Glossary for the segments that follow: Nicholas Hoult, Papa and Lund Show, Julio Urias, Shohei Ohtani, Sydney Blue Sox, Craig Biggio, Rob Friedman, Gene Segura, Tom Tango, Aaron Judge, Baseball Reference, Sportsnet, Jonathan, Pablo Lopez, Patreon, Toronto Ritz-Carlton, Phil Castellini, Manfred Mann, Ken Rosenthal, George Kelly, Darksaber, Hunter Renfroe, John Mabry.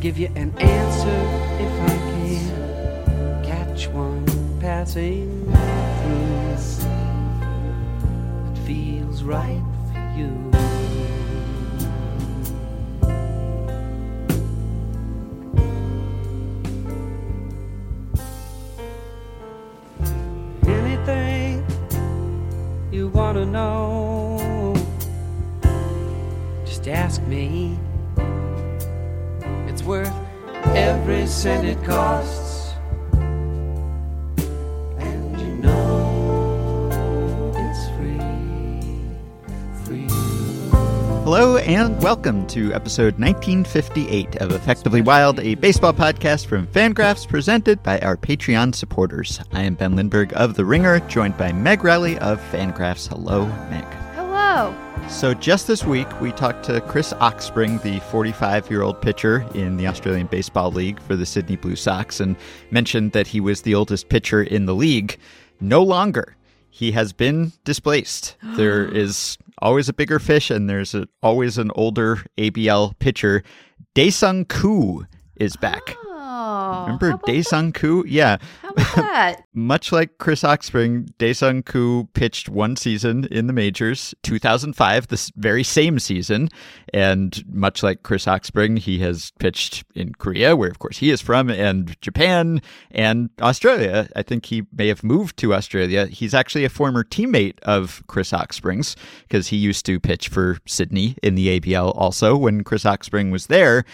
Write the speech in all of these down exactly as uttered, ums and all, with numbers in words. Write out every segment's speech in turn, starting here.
give you an answer if I can catch one passing through. It feels right for you. Anything you want to know, just ask me. It's worth every cent it costs, and you know it's free, free. Hello and welcome to episode nineteen fifty-eight of Effectively Wild, a baseball podcast from FanGraphs presented by our Patreon supporters. I am Ben Lindbergh of The Ringer, joined by Meg Riley of FanGraphs. Hello, Meg. Hello. So just this week, we talked to Chris Oxspring, the forty-five-year-old pitcher in the Australian Baseball League for the Sydney Blue Sox, and mentioned that he was the oldest pitcher in the league. No longer. He has been displaced. There is always a bigger fish, and there's a, always an older A B L pitcher. Dae-Sung Koo is back. Oh, remember Dae-Sung Koo? Yeah. How about that? Much like Chris Oxspring, Dae-Sung Koo pitched one season in the majors, two thousand five, the very same season. And much like Chris Oxspring, he has pitched in Korea, where, of course, he is from, and Japan and Australia. I think he may have moved to Australia. He's actually a former teammate of Chris Oxspring's because he used to pitch for Sydney in the A B L also when Chris Oxspring was there.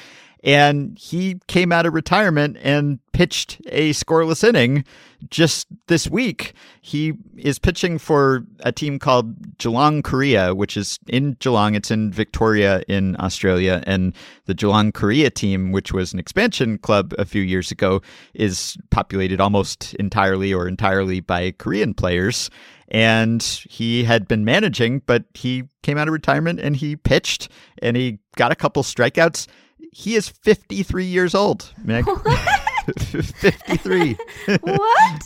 And he came out of retirement and pitched a scoreless inning just this week. He is pitching for a team called Geelong Korea, which is in Geelong. It's in Victoria in Australia. And the Geelong Korea team, which was an expansion club a few years ago, is populated almost entirely or entirely by Korean players. And he had been managing, but he came out of retirement and he pitched and he got a couple strikeouts. He is fifty-three years old, Meg. What? fifty-three. What?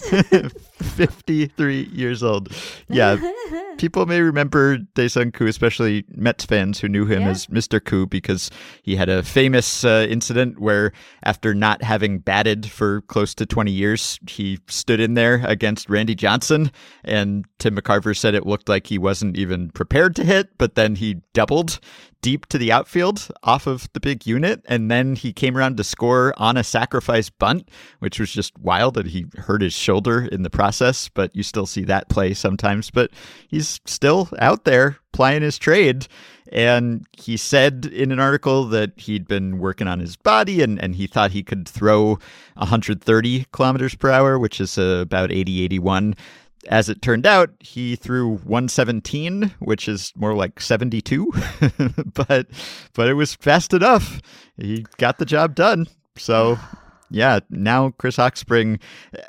fifty-three years old. Yeah. People may remember Dae-Sung Koo, especially Mets fans who knew him yeah. as Mister Koo, because he had a famous uh, incident where after not having batted for close to twenty years, he stood in there against Randy Johnson. And Tim McCarver said it looked like he wasn't even prepared to hit, but then he doubled deep to the outfield off of the big unit. And then he came around to score on a sacrifice bunt, which was just wild. And he hurt his shoulder in the process, but you still see that play sometimes. But he's still out there plying his trade. And he said in an article that he'd been working on his body and, and he thought he could throw one hundred thirty kilometers per hour, which is uh, about eighty, eighty-one. As it turned out, he threw one seventeen, which is more like seventy-two, but but it was fast enough. He got the job done. So, yeah, now Chris Oxspring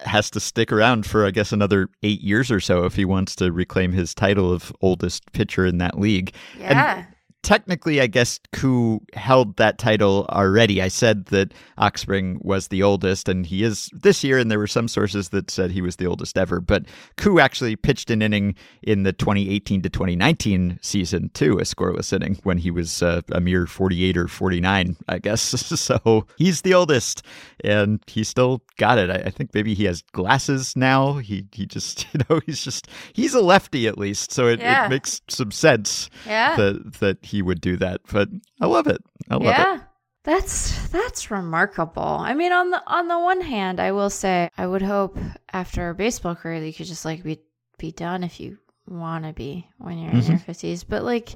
has to stick around for, I guess, another eight years or so if he wants to reclaim his title of oldest pitcher in that league. Yeah. And technically, I guess Koo held that title already. I said that Oxspring was the oldest, and he is this year, and there were some sources that said he was the oldest ever. But Koo actually pitched an inning in the twenty eighteen to twenty nineteen season, too, a scoreless inning, when he was uh, a mere forty-eight or forty-nine, I guess. So he's the oldest, and he still got it. I, I think maybe he has glasses now. He he just, you know, he's just, he's a lefty at least, so it, yeah. it makes some sense yeah. that, that he He would do that, but I love it. I love yeah, it. That's that's remarkable. I mean, on the on the one hand, I will say I would hope after a baseball career that you could just like be be done if you want to be when you're mm-hmm. in your fifties. But like,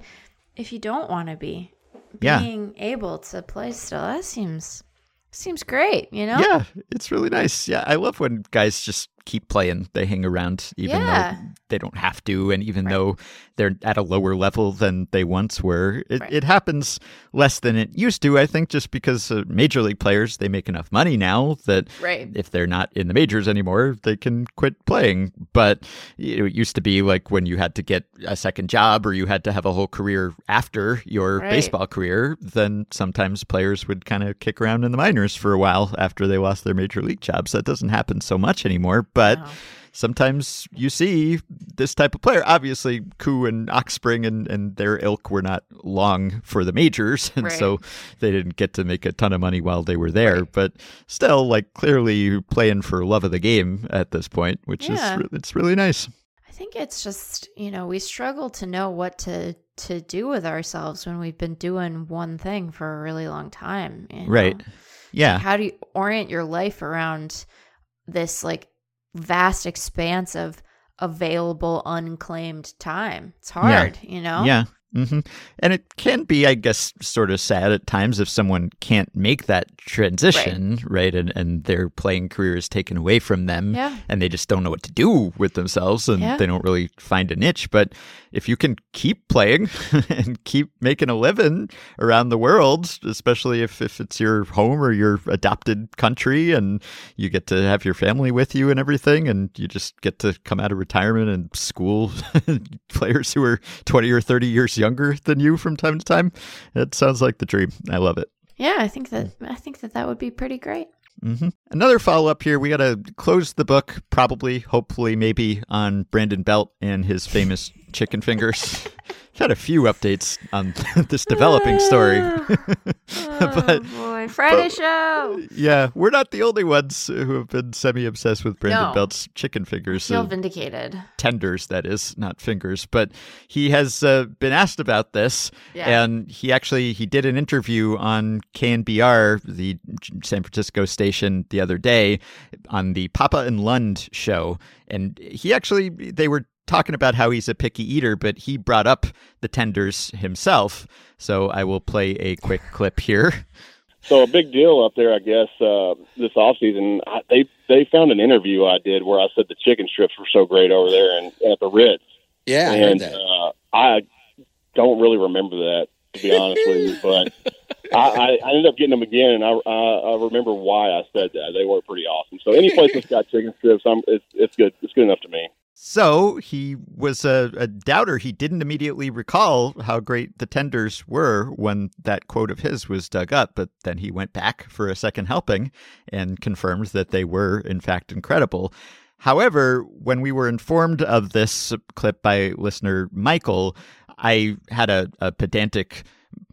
if you don't want to be, being yeah. able to play still, that seems seems great. You know? Yeah, it's really nice. Yeah, I love when guys just keep playing. They hang around even yeah. though they don't have to, and even right. though they're at a lower level than they once were. It, right. it happens less than it used to, I think, just because uh, major league players, they make enough money now that right. if they're not in the majors anymore, they can quit playing. But you know, it used to be like when you had to get a second job or you had to have a whole career after your right. baseball career, then sometimes players would kind of kick around in the minors for a while after they lost their major league jobs. That doesn't happen so much anymore. But wow. Sometimes you see this type of player. Obviously, Koo and Oxspring and, and their ilk were not long for the majors, and right. so they didn't get to make a ton of money while they were there. Right. But still, like, clearly playing for love of the game at this point, which yeah. is it's really nice. I think it's just, you know, we struggle to know what to to do with ourselves when we've been doing one thing for a really long time. You know? Right. Yeah. Like, how do you orient your life around this, like, vast expanse of available unclaimed time? It's hard, yeah. you know? Yeah. Mm-hmm. And it can be, I guess, sort of sad at times if someone can't make that transition, right? right? And and their playing career is taken away from them yeah. and they just don't know what to do with themselves and yeah. they don't really find a niche. But if you can keep playing and keep making a living around the world, especially if, if it's your home or your adopted country and you get to have your family with you and everything, and you just get to come out of retirement and school players who are twenty or thirty years younger. younger than you from time to time. It sounds like the dream. I love it. Yeah, I think that I think that, that would be pretty great. Mm-hmm. Another follow-up here. We got to close the book, probably, hopefully, maybe on Brandon Belt and his famous chicken fingers. Got a few updates on this developing story. but, oh boy, Friday but, show. Yeah, we're not the only ones who have been semi-obsessed with Brandon no. Belt's chicken fingers. Feel vindicated. Tenders, that is, not fingers. But he has uh, been asked about this, yeah. and he actually he did an interview on K N B R, the San Francisco station, the other day on the Papa and Lund show, and he actually they were. talking about how he's a picky eater, but he brought up the tenders himself. So I will play a quick clip here. So a big deal up there, I guess, uh, this offseason, I, they they found an interview I did where I said the chicken strips were so great over there and, and at the Ritz. Yeah, I and, heard that. Uh, I don't really remember that, to be honest with you, but I, I ended up getting them again, and I, I I remember why I said that. They were pretty awesome. So any place that's got chicken strips, I'm, it's it's good. It's good enough to me. So he was a, a doubter. He didn't immediately recall how great the tenders were when that quote of his was dug up, but then he went back for a second helping and confirmed that they were, in fact, incredible. However, when we were informed of this clip by listener Michael, I had a, a pedantic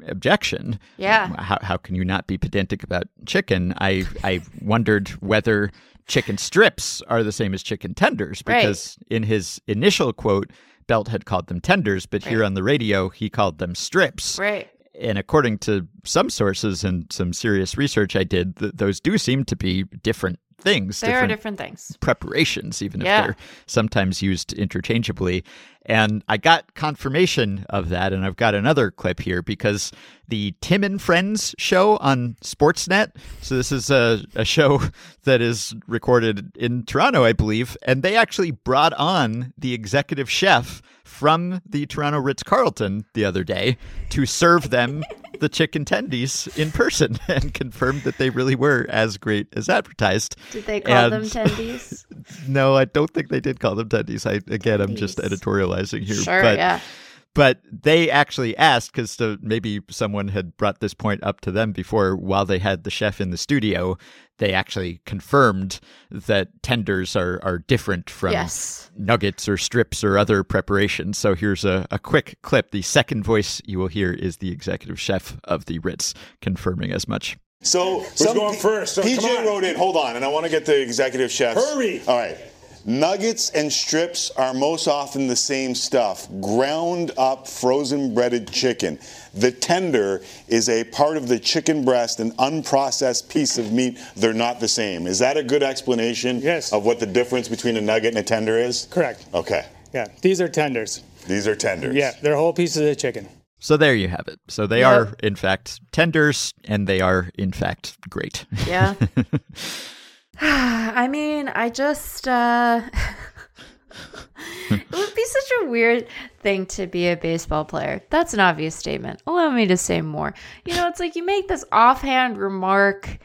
objection. Yeah. How, how can you not be pedantic about chicken? I I wondered whether chicken strips are the same as chicken tenders, because right. in his initial quote, Belt had called them tenders, but right. here on the radio, he called them strips. Right. And according to some sources and some serious research I did, th- those do seem to be different things. They different are different things. Preparations, even yeah. if they're sometimes used interchangeably. And I got confirmation of that, and I've got another clip here because the Tim and Friends show on Sportsnet, so this is a, a show that is recorded in Toronto, I believe, and they actually brought on the executive chef from the Toronto Ritz-Carlton the other day to serve them the chicken tendies in person and confirmed that they really were as great as advertised. Did they call and, them tendies? No, I don't think they did call them tendies. I, again, tendies. I'm just editorial. Here, sure, but, yeah. but they actually asked, because maybe someone had brought this point up to them before while they had the chef in the studio, they actually confirmed that tenders are, are different from yes. nuggets or strips or other preparations. So here's a, a quick clip. The second voice you will hear is the executive chef of the Ritz confirming as much. So who's going first? So, P J wrote in, hold on, and I want to get the executive chef. Hurry! All right. Nuggets and strips are most often the same stuff, ground up frozen breaded chicken. The tender is a part of the chicken breast, an unprocessed piece of meat. They're not the same. Is that a good explanation yes. of what the difference between a nugget and a tender is? Correct. Okay. Yeah, these are tenders. These are tenders. Yeah, they're whole pieces of chicken. So there you have it. So they yep. are, in fact, tenders, and they are, in fact, great. Yeah. I mean, I just, uh, it would be such a weird thing to be a baseball player. That's an obvious statement. Allow me to say more. You know, it's like you make this offhand remark.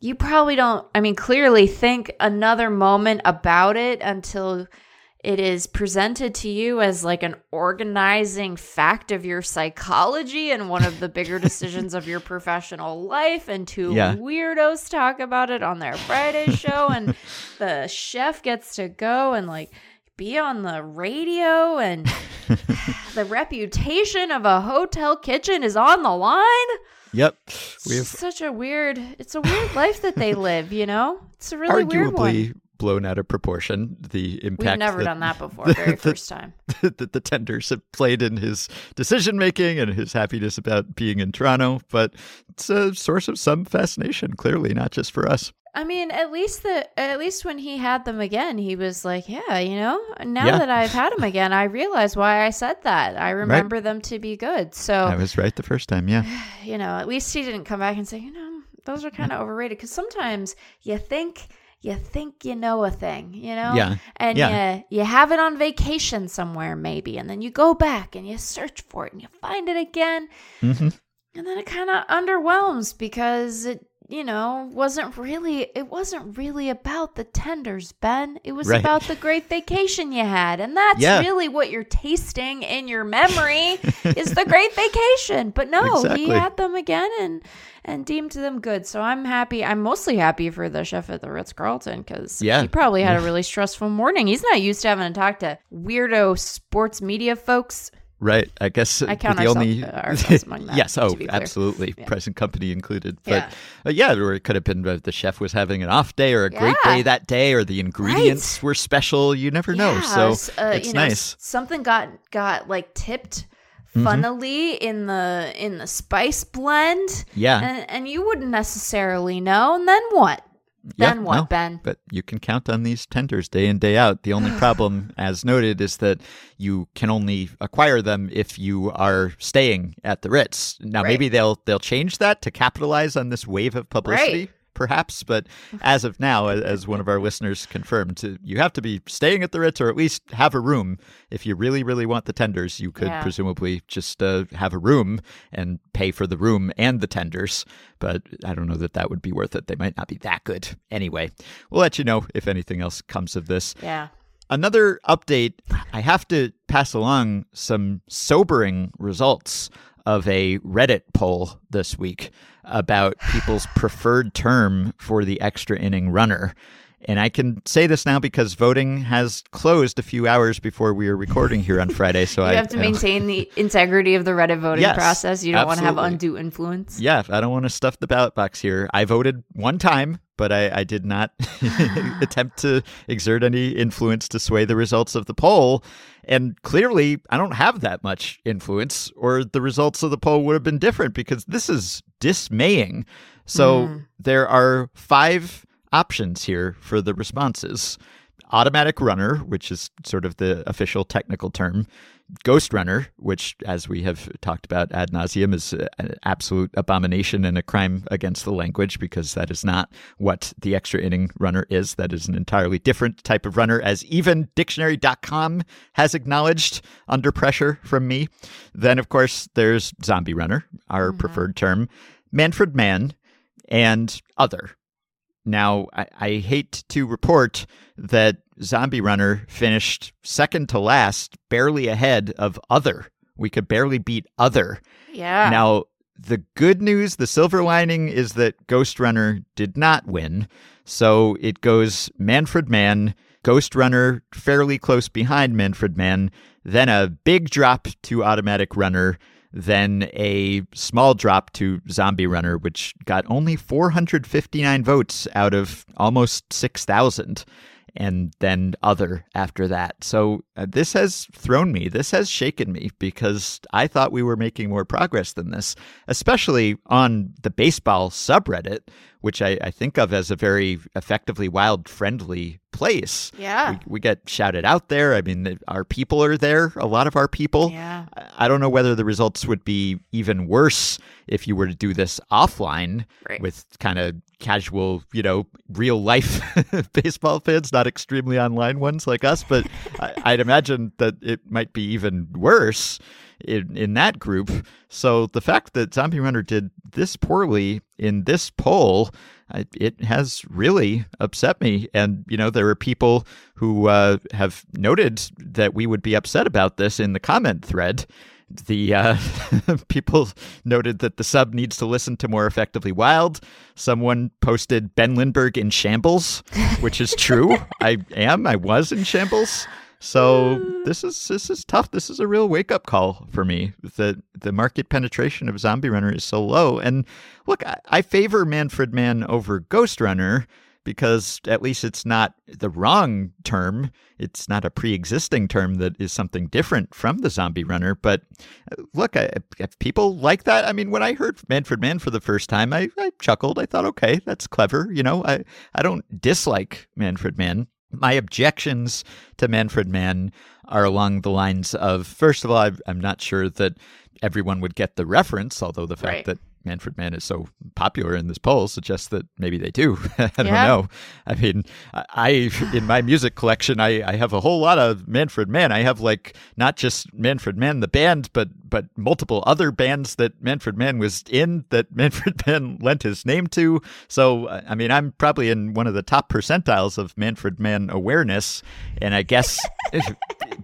You probably don't, I mean, clearly think another moment about it until It is presented to you as like an organizing fact of your psychology and one of the bigger decisions of your professional life. And two yeah. weirdos talk about it on their Friday show. And the chef gets to go and like be on the radio. And the reputation of a hotel kitchen is on the line. Yep. We have... It's such a weird, it's a weird life that they live, you know? It's a really Arguably... weird one. Blown out of proportion, the impact. We've never that, done that before, the, very the, first time. That the, the tenders have played in his decision-making and his happiness about being in Toronto, but it's a source of some fascination, clearly, not just for us. I mean, at least the at least when he had them again, he was like, yeah, you know, now yeah. that I've had them again, I realize why I said that. I remember right. them to be good. So I was right the first time, yeah. You know, at least he didn't come back and say, you know, those are kind of yeah. overrated, because sometimes you think... You think you know a thing, you know? Yeah. And yeah. You, you have it on vacation somewhere, maybe. And then you go back and you search for it and you find it again. Mm-hmm. And then it kind of underwhelms because it, you know, wasn't really, it wasn't really about the tenders, Ben. It was right. about the great vacation you had. And that's yeah. really what you're tasting in your memory is the great vacation. But no, exactly. he had them again and... and deemed them good. So I'm happy. I'm mostly happy for the chef at the Ritz-Carlton because yeah. he probably had a really stressful morning. He's not used to having to talk to weirdo sports media folks. Right. I guess I count the only ourselves among that. Yes. Oh, absolutely. Yeah. Present company included. But yeah. Uh, yeah, or it could have been the chef was having an off day or a yeah. great day that day, or the ingredients right. were special. You never yeah. know. So uh, it's you know, nice. Something got got like tipped funnily mm-hmm. in the in the spice blend. Yeah. And, and you wouldn't necessarily know. And then what? Then yeah, what, no, Ben? But you can count on these tenders day in, day out. The only problem, as noted, is that you can only acquire them if you are staying at the Ritz. Now, right. maybe they'll they'll change that to capitalize on this wave of publicity. Right. Perhaps, but as of now, as one of our listeners confirmed, you have to be staying at the Ritz or at least have a room. If you really, really want the tenders, you could yeah. presumably just uh, have a room and pay for the room and the tenders. But I don't know that that would be worth it. They might not be that good. Anyway, we'll let you know if anything else comes of this. Yeah. Another update, I have to pass along some sobering results of a Reddit poll this week about people's preferred term for the extra inning runner. And I can say this now because voting has closed a few hours before we are recording here on Friday. So you I have to I maintain the integrity of the Reddit voting yes, process. You don't absolutely. want to have undue influence. Yeah, I don't want to stuff the ballot box here. I voted one time, but I, I did not attempt to exert any influence to sway the results of the poll. And clearly, I don't have that much influence, or the results of the poll would have been different, because this is dismaying. So mm. there are five options here for the responses. Automatic runner, which is sort of the official technical term. Ghost runner, which, as we have talked about ad nauseum, is an absolute abomination and a crime against the language, because that is not what the extra inning runner is. That is an entirely different type of runner, as even dictionary dot com has acknowledged under pressure from me. Then, of course, there's zombie runner, our mm-hmm. preferred term, Manfred Mann, and other. Now, I, I hate to report that Zombie Runner finished second to last, barely ahead of Other. We could barely beat Other. Yeah. Now, the good news, the silver lining, is that Ghost Runner did not win. So it goes Manfred Mann, Ghost Runner fairly close behind Manfred Mann, then a big drop to Automatic Runner, then a small drop to Zombie Runner, which got only four hundred fifty-nine votes out of almost six thousand, and then Other after that. So uh, this has thrown me. This has shaken me, because I thought we were making more progress than this, especially on the baseball subreddit, which I, I think of as a very effectively wild friendly place. Yeah. We, we get shouted out there. I mean, the, our people are there, a lot of our people. Yeah. I, I don't know whether the results would be even worse if you were to do this offline right. with kind of casual, you know, real life baseball fans, not extremely online ones like us, but I, I'd imagine that it might be even worse in, in that group. So the fact that Zombie Runner did this poorly in this poll, it has really upset me. And, you know, there are people who uh, have noted that we would be upset about this in the comment thread. The uh, people noted that the sub needs to listen to more Effectively Wild. Someone posted Ben Lindbergh in shambles, which is true. I am. I was in shambles. So this is this is tough. This is a real wake-up call for me. The the market penetration of Zombie Runner is so low. And look, I, I favor Manfred Mann over Ghost Runner because at least it's not the wrong term. It's not a pre-existing term that is something different from the Zombie Runner. But look, I, if people like that, I mean, when I heard Manfred Mann for the first time, I, I chuckled. I thought, okay, that's clever. You know, I, I don't dislike Manfred Mann. My objections to Manfred Mann are along the lines of, first of all, I'm not sure that everyone would get the reference, although the fact right. that Manfred Mann is so popular in this poll suggests that maybe they do. I don't yeah. know. I mean, I, in my music collection, I, I have a whole lot of Manfred Mann. I have like not just Manfred Mann, the band, but but multiple other bands that Manfred Mann was in that Manfred Mann lent his name to. So, I mean, I'm probably in one of the top percentiles of Manfred Mann awareness. And I guess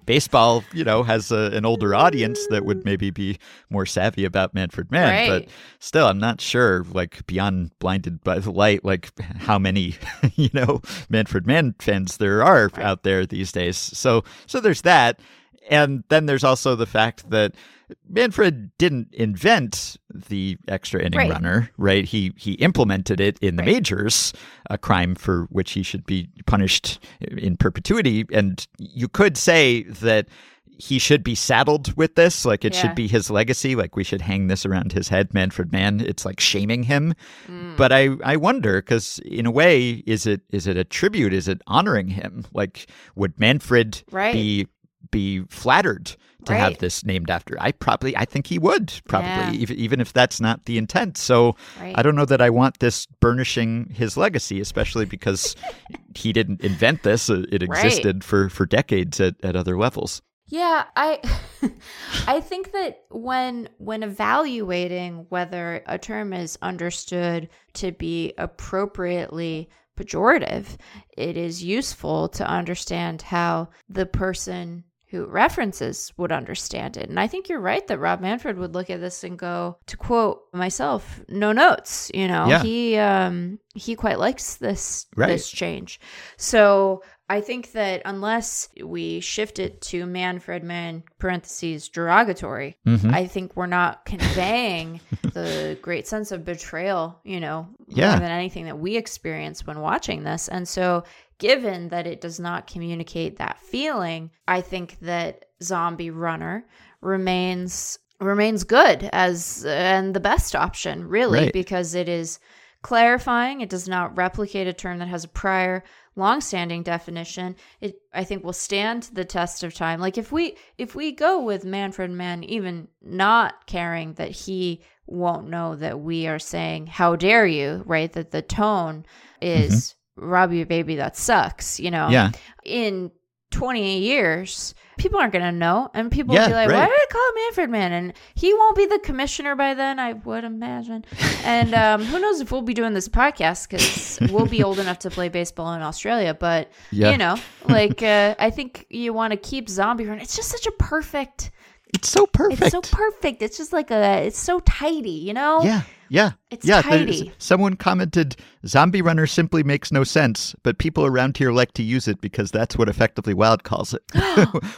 baseball, you know, has a, an older audience that would maybe be more savvy about Manfred Mann. Right. But still, I'm not sure, like, beyond Blinded by the Light, like, how many, you know, Manfred Mann fans there are out there these days. So, so there's that. And then there's also the fact that Manfred didn't invent the extra inning right. runner, right? He he implemented it in the right. majors, a crime for which he should be punished in perpetuity. And you could say that he should be saddled with this. Like, it yeah. should be his legacy. Like, we should hang this around his head, Manfred Mann. It's like shaming him. Mm. But I, I wonder, because in a way, is it is it a tribute? Is it honoring him? Like, would Manfred right. be be flattered to right. have this named after? I probably, I think he would probably, yeah. if, even if that's not the intent. So right. I don't know that I want this burnishing his legacy, especially because he didn't invent this. It existed right. for, for decades at, at other levels. Yeah, I I think that when when evaluating whether a term is understood to be appropriately pejorative, it is useful to understand how the person who references would understand it. And I think you're right that Rob Manfred would look at this and go, to quote myself, no notes, you know. Yeah. He um he quite likes this right. this change. So I think that unless we shift it to Manfred Mann, parentheses, derogatory, mm-hmm. I think we're not conveying the great sense of betrayal, you know, yeah. more than anything that we experience when watching this. And so given that it does not communicate that feeling, I think that Zombie Runner remains remains good as and the best option, really, right. because it is clarifying. It does not replicate a term that has a prior long-standing definition. It, I think, will stand the test of time. Like, if we if we go with Manfred Mann, even not caring that he won't know that we are saying, how dare you, right? That the tone is, mm-hmm. rob your baby, that sucks, you know? Yeah. In twenty years, people aren't going to know. And people yeah, will be like, right. why did I call Manfred Mann? And he won't be the commissioner by then, I would imagine. And um, who knows if we'll be doing this podcast, because we'll be old enough to play baseball in Australia. But, yeah. you know, like, uh, I think you want to keep Zombie Runner. It's just such a perfect. It's so perfect. It's so perfect. It's just like a, it's so tidy, you know? Yeah. Yeah. It's yeah, tidy. Someone commented, Zombie Runner simply makes no sense, but people around here like to use it because that's what Effectively Wild calls it.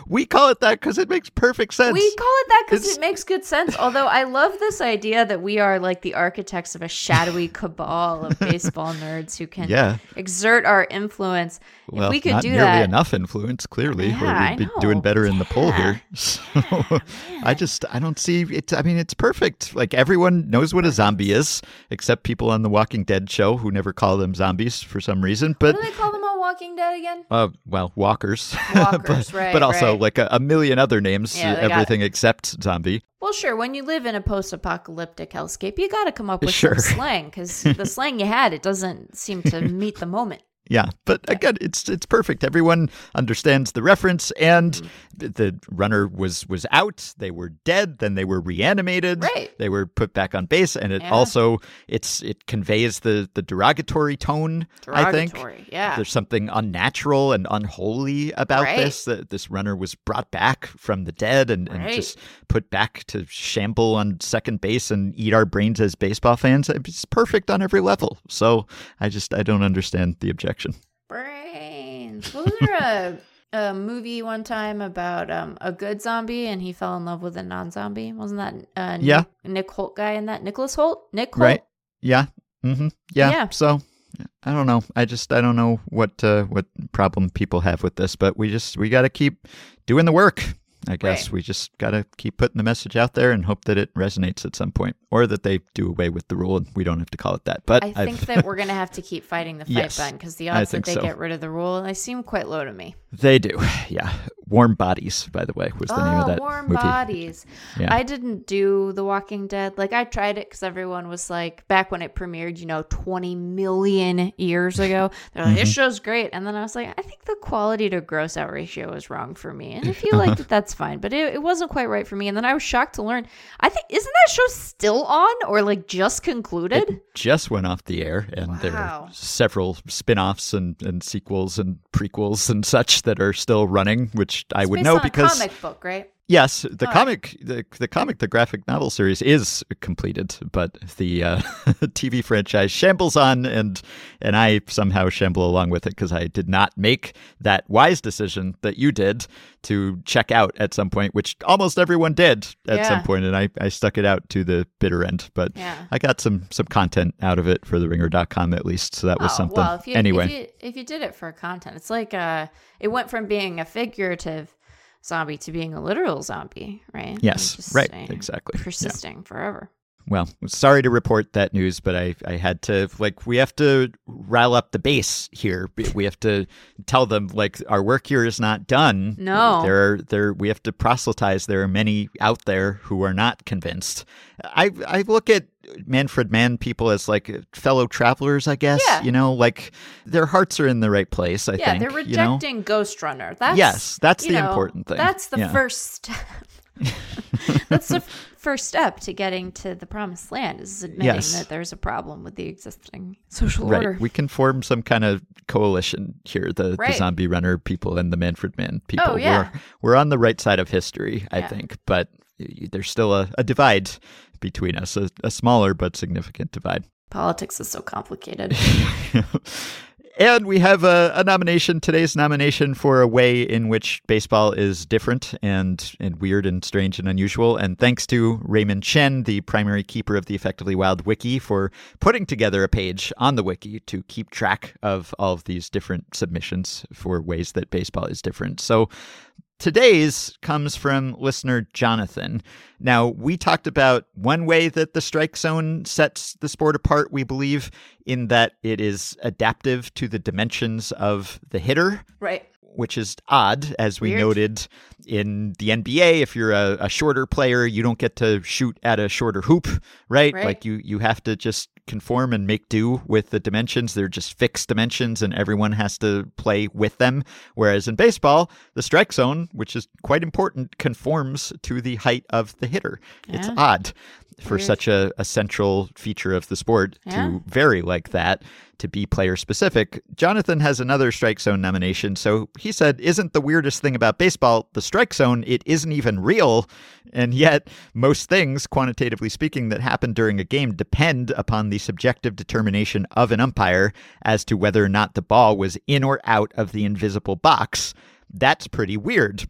We call it that because it makes perfect sense. We call it that because it makes good sense. Although I love this idea that we are like the architects of a shadowy cabal of baseball nerds who can yeah. exert our influence. Well, if we could not do nearly that. Enough influence, clearly, yeah, or we'd be doing better yeah. in the poll here. So yeah, I just, I don't see it. I mean, it's perfect. Like, everyone knows what a zombie is, except people on The Walking Dead show who never call them zombies for some reason. But what do they call them on Walking Dead again? Uh, well, walkers. Walkers, but, right. But also right. like a, a million other names, yeah, everything except zombie. Well, sure, when you live in a post-apocalyptic hellscape, you got to come up with sure. some slang, because the slang you had, it doesn't seem to meet the moment. Yeah, but again, it's it's perfect. Everyone understands the reference, and mm-hmm. the runner was was out. They were dead. Then they were reanimated. Right. They were put back on base, and it yeah. also it's it conveys the the derogatory tone. Derogatory. I think. Yeah. There's something unnatural and unholy about right. this. That this runner was brought back from the dead and, right. and just put back to shamble on second base and eat our brains as baseball fans. It's perfect on every level. So I just I don't understand the objection. Brains. Wasn't there a, a movie one time about um, a good zombie and he fell in love with a non-zombie? Wasn't that uh, Nick, yeah. Nick Hoult guy in that? Nicholas Hoult? Nick Hoult? Right. Yeah. Mm-hmm. Yeah. yeah. So I don't know. I just I don't know what uh, what problem people have with this, but we just we got to keep doing the work. I guess right. we just got to keep putting the message out there and hope that it resonates at some point, or that they do away with the rule and we don't have to call it that. But I think I've... that we're going to have to keep fighting the fight yes, button, because the odds that they so. get rid of the rule, they seem quite low to me. They do. Yeah. Warm Bodies, by the way, was the oh, name of that Warm movie. Bodies. Yeah. I didn't do The Walking Dead. Like, I tried it because everyone was like, back when it premiered, you know, twenty million years ago, they're like, mm-hmm. this show's great. And then I was like, I think the quality to gross out ratio is wrong for me. And if you uh-huh. liked it, that's fine. But it, it wasn't quite right for me. And then I was shocked to learn, I think, isn't that show still on, or like just concluded? It just went off the air. And wow. there are several spin-offs and, and sequels and prequels and such that are still running, which It's I would know because comic book, right? Yes, the oh, comic, the the comic, the graphic novel series is completed, but the uh, T V franchise shambles on, and and I somehow shamble along with it because I did not make that wise decision that you did to check out at some point, which almost everyone did at yeah. some point, and I, I stuck it out to the bitter end. But yeah. I got some some content out of it for the ringer dot com at least, so that was oh, something. Well, if you, anyway, if you, if you did it for content, it's like uh, it went from being a figurative zombie to being a literal zombie, right? Yes, just, right, uh, exactly. Persisting yeah. forever. Well, sorry to report that news, but I, I had to, like, we have to rile up the base here. We have to tell them, like, our work here is not done. No. There are, there, we have to proselytize. There are many out there who are not convinced. I, I look at Manfred Mann people as, like, fellow travelers, I guess, yeah. you know, like, their hearts are in the right place, I yeah, think. Yeah, they're rejecting you know? Ghost Runner. That's, yes, that's the know, important thing. That's the yeah. first step. That's the f- first step to getting to the promised land, is admitting yes. that there's a problem with the existing social right. order. We can form some kind of coalition here, the, right. the zombie runner people and the Manfred Mann people. Oh, yeah. we're, we're on the right side of history, I yeah. think, but there's still a, a divide between us, a, a smaller but significant divide. Politics is so complicated. And we have a, a nomination, today's nomination, for a way in which baseball is different and, and weird and strange and unusual. And thanks to Raymond Chen, the primary keeper of the Effectively Wild Wiki, for putting together a page on the wiki to keep track of all of these different submissions for ways that baseball is different. So today's comes from listener Jonathan. Now, we talked about one way that the strike zone sets the sport apart, we believe, in that it is adaptive to the dimensions of the hitter. Right. Which is odd, as we Weird. noted in the N B A. If you're a, a shorter player, you don't get to shoot at a shorter hoop, right? right? Like you, you have to just conform and make do with the dimensions. They're just fixed dimensions, and everyone has to play with them. Whereas in baseball, the strike zone, which is quite important, conforms to the height of the hitter. Yeah. It's odd for Weird. such a, a central feature of the sport yeah. to vary like that, to be player specific. Jonathan has another strike zone nomination. So he said, isn't the weirdest thing about baseball the strike zone? It isn't even real. And yet most things, quantitatively speaking, that happen during a game depend upon the subjective determination of an umpire as to whether or not the ball was in or out of the invisible box. That's pretty weird.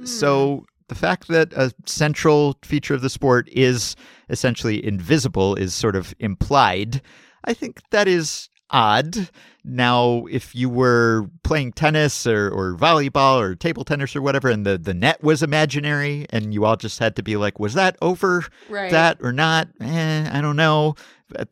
Mm. So the fact that a central feature of the sport is essentially invisible is sort of implied. I think that is odd. Now, if you were playing tennis or, or volleyball or table tennis or whatever, and the, the net was imaginary, and you all just had to be like, was that over right. that or not? Eh, I don't know.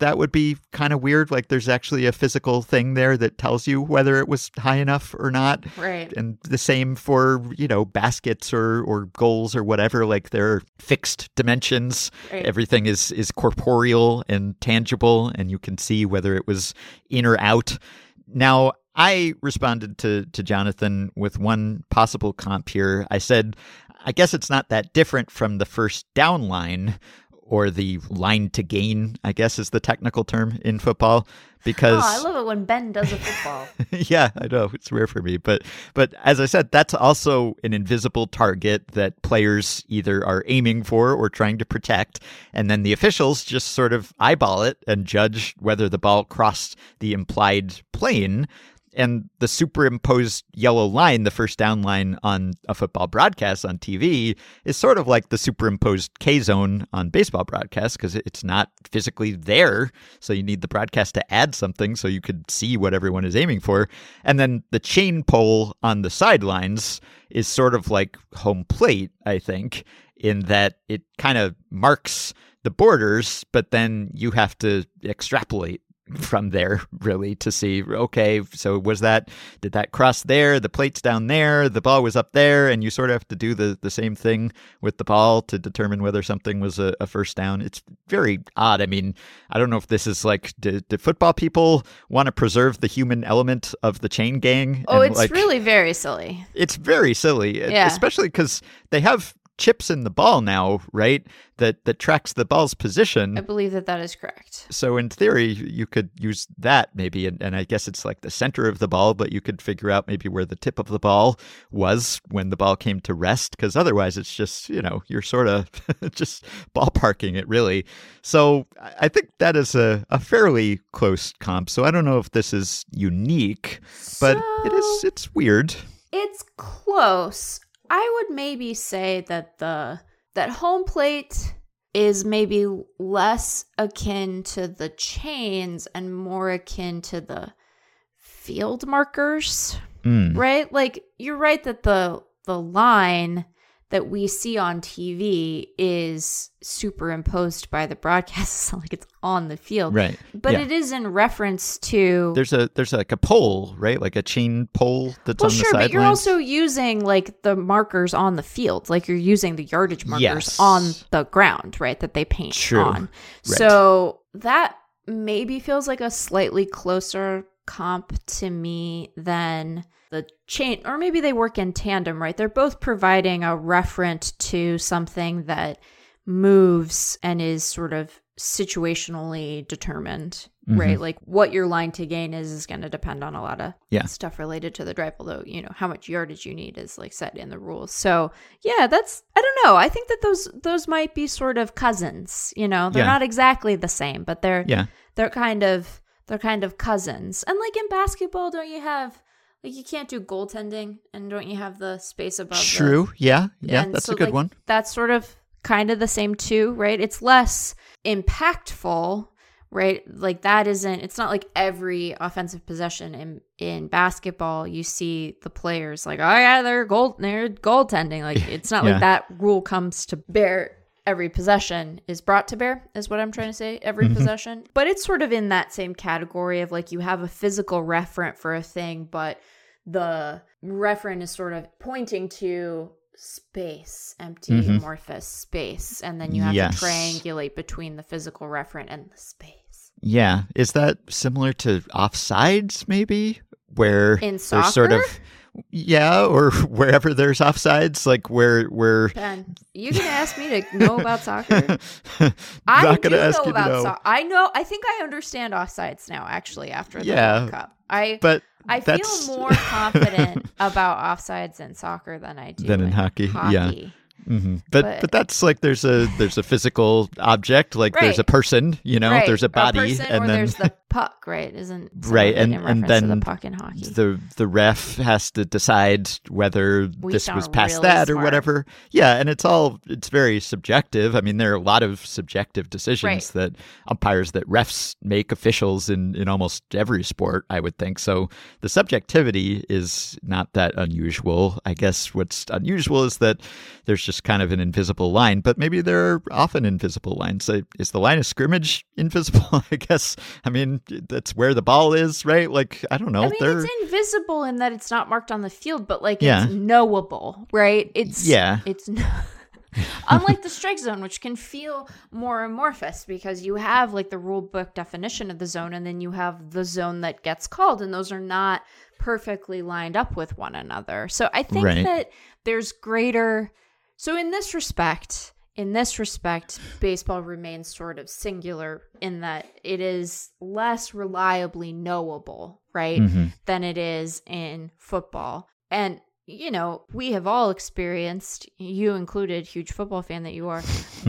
That would be kind of weird. Like, there's actually a physical thing there that tells you whether it was high enough or not. Right. And the same for, you know, baskets or, or goals or whatever. Like, they're fixed dimensions. Right. Everything is, is corporeal and tangible, and you can see whether it was in or out. Now, I responded to, to Jonathan with one possible comp here. I said, I guess it's not that different from the first down line, or the line to gain, I guess is the technical term in football. Because oh, I love it when Ben does a football. Yeah, I know. It's rare for me. But but as I said, that's also an invisible target that players either are aiming for or trying to protect. And then the officials just sort of eyeball it and judge whether the ball crossed the implied plane. And the superimposed yellow line, the first down line on a football broadcast on T V, is sort of like the superimposed K-zone on baseball broadcasts because it's not physically there. So you need the broadcast to add something so you could see what everyone is aiming for. And then the chain pole on the sidelines is sort of like home plate, I think, in that it kind of marks the borders, but then you have to extrapolate from there, really, to see, okay, so was that, did that cross there? The plate's down there, the ball was up there, and you sort of have to do the, the same thing with the ball to determine whether something was a, a first down. It's very odd. I mean, I don't know if this is like, do, do football people want to preserve the human element of the chain gang? Oh, and it's like, really very silly. It's very silly, yeah. Especially because they have chips in the ball now, right? That that tracks the ball's position. I believe that that is correct. So in theory, you could use that maybe, and, and I guess it's like the center of the ball, but you could figure out maybe where the tip of the ball was when the ball came to rest, because otherwise it's just, you know, you're sort of just ballparking it, really. So I think that is a, a fairly close comp. So I don't know if this is unique, but so it is. It's weird. It's close. I would maybe say that the that home plate is maybe less akin to the chains and more akin to the field markers, mm. right? Like, you're right that the the line that we see on T V is superimposed by the broadcast. It's not like it's on the field. Right. But yeah. It is in reference to... There's a there's like a pole, right? Like a chain pole that's well, on sure, the sidelines. Well, sure, but you're also using like the markers on the field. Like you're using the yardage markers yes. on the ground, right? That they paint True. on. Right. So that maybe feels like a slightly closer comp to me than the chain, or maybe they work in tandem, right? They're both providing a referent to something that moves and is sort of situationally determined, mm-hmm. right? Like what your line to gain is is going to depend on a lot of yeah. stuff related to the drive, although, you know, how much yardage you need is like set in the rules. So yeah, that's, I don't know. I think that those those might be sort of cousins, you know? They're yeah. not exactly the same, but they're yeah. they're kind of they're kind of cousins. And like in basketball, don't you have... Like, you can't do goaltending, and don't you have the space above? True, the... yeah, yeah, and that's so, a good like, one. That's sort of kind of the same too, right? It's less impactful, right? Like, that isn't, it's not like every offensive possession in, in basketball, you see the players like, oh yeah, they're, goal, they're goaltending. Like, it's not yeah. like that rule comes to bear. Every possession is brought to bear, is what I'm trying to say. Every mm-hmm. possession. But it's sort of in that same category of like you have a physical referent for a thing, but the referent is sort of pointing to space, empty, mm-hmm. amorphous space. And then you have yes. to triangulate between the physical referent and the space. Yeah. Is that similar to offsides maybe? Where in soccer? There's sort of... Yeah, or wherever there's offsides, like where where Ben, you're gonna ask me to know about soccer. I'm not gonna do ask know you about soccer. I know. I think I understand offsides now. Actually, after the yeah, World Cup, I but I that's... feel more confident about offsides in soccer than I do than in, in hockey. hockey. Yeah. Mm-hmm. But, but but that's like there's a there's a physical object, like right. there's a person, you know, right. there's a body, a person, and or then there's the puck, right? Isn't right, and in and then the puck in hockey, the the ref has to decide whether we this was past really that smart. Or whatever. Yeah, and it's all it's very subjective. I mean, there are a lot of subjective decisions right. that umpires, that refs make, officials in in almost every sport, I would think. So the subjectivity is not that unusual. I guess what's unusual is that there's just kind of an invisible line, but maybe there are often invisible lines. Is the line of scrimmage invisible? I guess. I mean, that's where the ball is, right? Like, I don't know. I mean, they're... it's invisible in that it's not marked on the field, but like yeah. it's knowable, right? It's yeah. It's no... Unlike the strike zone, which can feel more amorphous because you have like the rule book definition of the zone, and then you have the zone that gets called, and those are not perfectly lined up with one another. So I think right. that there's greater. So in this respect, in this respect, baseball remains sort of singular in that it is less reliably knowable, right, mm-hmm. than it is in football. And you know, we have all experienced, you included, huge football fan that you are,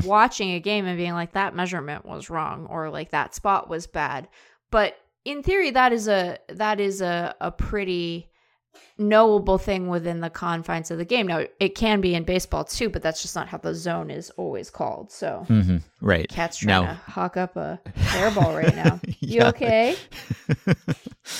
watching a game and being like, that measurement was wrong, or like that spot was bad. But in theory, that is a that is a, a pretty knowable thing within the confines of the game. Now, it can be in baseball too, but that's just not how the zone is always called. So, mm-hmm. right. Cat's trying now. to hawk up a air ball right now. You yeah. okay?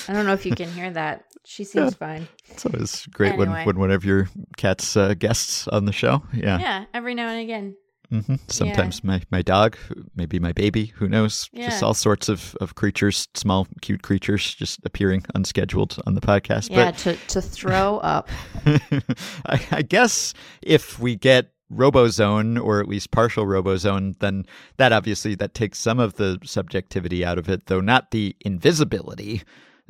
I don't know if you can hear that. She seems yeah. fine. It's always great anyway. when, when one of your cat's uh, guests on the show. Yeah. Yeah, every now and again. Mm-hmm. Sometimes yeah. my, my dog, maybe my baby, who knows, yeah. just all sorts of, of creatures, small, cute creatures just appearing unscheduled on the podcast. Yeah, but to, to throw up. I, I guess if we get RoboZone, or at least partial RoboZone, then that obviously that takes some of the subjectivity out of it, though not the invisibility.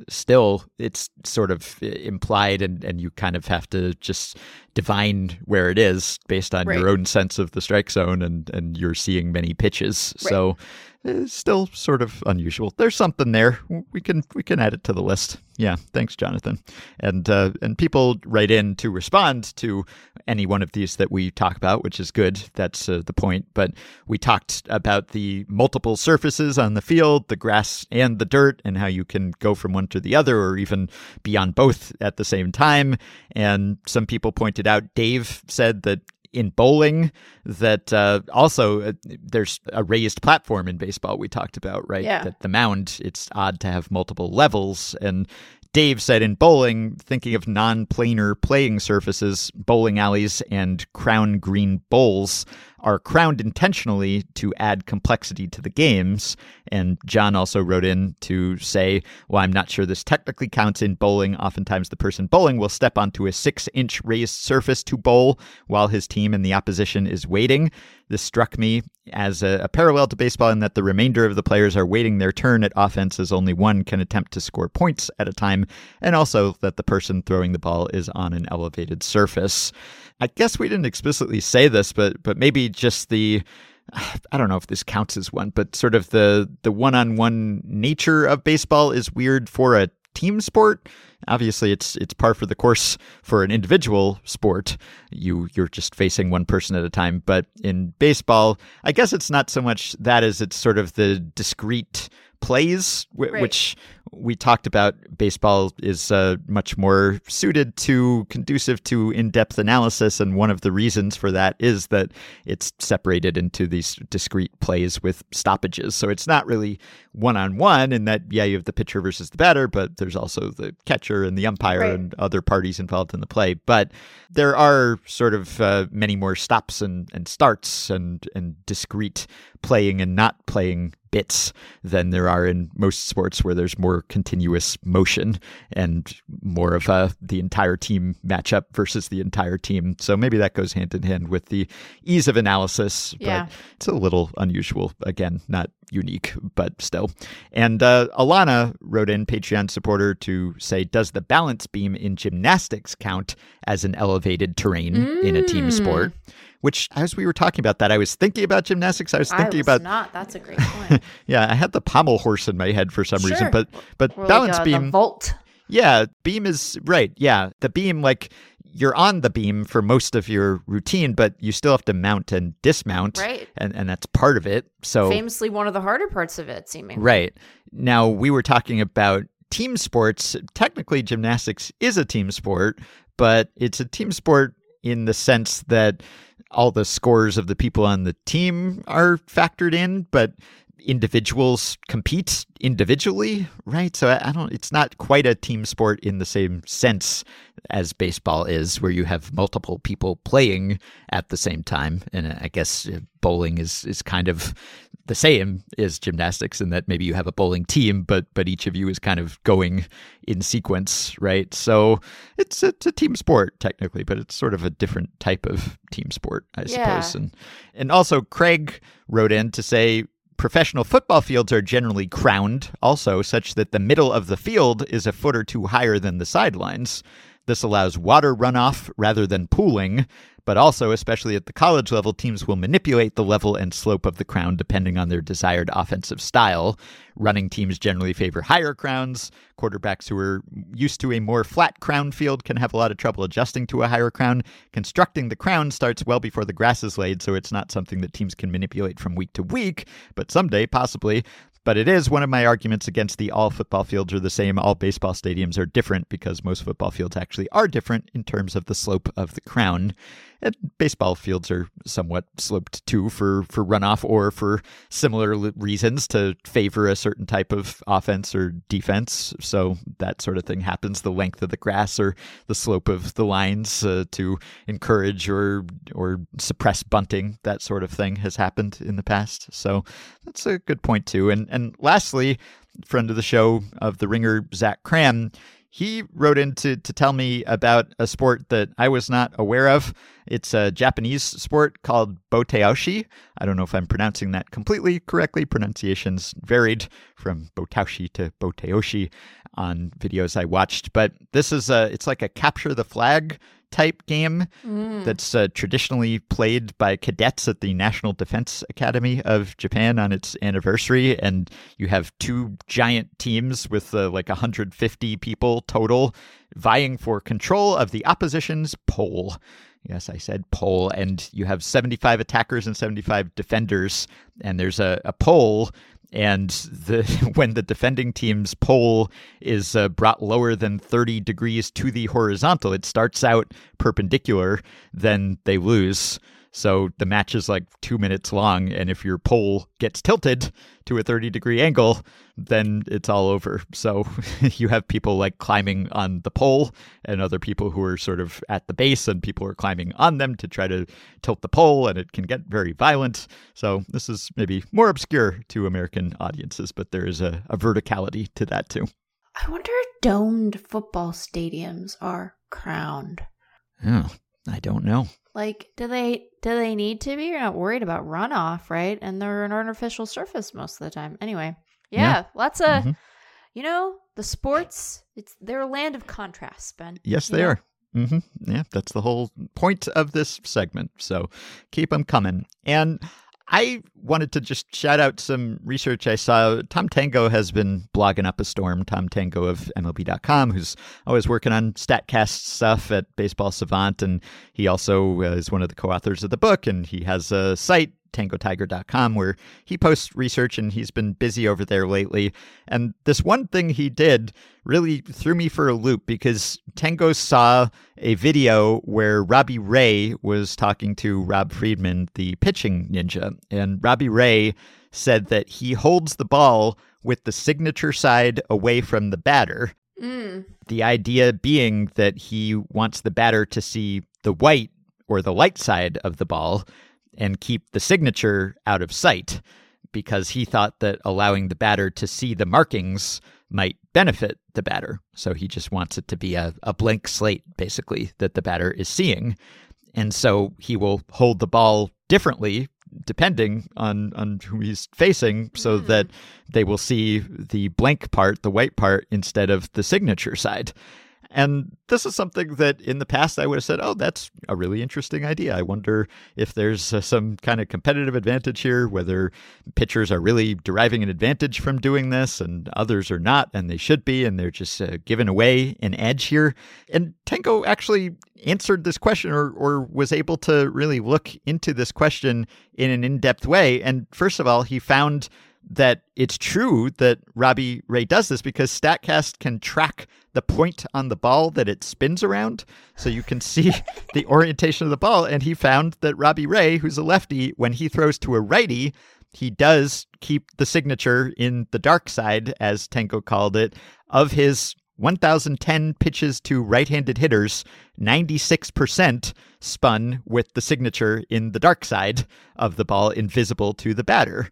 Still, it's sort of implied, and, and you kind of have to just divine where it is based on right. your own sense of the strike zone, and, and you're seeing many pitches. Right. So it's still sort of unusual. There's something there. We can we can add it to the list. Yeah. Thanks, Jonathan. And uh, and people write in to respond to any one of these that we talk about, which is good. That's uh, the point. But we talked about the multiple surfaces on the field, the grass and the dirt, and how you can go from one to the other or even be on both at the same time. And some people pointed out, Dave said that in bowling, that uh, also uh, there's a raised platform in baseball we talked about, right? Yeah. That the mound, it's odd to have multiple levels. And Dave said in bowling, thinking of non-planar playing surfaces, bowling alleys and crown green bowls are crowned intentionally to add complexity to the games. And John also wrote in to say, well, I'm not sure this technically counts in bowling. Oftentimes the person bowling will step onto a six-inch raised surface to bowl while his team and the opposition is waiting. This struck me as a, a parallel to baseball in that the remainder of the players are waiting their turn at offense as only one can attempt to score points at a time, and also that the person throwing the ball is on an elevated surface. I guess we didn't explicitly say this, but but maybe just the, I don't know if this counts as one, but sort of the the one-on-one nature of baseball is weird for a team sport. Obviously, it's it's par for the course for an individual sport. You you're just facing one person at a time. But in baseball, I guess it's not so much that as it's sort of the discrete plays, w- right. which we talked about. Baseball is uh, much more suited to, conducive to in-depth analysis. And one of the reasons for that is that it's separated into these discrete plays with stoppages. So it's not really one-on-one in that, yeah, you have the pitcher versus the batter, but there's also the catcher and the umpire right. and other parties involved in the play. But there are sort of uh, many more stops and, and starts and, and discrete playing and not playing bits than there are in most sports where there's more continuous motion and more of a the entire team matchup versus the entire team. So maybe that goes hand in hand with the ease of analysis, but yeah. it's a little unusual. Again, not unique, but still. And uh, Alana wrote in, Patreon supporter, to say, does the balance beam in gymnastics count as an elevated terrain mm. in a team sport? Which, as we were talking about that, I was thinking about gymnastics. I was thinking I was about not. That's a great point. Yeah, I had the pommel horse in my head for some sure. reason, but but or balance like a, beam. The vault. Yeah, beam is right. Yeah, the beam, like you're on the beam for most of your routine, but you still have to mount and dismount, right? And and that's part of it. So famously, one of the harder parts of it, seemingly. Right. Now we were talking about team sports. Technically, gymnastics is a team sport, but it's a team sport in the sense that all the scores of the people on the team are factored in, but individuals compete individually, right? So I don't, it's not quite a team sport in the same sense as baseball is, where you have multiple people playing at the same time. And I guess bowling is, is kind of the same as gymnastics in that maybe you have a bowling team, but but each of you is kind of going in sequence, right? So it's it's a team sport technically, but it's sort of a different type of team sport, I yeah. suppose. And and also Craig wrote in to say, professional football fields are generally crowned also, such that the middle of the field is a foot or two higher than the sidelines. This allows water runoff rather than pooling, but also, especially at the college level, teams will manipulate the level and slope of the crown depending on their desired offensive style. Running teams generally favor higher crowns. Quarterbacks who are used to a more flat crown field can have a lot of trouble adjusting to a higher crown. Constructing the crown starts well before the grass is laid, so it's not something that teams can manipulate from week to week, but someday, possibly. But it is one of my arguments against the all football fields are the same, all baseball stadiums are different, because most football fields actually are different in terms of the slope of the crown. And baseball fields are somewhat sloped too for, for runoff or for similar reasons to favor a certain type of offense or defense. So that sort of thing happens. The length of the grass or the slope of the lines uh, to encourage or or suppress bunting, that sort of thing has happened in the past. So that's a good point too. And and lastly, friend of the show of The Ringer, Zach Cram, he wrote in to, to tell me about a sport that I was not aware of. It's a Japanese sport called botaoshi. I don't know if I'm pronouncing that completely correctly. Pronunciations varied from botaoshi to botaoshi on videos I watched. But this is a, it's like a capture the flag type game mm. that's uh, traditionally played by cadets at the National Defense Academy of Japan on its anniversary. And you have two giant teams with uh, like one hundred fifty people total vying for control of the opposition's pole. Yes, I said pole. And you have seventy-five attackers and seventy-five defenders. And there's a, a pole. And the, when the defending team's pole is uh, brought lower than thirty degrees to the horizontal, it starts out perpendicular, then they lose. So the match is like two minutes long. And if your pole gets tilted to a thirty degree angle, then it's all over. So you have people like climbing on the pole and other people who are sort of at the base, and people are climbing on them to try to tilt the pole, and it can get very violent. So this is maybe more obscure to American audiences, but there is a, a verticality to that too. I wonder if domed football stadiums are crowned. Oh, I don't know. Like, do they do they need to be? You're not worried about runoff, right? And they're an artificial surface most of the time. Anyway, yeah, yeah. lots of, mm-hmm. you know, the sports, it's they're a land of contrasts, Ben. Yes, they know? are. Mm-hmm. Yeah, that's the whole point of this segment. So keep them coming. And I wanted to just shout out some research I saw. Tom Tango has been blogging up a storm. Tom Tango of M L B dot com, who's always working on StatCast stuff at Baseball Savant. And he also is one of the co-authors of the book. And he has a site, tango tiger dot com, where he posts research, and he's been busy over there lately. And this one thing he did really threw me for a loop, because Tango saw a video where Robbie Ray was talking to Rob Friedman, the pitching ninja. And Robbie Ray said that he holds the ball with the signature side away from the batter. Mm. The idea being that he wants the batter to see the white or the light side of the ball and keep the signature out of sight, because he thought that allowing the batter to see the markings might benefit the batter. So he just wants it to be a, a blank slate, basically, that the batter is seeing. And so he will hold the ball differently depending on, on who he's facing, so mm. that they will see the blank part, the white part, instead of the signature side. And this is something that in the past I would have said, oh, that's a really interesting idea. I wonder if there's uh, some kind of competitive advantage here, whether pitchers are really deriving an advantage from doing this and others are not, and they should be, and they're just uh, giving away an edge here. And Tango actually answered this question, or, or was able to really look into this question in an in-depth way. And first of all, he found that it's true that Robbie Ray does this because StatCast can track the point on the ball that it spins around. So you can see the orientation of the ball. And he found that Robbie Ray, who's a lefty, when he throws to a righty, he does keep the signature in the dark side, as Tango called it, of his one thousand ten pitches to right-handed hitters, ninety-six percent spun with the signature in the dark side of the ball, invisible to the batter.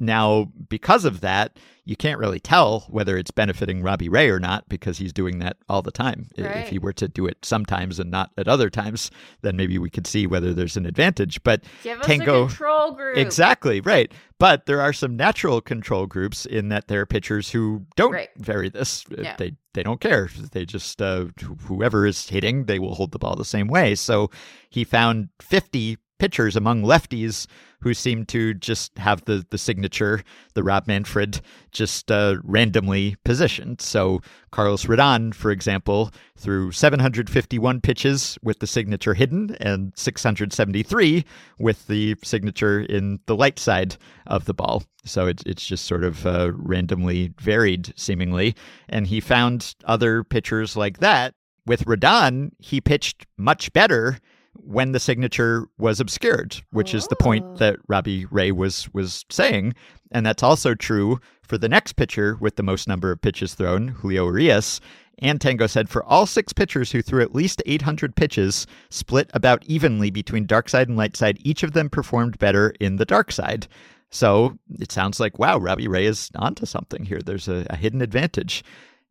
Now, because of that, you can't really tell whether it's benefiting Robbie Ray or not, because he's doing that all the time. Right. If he were to do it sometimes and not at other times, then maybe we could see whether there's an advantage. But give us Tango, a control group. Exactly, right. But there are some natural control groups in that there are pitchers who don't right. vary this. Yeah. They they don't care. They just, uh, whoever is hitting, they will hold the ball the same way. So he found fifty pitchers among lefties who seem to just have the the signature, the Rob Manfred, just uh, randomly positioned. So Carlos Rodon, for example, threw seven hundred fifty-one pitches with the signature hidden and six hundred seventy-three with the signature in the light side of the ball. So it, it's just sort of uh, randomly varied, seemingly. And he found other pitchers like that. With Rodon, he pitched much better when the signature was obscured, which oh. is the point that Robbie Ray was was saying. And that's also true for the next pitcher with the most number of pitches thrown, Julio Urias. And Tango said for all six pitchers who threw at least eight hundred pitches, split about evenly between dark side and light side, each of them performed better in the dark side. So it sounds like, wow, Robbie Ray is onto something here. There's a, a hidden advantage.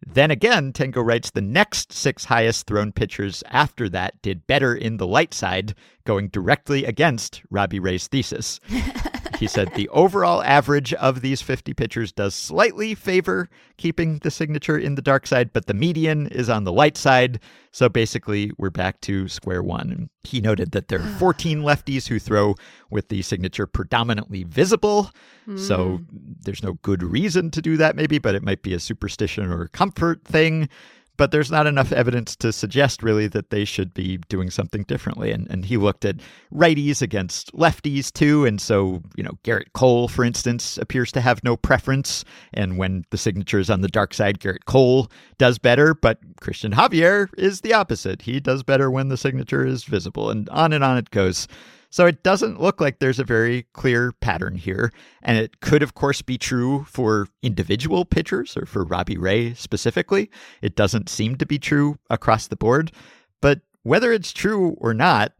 Then again, Tango writes the next six highest thrown pitchers after that did better in the light side, going directly against Robbie Ray's thesis. He said the overall average of these fifty pitchers does slightly favor keeping the signature in the dark side, but the median is on the light side. So basically, we're back to square one. He noted that there are fourteen lefties who throw with the signature predominantly visible. Mm. So there's no good reason to do that, maybe, but it might be a superstition or a comfort thing. But there's not enough evidence to suggest, really, that they should be doing something differently. And and he looked at righties against lefties, too. And so, you know, Garrett Cole, for instance, appears to have no preference. And when the signature is on the dark side, Garrett Cole does better. But Christian Javier is the opposite. He does better when the signature is visible. And on and on it goes. So it doesn't look like there's a very clear pattern here. And it could, of course, be true for individual pitchers or for Robbie Ray specifically. It doesn't seem to be true across the board. But whether it's true or not,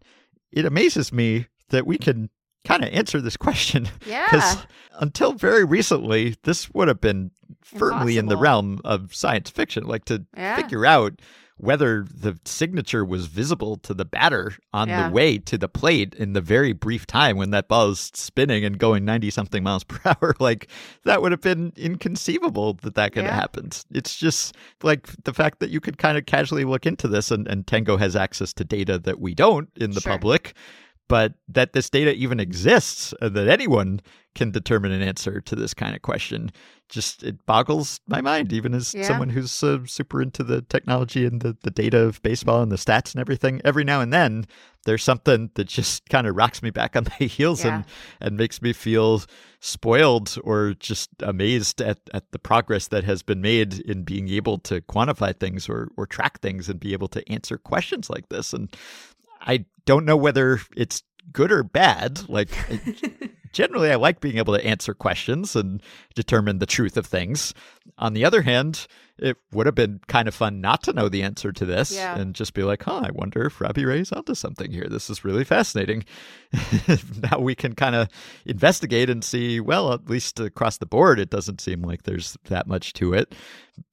it amazes me that we can kind of answer this question. Yeah. Because until very recently, this would have been firmly impossible in the realm of science fiction. Like to yeah. figure out whether the signature was visible to the batter on yeah. the way to the plate in the very brief time when that ball is spinning and going ninety-something miles per hour, like that would have been inconceivable that that could yeah. have happened. It's just like the fact that you could kind of casually look into this, and, and Tango has access to data that we don't in the sure. public, but that this data even exists, and that anyone can determine an answer to this kind of question. Just, it boggles my mind, even as yeah. someone who's uh, super into the technology and the, the data of baseball and the stats and everything. Every now and then, there's something that just kind of rocks me back on my heels yeah. and, and makes me feel spoiled or just amazed at, at the progress that has been made in being able to quantify things or, or track things and be able to answer questions like this. And I don't know whether it's good or bad. Like, generally, I like being able to answer questions and determine the truth of things. On the other hand, it would have been kind of fun not to know the answer to this yeah. and just be like, huh, I wonder if Robbie Ray's onto something here. This is really fascinating. Now we can kind of investigate and see, well, at least across the board, it doesn't seem like there's that much to it.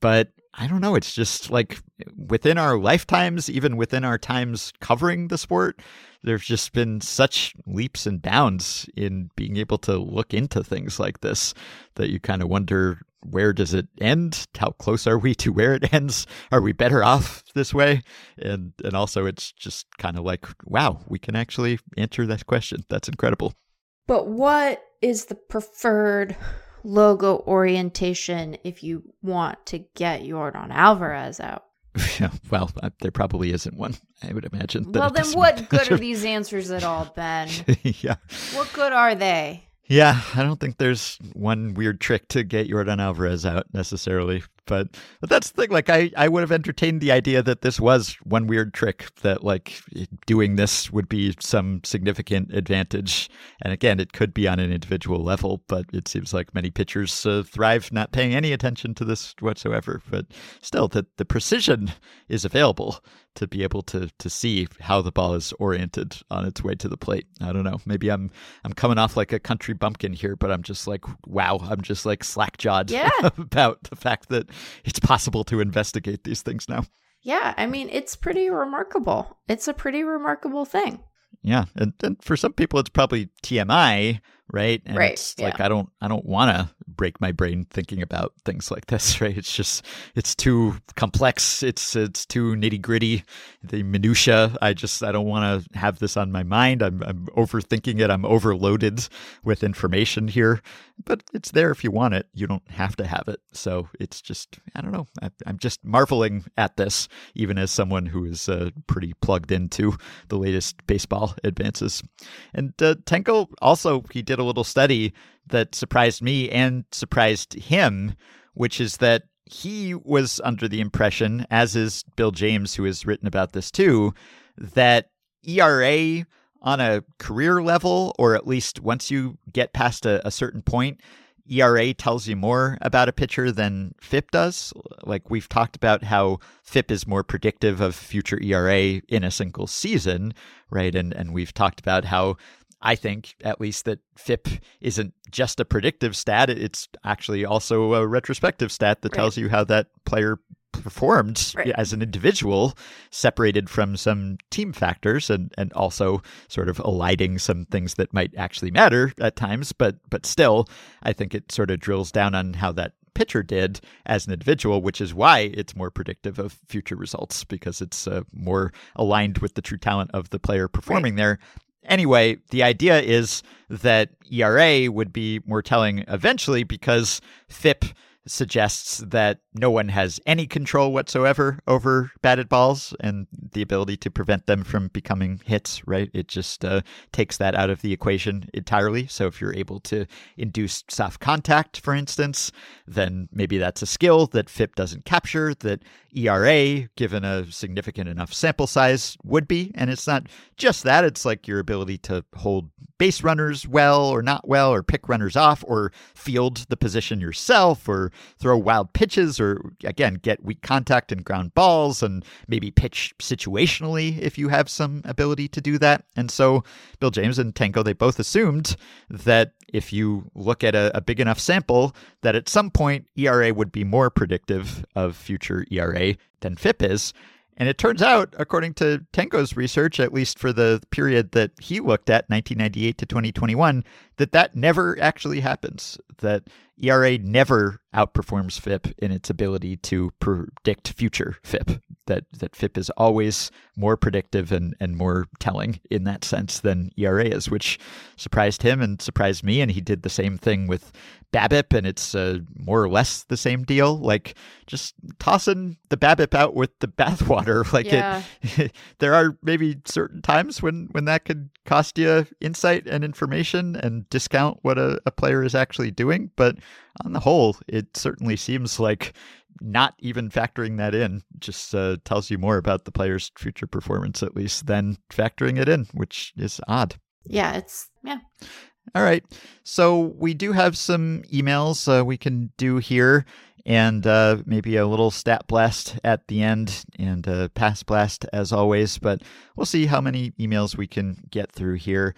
But I don't know. It's just like within our lifetimes, even within our times covering the sport, there's just been such leaps and bounds in being able to look into things like this that you kind of wonder, where does it end? How close are we to where it ends? Are we better off this way? And and also it's just kind of like, wow, we can actually answer that question. That's incredible. But what is the preferred logo orientation if you want to get Yordan Alvarez out? Yeah, well, there probably isn't one, I would imagine. Well, then what good are these answers at all, Ben? Yeah. What good are they? Yeah, I don't think there's one weird trick to get Yordan Alvarez out necessarily. But, but that's the thing. Like, I, I would have entertained the idea that this was one weird trick, that like doing this would be some significant advantage. And again, it could be on an individual level, but it seems like many pitchers uh, thrive not paying any attention to this whatsoever. But still, that the precision is available to be able to to see how the ball is oriented on its way to the plate. I don't know. Maybe I'm I'm coming off like a country bumpkin here, but I'm just like, wow, I'm just like slack-jawed yeah. about the fact that it's possible to investigate these things now. Yeah, I mean, it's pretty remarkable. It's a pretty remarkable thing. Yeah, and, and for some people, it's probably T M I, right? And right. It's yeah. like I don't, I don't want to break my brain thinking about things like this, right? It's just, it's too complex. It's, it's too nitty gritty, the minutia. I just, I don't want to have this on my mind. I'm, I'm overthinking it. I'm overloaded with information here. But it's there if you want it. You don't have to have it. So it's just, I don't know. I, I'm just marveling at this, even as someone who is uh, pretty plugged into the latest baseball advances. And uh, Tango also, he did a little study that surprised me and surprised him, which is that he was under the impression, as is Bill James, who has written about this too, that E R A on a career level, or at least once you get past a, a certain point, E R A tells you more about a pitcher than F I P does. Like we've talked about how F I P is more predictive of future E R A in a single season, right? And and we've talked about how I think, at least, that F I P isn't just a predictive stat. It's actually also a retrospective stat that right. tells you how that player performed right. as an individual, separated from some team factors and, and also sort of eliding some things that might actually matter at times. But but still, I think it sort of drills down on how that pitcher did as an individual, which is why it's more predictive of future results, because it's uh, more aligned with the true talent of the player performing right. there. Anyway, the idea is that E R A would be more telling eventually because F I P suggests that no one has any control whatsoever over batted balls and the ability to prevent them from becoming hits, right? It just uh, takes that out of the equation entirely. So if you're able to induce soft contact, for instance, then maybe that's a skill that F I P doesn't capture, that E R A, given a significant enough sample size, would be. And it's not just that. It's like your ability to hold base runners well or not well, or pick runners off, or field the position yourself, or throw wild pitches, or again, get weak contact and ground balls, and maybe pitch situationally if you have some ability to do that. And so Bill James and Tango, they both assumed that if you look at a, a big enough sample, that at some point E R A would be more predictive of future E R A than F I P is. And it turns out, according to Tango's research, at least for the period that he looked at, nineteen ninety-eight to twenty twenty-one, that that never actually happens, that E R A never outperforms F I P in its ability to predict future F I P, that that F I P is always more predictive and, and more telling in that sense than E R A is, which surprised him and surprised me. And he did the same thing with BABIP, and it's uh, more or less the same deal, like just tossing the BABIP out with the bathwater. Like yeah. it, there are maybe certain times when, when that could cost you insight and information and discount what a, a player is actually doing. But on the whole, it certainly seems like not even factoring that in just uh, tells you more about the player's future performance, at least, than factoring it in, which is odd. Yeah, it's, yeah. All right. So we do have some emails uh, we can do here, and uh, maybe a little stat blast at the end, and uh, pass blast as always, but we'll see how many emails we can get through here.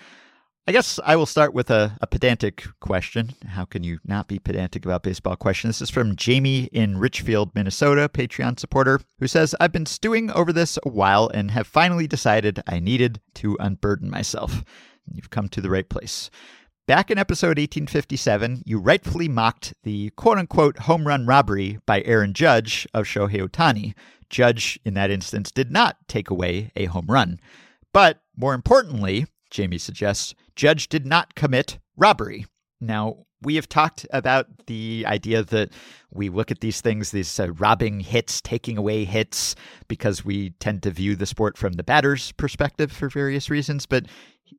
I guess I will start with a, a pedantic question. How can you not be pedantic about baseball questions? This is from Jamie in Richfield, Minnesota, Patreon supporter, who says, I've been stewing over this a while and have finally decided I needed to unburden myself. You've come to the right place. Back in episode eighteen fifty-seven, you rightfully mocked the quote-unquote home run robbery by Aaron Judge of Shohei Ohtani. Judge, in that instance, did not take away a home run. But more importantly, Jamie suggests, Judge did not commit robbery. Now, we have talked about the idea that we look at these things, these uh, robbing hits, taking away hits, because we tend to view the sport from the batter's perspective for various reasons. But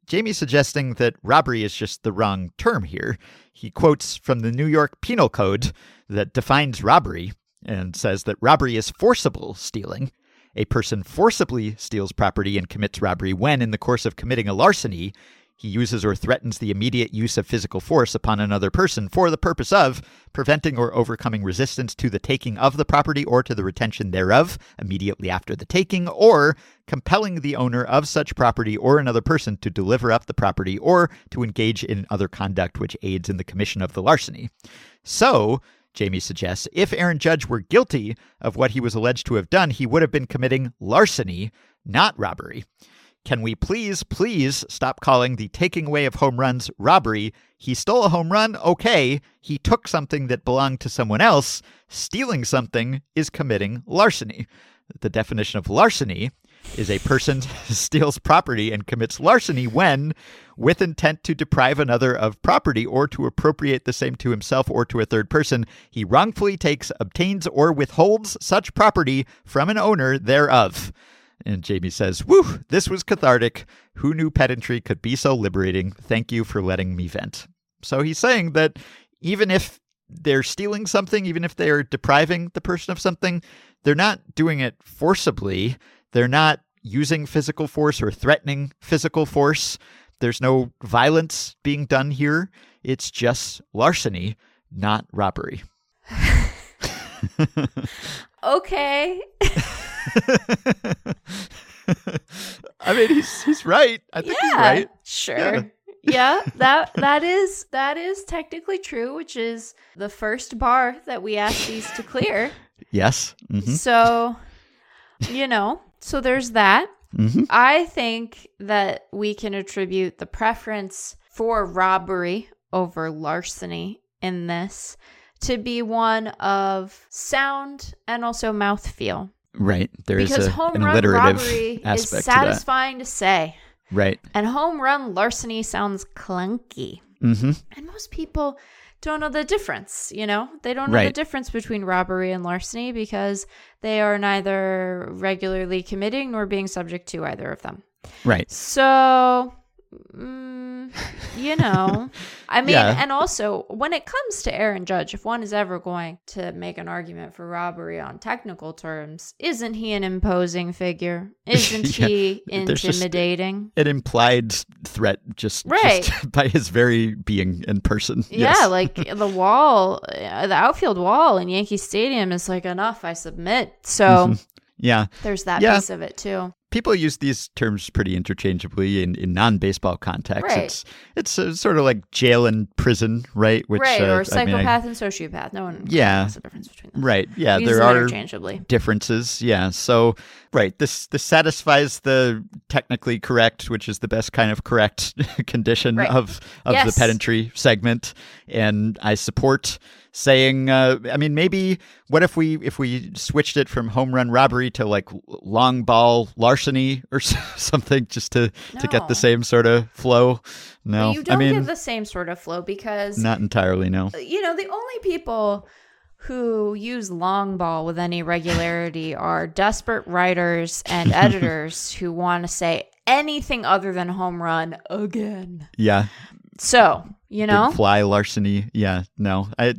Jamie's suggesting that robbery is just the wrong term here. He quotes from the New York Penal Code that defines robbery and says that robbery is forcible stealing. A person forcibly steals property and commits robbery when, in the course of committing a larceny, He uses or threatens the immediate use of physical force upon another person for the purpose of preventing or overcoming resistance to the taking of the property or to the retention thereof immediately after the taking, or compelling the owner of such property or another person to deliver up the property or to engage in other conduct which aids in the commission of the larceny. So, Jamie suggests, if Aaron Judge were guilty of what he was alleged to have done, he would have been committing larceny, not robbery. Can we please, please stop calling the taking away of home runs robbery? He stole a home run, okay. He took something that belonged to someone else. Stealing something is committing larceny. The definition of larceny is a person steals property and commits larceny when, with intent to deprive another of property or to appropriate the same to himself or to a third person, he wrongfully takes, obtains, or withholds such property from an owner thereof. And Jamie says, whew, this was cathartic. Who knew pedantry could be so liberating? Thank you for letting me vent. So he's saying that even if they're stealing something, even if they're depriving the person of something, they're not doing it forcibly. They're not using physical force or threatening physical force. There's no violence being done here. It's just larceny, not robbery. Okay. I mean, he's he's right. I think yeah, he's right. Sure. Yeah. yeah, that that is that is technically true, which is the first bar that we asked these to clear. Yes. Mm-hmm. So, you know, so there's that. Mm-hmm. I think that we can attribute the preference for robbery over larceny in this to be one of sound and also mouthfeel. Right. There because is a, home an run alliterative robbery aspect is satisfying to, to say. Right. And home run larceny sounds clunky. Mm-hmm. And most people don't know the difference, you know? They don't know right. the difference between robbery and larceny because they are neither regularly committing nor being subject to either of them. Right. So, mm, you know, I mean, yeah. and also when it comes to Aaron Judge, if one is ever going to make an argument for robbery on technical terms, isn't he an imposing figure? Isn't yeah. he intimidating? An implied threat just, right. just by his very being in person. Yeah, yes. Like the wall, the outfield wall in Yankee Stadium is like, enough, I submit. So mm-hmm. yeah, there's that yeah. piece of it too. People use these terms pretty interchangeably in, in non-baseball contexts. Right. It's it's a, sort of like jail and prison, right? Which, right, or uh, psychopath I mean, I, and sociopath. No one yeah, knows the difference between them. Right, yeah, there are interchangeably. differences. Yeah, so, right, this, this satisfies the technically correct, which is the best kind of correct condition right. of, of yes. the pedantry segment. And I support saying, uh, I mean, maybe what if we if we switched it from home run robbery to like long ball larceny or something just to, no. to get the same sort of flow? No, you don't I mean, get the same sort of flow because not entirely. No, you know, the only people who use long ball with any regularity are desperate writers and editors who want to say anything other than home run again. Yeah. So, you know, big fly larceny. Yeah, no, I,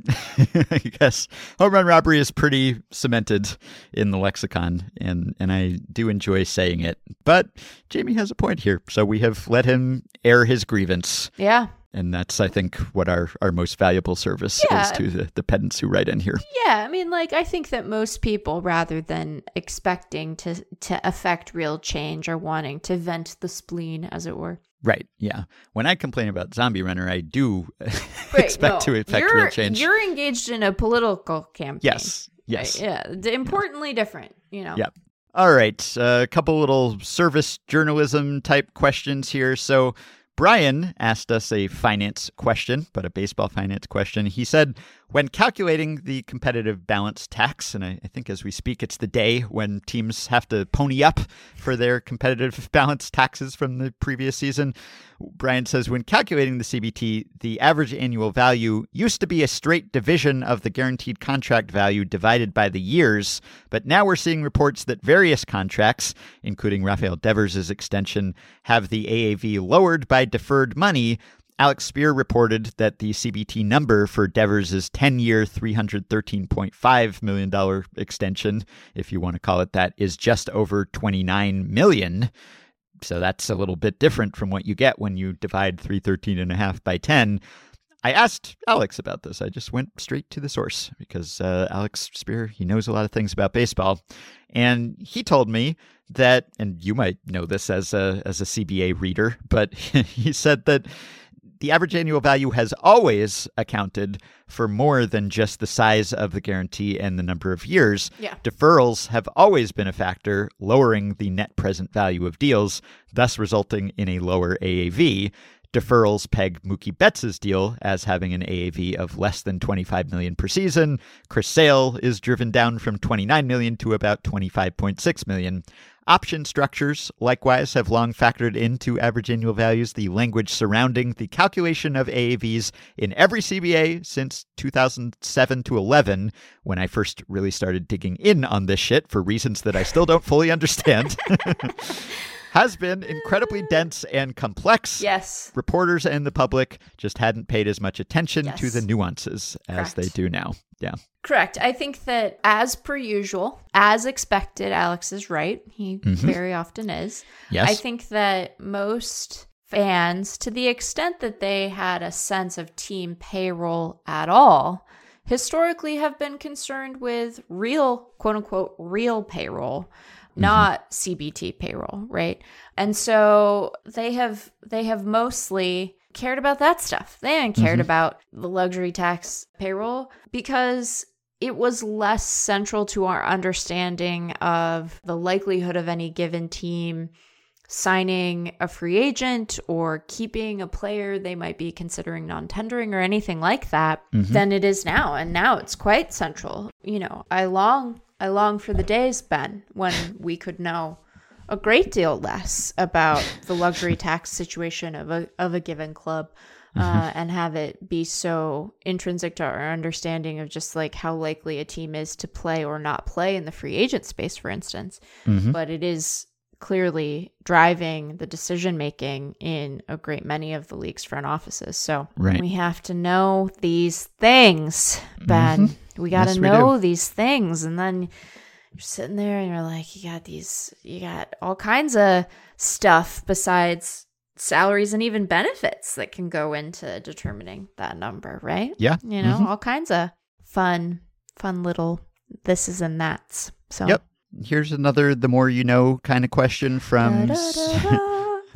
I guess home run robbery is pretty cemented in the lexicon, and, and I do enjoy saying it. But Jamie has a point here. So we have let him air his grievance. Yeah. And that's, I think, what our, our most valuable service yeah. is to the, the pedants who write in here. Yeah. I mean, like, I think that most people, rather than expecting to, to affect real change, are wanting to vent the spleen, as it were. Right. Yeah. When I complain about Zombie Runner, I do right, expect no, to affect real change. You're engaged in a political campaign. Yes. Yes. Right? Yeah. Importantly yeah. different, you know. Yep. All right. A uh, couple little service journalism type questions here. So, Brian asked us a finance question, but a baseball finance question. He said, when calculating the competitive balance tax, and I, I think as we speak, it's the day when teams have to pony up for their competitive balance taxes from the previous season. Brian says, when calculating the C B T, the average annual value used to be a straight division of the guaranteed contract value divided by the years. But now we're seeing reports that various contracts, including Rafael Devers' extension, have the A A V lowered by deferred money. Alex Speer reported that the C B T number for Devers' ten-year three hundred thirteen point five million dollars extension, if you want to call it that, is just over twenty-nine million dollars. So that's a little bit different from what you get when you divide three thirteen and a half by ten. I asked Alex about this. I just went straight to the source because uh, Alex Speer, he knows a lot of things about baseball. And he told me that, and you might know this as a, as a C B A reader, but he said that the average annual value has always accounted for more than just the size of the guarantee and the number of years. Yeah. Deferrals have always been a factor, lowering the net present value of deals, thus resulting in a lower A A V. Deferrals peg Mookie Betts' deal as having an A A V of less than twenty-five million dollars per season. Chris Sale is driven down from twenty-nine million dollars to about twenty-five point six million dollars. Option structures, likewise, have long factored into average annual values the language surrounding the calculation of A A Vs in every C B A since two thousand seven to eleven, when I first really started digging in on this shit for reasons that I still don't fully understand. Has been incredibly dense and complex. Yes. Reporters and the public just hadn't paid as much attention yes. to the nuances as Correct. They do now. Yeah. Correct. I think that as per usual, as expected, Alex is right. He mm-hmm. very often is. Yes. I think that most fans, to the extent that they had a sense of team payroll at all, historically have been concerned with real, quote unquote, real payroll. Not C B T payroll, right? And so they have they have mostly cared about that stuff. They haven't cared mm-hmm. about the luxury tax payroll because it was less central to our understanding of the likelihood of any given team signing a free agent or keeping a player they might be considering non-tendering or anything like that mm-hmm. than it is now. And now it's quite central. You know, I long... I long for the days, Ben, when we could know a great deal less about the luxury tax situation of a of a given club uh, mm-hmm. and have it be so intrinsic to our understanding of just like how likely a team is to play or not play in the free agent space, for instance. Mm-hmm. But it is clearly driving the decision-making in a great many of the league's front offices. So right. we have to know these things, Ben. Mm-hmm. We got to yes, know these things. And then you're sitting there and you're like, you got these, you got all kinds of stuff besides salaries and even benefits that can go into determining that number, right? Yeah. You know, mm-hmm. all kinds of fun, fun little thises and that's. So, yep. Here's another the more you know kind of question from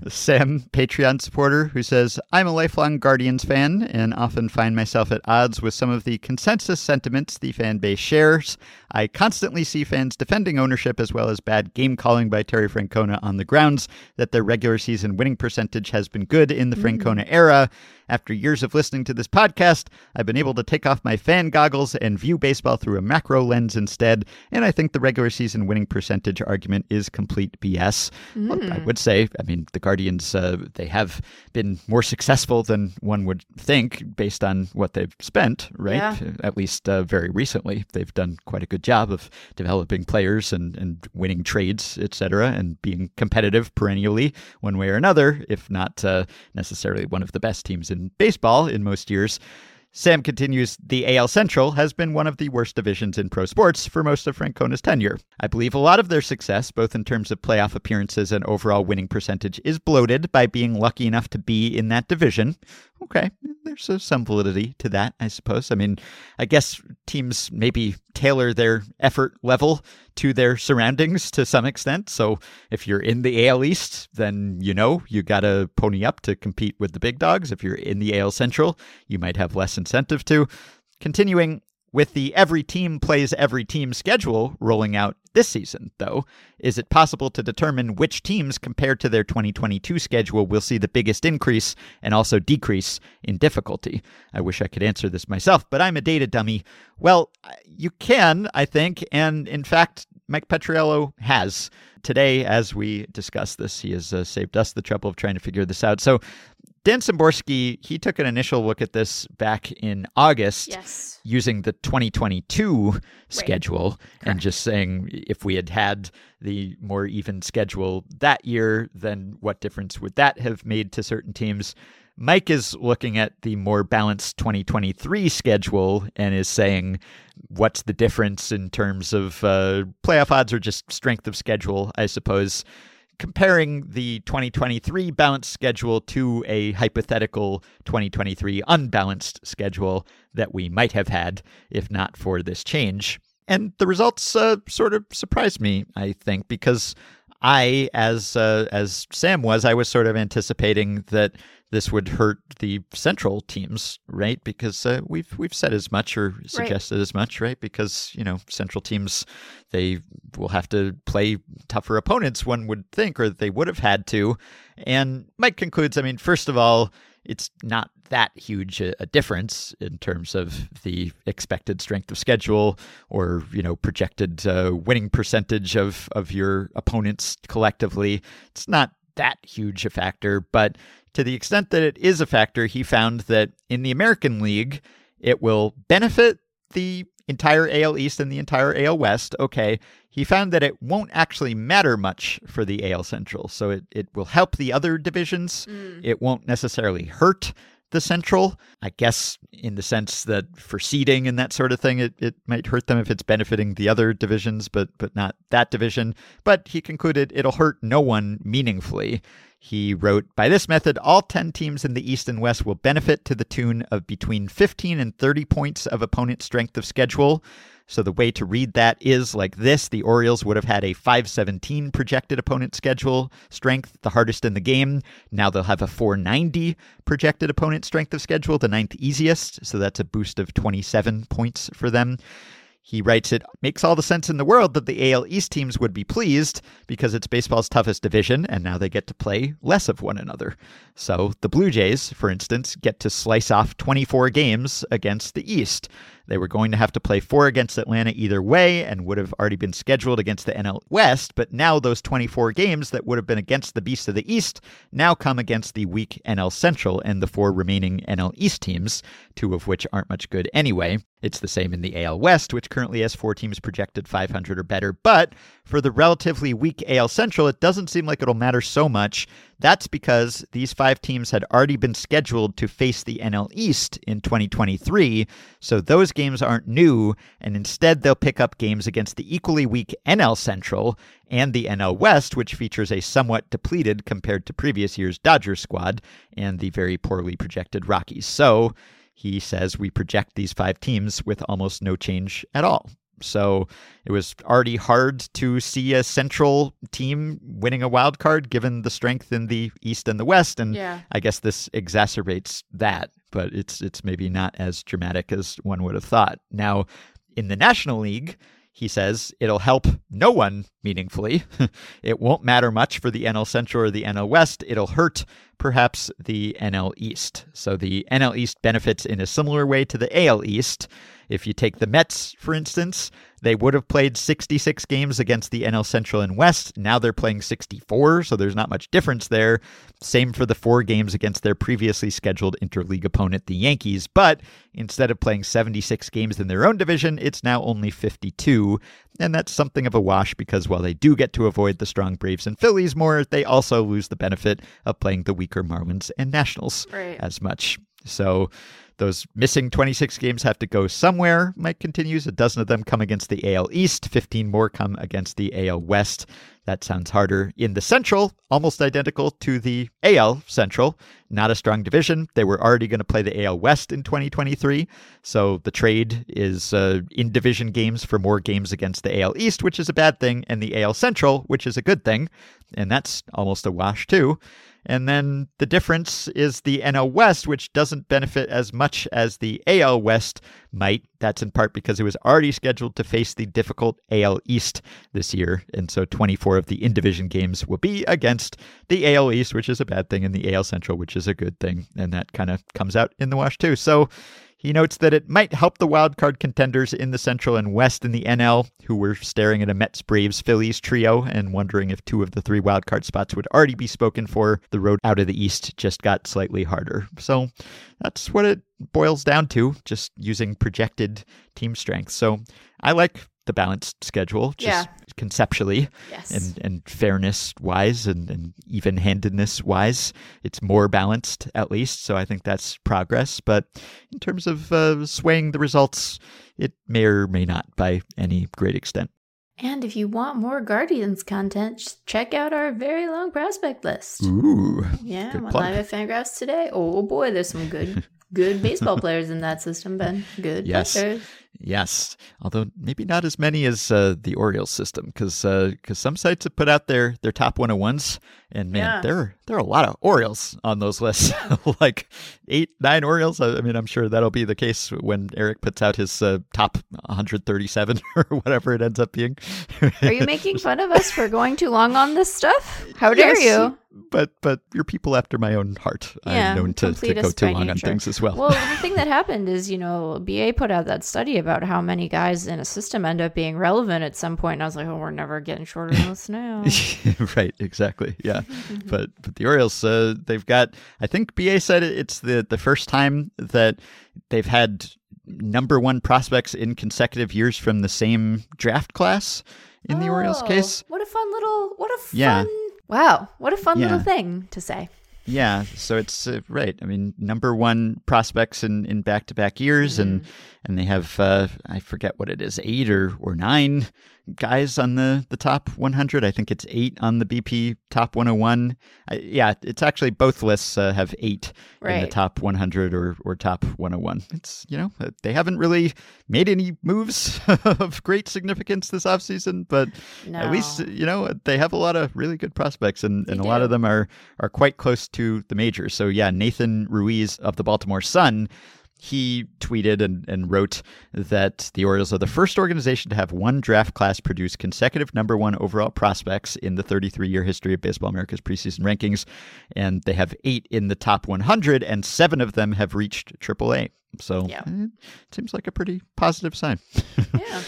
Sam, Patreon supporter, who says, I'm a lifelong Guardians fan and often find myself at odds with some of the consensus sentiments the fan base shares. I constantly see fans defending ownership as well as bad game calling by Terry Francona on the grounds that their regular season winning percentage has been good in the mm. Francona era. After years of listening to this podcast, I've been able to take off my fan goggles and view baseball through a macro lens instead, and I think the regular season winning percentage argument is complete B S. Mm. Well, I would say, I mean, the Guardians, uh, they have been more successful than one would think based on what they've spent, right? Yeah. At least uh, very recently. They've done quite a good job of developing players and, and winning trades, et cetera, and being competitive perennially one way or another, if not uh, necessarily one of the best teams in baseball in most years. Sam continues, the A L Central has been one of the worst divisions in pro sports for most of Francona's tenure. I believe a lot of their success, both in terms of playoff appearances and overall winning percentage, is bloated by being lucky enough to be in that division. Okay, there's uh, some validity to that, I suppose. I mean, I guess teams maybe tailor their effort level to their surroundings to some extent. So if you're in the A L East, then, you know, you got to pony up to compete with the big dogs. If you're in the A L Central, you might have less incentive to. Continuing with the every team plays every team schedule rolling out this season, though, is it possible to determine which teams compared to their twenty twenty-two schedule will see the biggest increase and also decrease in difficulty? I wish I could answer this myself, but I'm a data dummy. Well, you can, I think, and in fact, Mike Petriello has. Today, as we discuss this, he has uh, saved us the trouble of trying to figure this out. So Dan Szymborski, he took an initial look at this back in August yes. using the twenty twenty-two right. schedule Correct. And just saying if we had had the more even schedule that year, then what difference would that have made to certain teams? Mike is looking at the more balanced twenty twenty-three schedule and is saying, what's the difference in terms of uh, playoff odds or just strength of schedule, I suppose? comparing the twenty twenty-three balanced schedule to a hypothetical twenty twenty-three unbalanced schedule that we might have had if not for this change. And the results uh, sort of surprised me, I think, because I, as uh, as Sam was, I was sort of anticipating that this would hurt the Central teams, right? Because uh, we've we've said as much or suggested right. as much, right? Because, you know, Central teams, they will have to play tougher opponents, one would think, or they would have had to. And Mike concludes, I mean, first of all, it's not that huge a, a difference in terms of the expected strength of schedule or, you know, projected uh, winning percentage of, of your opponents collectively. It's not that huge a factor, but to the extent that it is a factor, he found that in the American League, it will benefit the entire A L East and the entire A L West. Okay, he found that it won't actually matter much for the A L Central. So it, it will help the other divisions. Mm. It won't necessarily hurt the Central, I guess, in the sense that for seeding and that sort of thing, it, it might hurt them if it's benefiting the other divisions, but but not that division. But he concluded it'll hurt no one meaningfully. He wrote, by this method, all ten teams in the East and West will benefit to the tune of between fifteen and thirty points of opponent strength of schedule. So the way to read that is like this. The Orioles would have had a five seventeen projected opponent schedule strength, the hardest in the game. Now they'll have a four ninety projected opponent strength of schedule, the ninth easiest. So that's a boost of twenty-seven points for them. He writes, it makes all the sense in the world that the A L East teams would be pleased because it's baseball's toughest division, and now they get to play less of one another. So the Blue Jays, for instance, get to slice off twenty-four games against the East. They were going to have to play four against Atlanta either way and would have already been scheduled against the N L West, but now those twenty-four games that would have been against the Beast of the East now come against the weak N L Central and the four remaining N L East teams, two of which aren't much good anyway. It's the same in the A L West, which currently has four teams projected five hundred or better. But for the relatively weak A L Central, it doesn't seem like it'll matter so much. That's because these five teams had already been scheduled to face the N L East in twenty twenty-three, so those games aren't new, and instead they'll pick up games against the equally weak N L Central and the N L West, which features a somewhat depleted compared to previous year's Dodgers squad and the very poorly projected Rockies. So he says we project these five teams with almost no change at all. So it was already hard to see a Central team winning a wild card given the strength in the East and the West. And yeah. I guess this exacerbates that, but it's it's maybe not as dramatic as one would have thought. Now, in the National League, he says it'll help no one meaningfully. It won't matter much for the N L Central or the N L West. It'll hurt perhaps the N L East. So the N L East benefits in a similar way to the A L East. If you take the Mets, for instance, they would have played sixty-six games against the N L Central and West. Now they're playing sixty-four, so there's not much difference there. Same for the four games against their previously scheduled interleague opponent, the Yankees. But instead of playing seventy-six games in their own division, it's now only fifty-two. And that's something of a wash because while they do get to avoid the strong Braves and Phillies more, they also lose the benefit of playing the weaker Marlins and Nationals right. as much. So those missing twenty-six games have to go somewhere, Mike continues. A dozen of them come against the A L East, fifteen more come against the A L West. That sounds harder. In the Central, almost identical to the A L Central, not a strong division. They were already going to play the A L West in twenty twenty-three. So the trade is uh, in-division games for more games against the A L East, which is a bad thing, and the A L Central, which is a good thing. And that's almost a wash, too. And then the difference is the N L West, which doesn't benefit as much as the A L West might. That's in part because it was already scheduled to face the difficult A L East this year. And so twenty-four of the in-division games will be against the A L East, which is a bad thing, and the A L Central, which is a good thing. And that kind of comes out in the wash, too. So he notes that it might help the wildcard contenders in the Central and West in the N L, who were staring at a Mets, Braves, Phillies trio and wondering if two of the three wildcard spots would already be spoken for. The road out of the East just got slightly harder. So that's what it boils down to, just using projected team strength. So I like the balanced schedule, just yeah. conceptually yes. and, and fairness-wise and, and even-handedness-wise. It's more balanced, at least, so I think that's progress. But in terms of uh, swaying the results, it may or may not by any great extent. And if you want more Guardians content, check out our very long prospect list. Oooo. Yeah, went live at FanGraphs today. Oh boy, there's some good good baseball players in that system, Ben. Good yes. players. Yes. Although maybe not as many as uh, the Orioles system, because uh, some sites have put out their, their top one oh ones, and man, yeah. there, there are a lot of Orioles on those lists, like eight, nine Orioles. I mean, I'm sure that'll be the case when Eric puts out his uh, top one hundred thirty-seven or whatever it ends up being. Are you making fun of us for going too long on this stuff? How dare yes. you? But but you're people after my own heart. Yeah, I'm known to, to go too long nature. on things as well. Well, the thing that happened is, you know, B A put out that study about how many guys in a system end up being relevant at some point. And I was like, oh, we're never getting shorter than this now. Right, exactly. Yeah. but but the Orioles, uh, they've got, I think B A said it, it's the, the first time that they've had number one prospects in consecutive years from the same draft class in oh, the Orioles case. What a fun little, what a fun yeah. Wow, what a fun yeah. little thing to say. Yeah, so it's uh, right. I mean, number one prospects in, in back-to-back years, mm. and and they have, uh, I forget what it is, eight or, or nine guys on the, the top one hundred. I think it's eight on the B P top one oh one. I, yeah, it's actually both lists uh, have eight right. in the top one hundred or, or top one oh one. It's, you know, they haven't really made any moves of great significance this offseason, but no. at least, you know, they have a lot of really good prospects, and, and a lot of them are, are quite close to the majors. So yeah, Nathan Ruiz of the Baltimore Sun, he tweeted and, and wrote that the Orioles are the first organization to have one draft class produce consecutive number one overall prospects in the thirty-three-year history of Baseball America's preseason rankings. And they have eight in the top one hundred, and seven of them have reached triple A. So yeah. it seems like a pretty positive sign. yeah,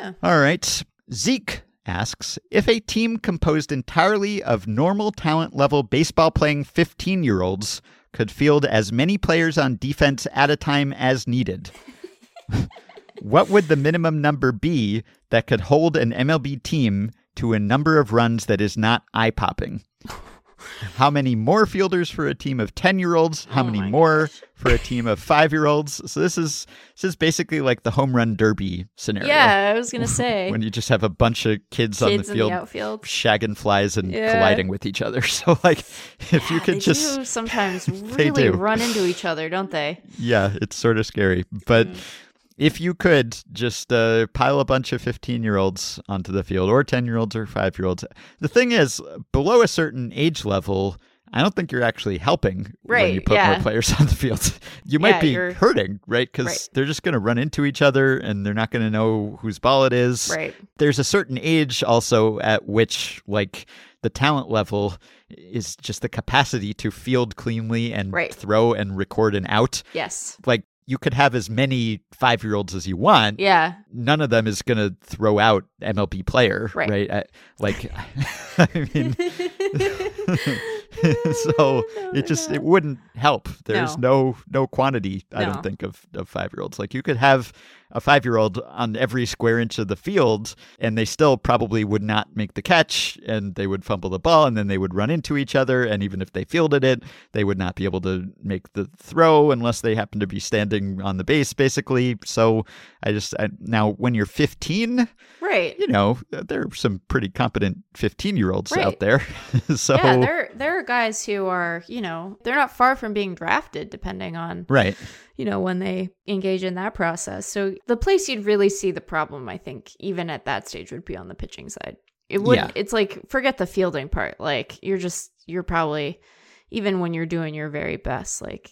yeah. All right. Zeke asks, if a team composed entirely of normal talent level baseball-playing fifteen-year-olds could field as many players on defense at a time as needed, what would the minimum number be that could hold an M L B team to a number of runs that is not eye-popping? How many more fielders for a team of ten-year-olds? How oh many more gosh. for a team of five-year-olds? So this is this is basically like the home run derby scenario. Yeah, I was going to say. When you just have a bunch of kids, kids on the field, the outfield, shagging flies and yeah. colliding with each other. So like if yeah, you could they just do sometimes really do. run into each other, don't they? Yeah, it's sort of scary. But mm. if you could just uh, pile a bunch of fifteen-year-olds onto the field, or ten-year-olds or five-year-olds. The thing is, below a certain age level, I don't think you're actually helping right, when you put yeah. more players on the field. You might yeah, be you're... hurting, right? Because right. they're just going to run into each other, and they're not going to know whose ball it is. Right. There's a certain age also at which, like, the talent level is just the capacity to field cleanly and right. throw and record an out. Yes. Like, you could have as many five-year-olds as you want. Yeah. None of them is going to throw out M L B player, right? right? I, like, I mean, so no, it just, not. it wouldn't help. There's no, no, no quantity, no. I don't think, of, of five-year-olds. Like, you could have a five-year-old on every square inch of the field, and they still probably would not make the catch, and they would fumble the ball, and then they would run into each other. And even if they fielded it, they would not be able to make the throw unless they happened to be standing on the base, basically. So I just, I, now when you're fifteen, right, you know, there are some pretty competent fifteen-year-olds right. out there. so yeah, there, there are guys who are, you know, they're not far from being drafted, depending on, right. you know, when they engage in that process. So the place you'd really see the problem, I think, even at that stage, would be on the pitching side. It wouldn't, yeah. it's like, forget the fielding part. Like, you're just, you're probably, even when you're doing your very best, like,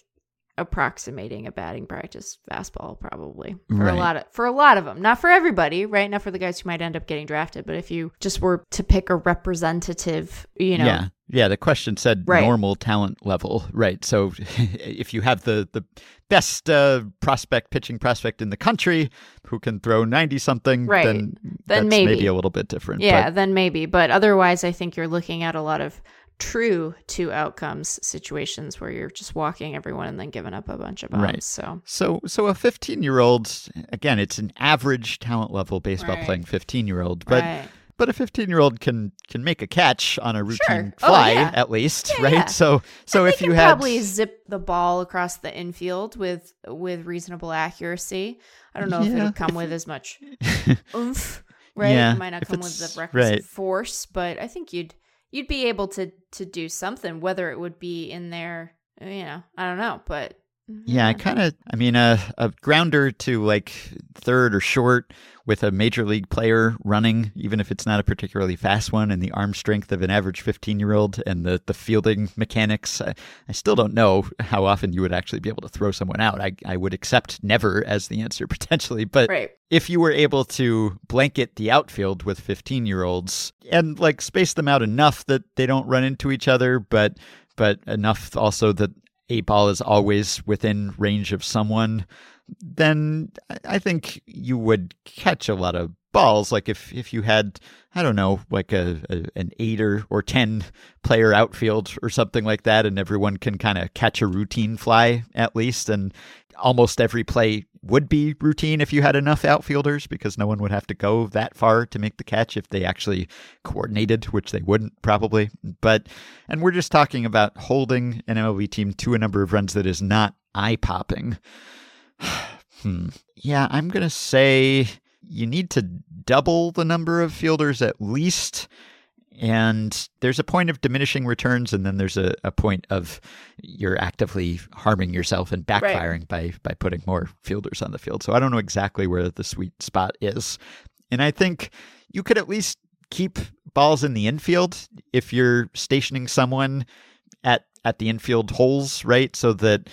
approximating a batting practice fastball, probably for right. a lot of for a lot of them, not for everybody, right? Not for the guys who might end up getting drafted, but if you just were to pick a representative, you know, yeah, yeah. The question said right. normal talent level, right? So if you have the the best uh, prospect, pitching prospect in the country, who can throw ninety something, right? Then, then that's maybe. maybe a little bit different, yeah. But, then maybe, but otherwise, I think you're looking at a lot of true to outcomes situations where you're just walking everyone and then giving up a bunch of bombs. Right. So, so, so a fifteen-year-old, again, it's an average talent level baseball right. playing fifteen-year-old, but right. but a fifteen-year-old can can make a catch on a routine sure. fly oh, yeah. at least, yeah, right? Yeah. So, so and if they can you had probably zip the ball across the infield with with reasonable accuracy. I don't know yeah. if it'll come if... with as much oomph. right? Yeah, it might not come with the requisite right. force, but I think you'd you'd be able to to do something, whether it would be in there, you know, I don't know, but yeah, I kind of, I mean, uh, a grounder to like third or short with a major league player running, even if it's not a particularly fast one, and the arm strength of an average fifteen-year-old and the, the fielding mechanics. I, I still don't know how often you would actually be able to throw someone out. I, I would accept never as the answer potentially, but right. if you were able to blanket the outfield with fifteen-year-olds and like space them out enough that they don't run into each other, but but enough also that a ball is always within range of someone, then I think you would catch a lot of balls. Like if, if you had, I don't know, like a, a an eight or, or ten player outfield or something like that, and everyone can kind of catch a routine fly at least. And almost every play would be routine if you had enough outfielders, because no one would have to go that far to make the catch if they actually coordinated, which they wouldn't probably. But, and we're just talking about holding an M L B team to a number of runs that is not eye-popping. hmm. Yeah, I'm going to say you need to double the number of fielders at least. And there's a point of diminishing returns, and then there's a, a point of you're actively harming yourself and backfiring right. by by putting more fielders on the field. So I don't know exactly where the sweet spot is. And I think you could at least keep balls in the infield if you're stationing someone at, at the infield holes, right? So that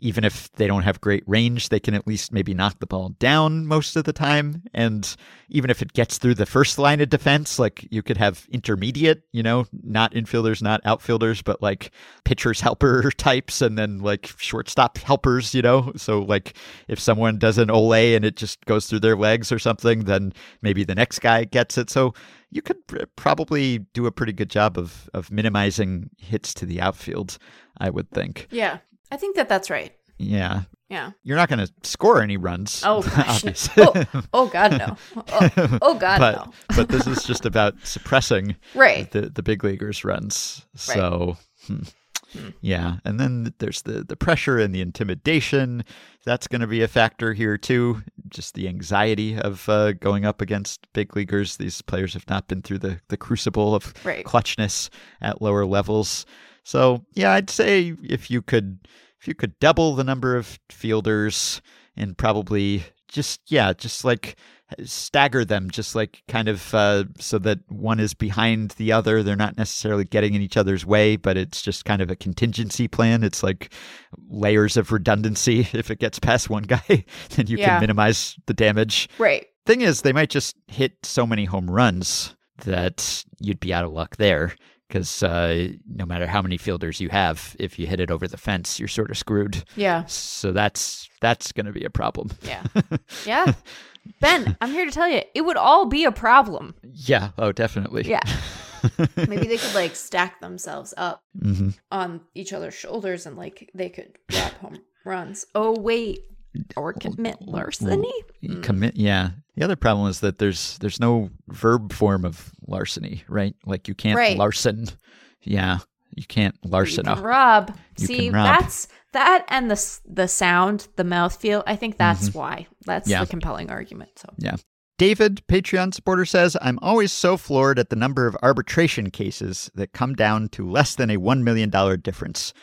even if they don't have great range, they can at least maybe knock the ball down most of the time. And even if it gets through the first line of defense, like you could have intermediate, you know, not infielders, not outfielders, but like pitcher's helper types and then like shortstop helpers, you know. So like if someone does an ole and it just goes through their legs or something, then maybe the next guy gets it. So you could probably do a pretty good job of of minimizing hits to the outfield, I would think. Yeah. I think that that's right. Yeah. Yeah. You're not going to score any runs. Oh, gosh. oh, oh God, no. Oh, oh God, but, no. But this is just about suppressing right. the, the big leaguers' runs. So, right. hmm. Hmm. yeah. And then there's the, the pressure and the intimidation. That's going to be a factor here, too. Just the anxiety of uh, going up against big leaguers. These players have not been through the, the crucible of right. clutchness at lower levels. So, yeah, I'd say if you could if you could double the number of fielders and probably just, yeah, just like stagger them, just like kind of uh, so that one is behind the other. They're not necessarily getting in each other's way, but it's just kind of a contingency plan. It's like layers of redundancy. If it gets past one guy, then you yeah. can minimize the damage. Right. Thing is, they might just hit so many home runs that you'd be out of luck there. Because uh, no matter how many fielders you have, if you hit it over the fence, you're sort of screwed. Yeah. So that's that's going to be a problem. Yeah. Yeah. Ben, I'm here to tell you, it would all be a problem. Yeah. Oh, definitely. Yeah. Maybe they could like stack themselves up mm-hmm. on each other's shoulders and like they could grab home runs. Oh, wait. Or commit larceny? Commit, yeah. The other problem is that there's there's no verb form of larceny, right? Like you can't right. larcen. Yeah, you can't larcen. You can rob. You See, can rob. that's that and the the sound, the mouth feel. I think that's mm-hmm. why. That's yeah. the compelling argument. So yeah. David, Patreon supporter, says, I'm always so floored at the number of arbitration cases that come down to less than a one million dollars difference.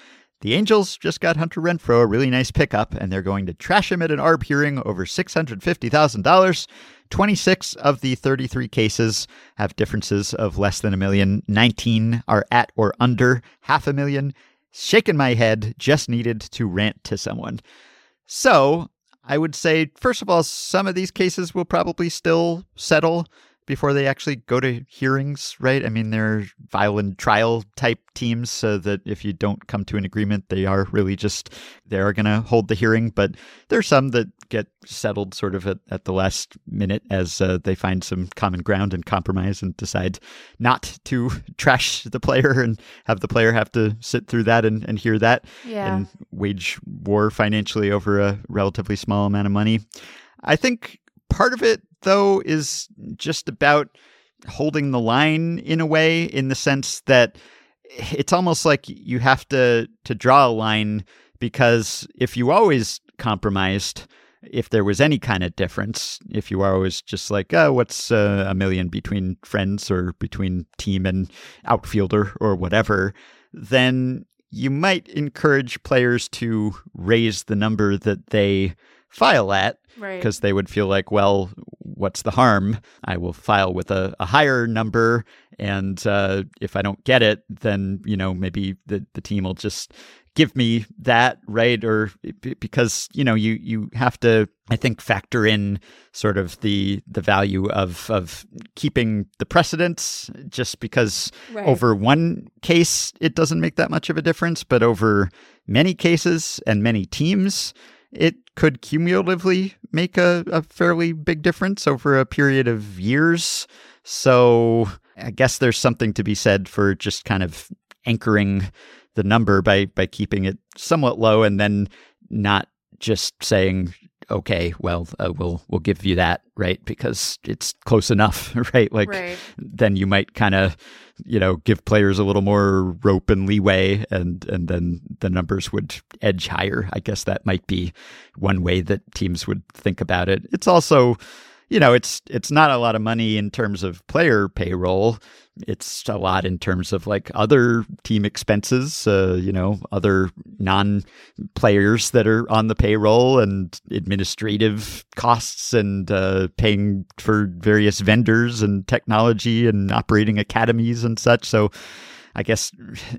The Angels just got Hunter Renfroe a really nice pickup, and they're going to trash him at an arb hearing over six hundred fifty thousand dollars. twenty-six of the thirty-three cases have differences of less than a million. nineteen are at or under half a million. Shaking my head, just needed to rant to someone. So I would say, first of all, some of these cases will probably still settle before they actually go to hearings, right? I mean, they're violent trial type teams, so that if you don't come to an agreement, they are really just, they are going to hold the hearing. But there's some that get settled sort of at, at the last minute as uh, they find some common ground and compromise and decide not to trash the player and have the player have to sit through that and, and hear that yeah. and wage war financially over a relatively small amount of money. I think part of it, though, is just about holding the line in a way, in the sense that it's almost like you have to, to draw a line, because if you always compromised, if there was any kind of difference, if you are always just like, oh, what's uh, a million between friends or between team and outfielder or whatever, then you might encourage players to raise the number that they file at, because right. they would feel like, well, what's the harm? I will file with a, a higher number, and uh, if I don't get it, then, you know, maybe the, the team will just give me that, right? Or because, you know, you, you have to, I think, factor in sort of the the value of of keeping the precedents, just because right. over one case, it doesn't make that much of a difference, but over many cases and many teams, it could cumulatively make a, a fairly big difference over a period of years. So I guess there's something to be said for just kind of anchoring the number by by keeping it somewhat low, and then not just saying, okay, well, uh, we'll we'll give you that, right? Because it's close enough, right? Like, right. then you might kind of, you know, give players a little more rope and leeway, and and then the numbers would edge higher. I guess that might be one way that teams would think about it. It's also, you know, it's it's not a lot of money in terms of player payroll. It's a lot in terms of like other team expenses, uh, you know, other non-players that are on the payroll and administrative costs, and uh, paying for various vendors and technology and operating academies and such. So I guess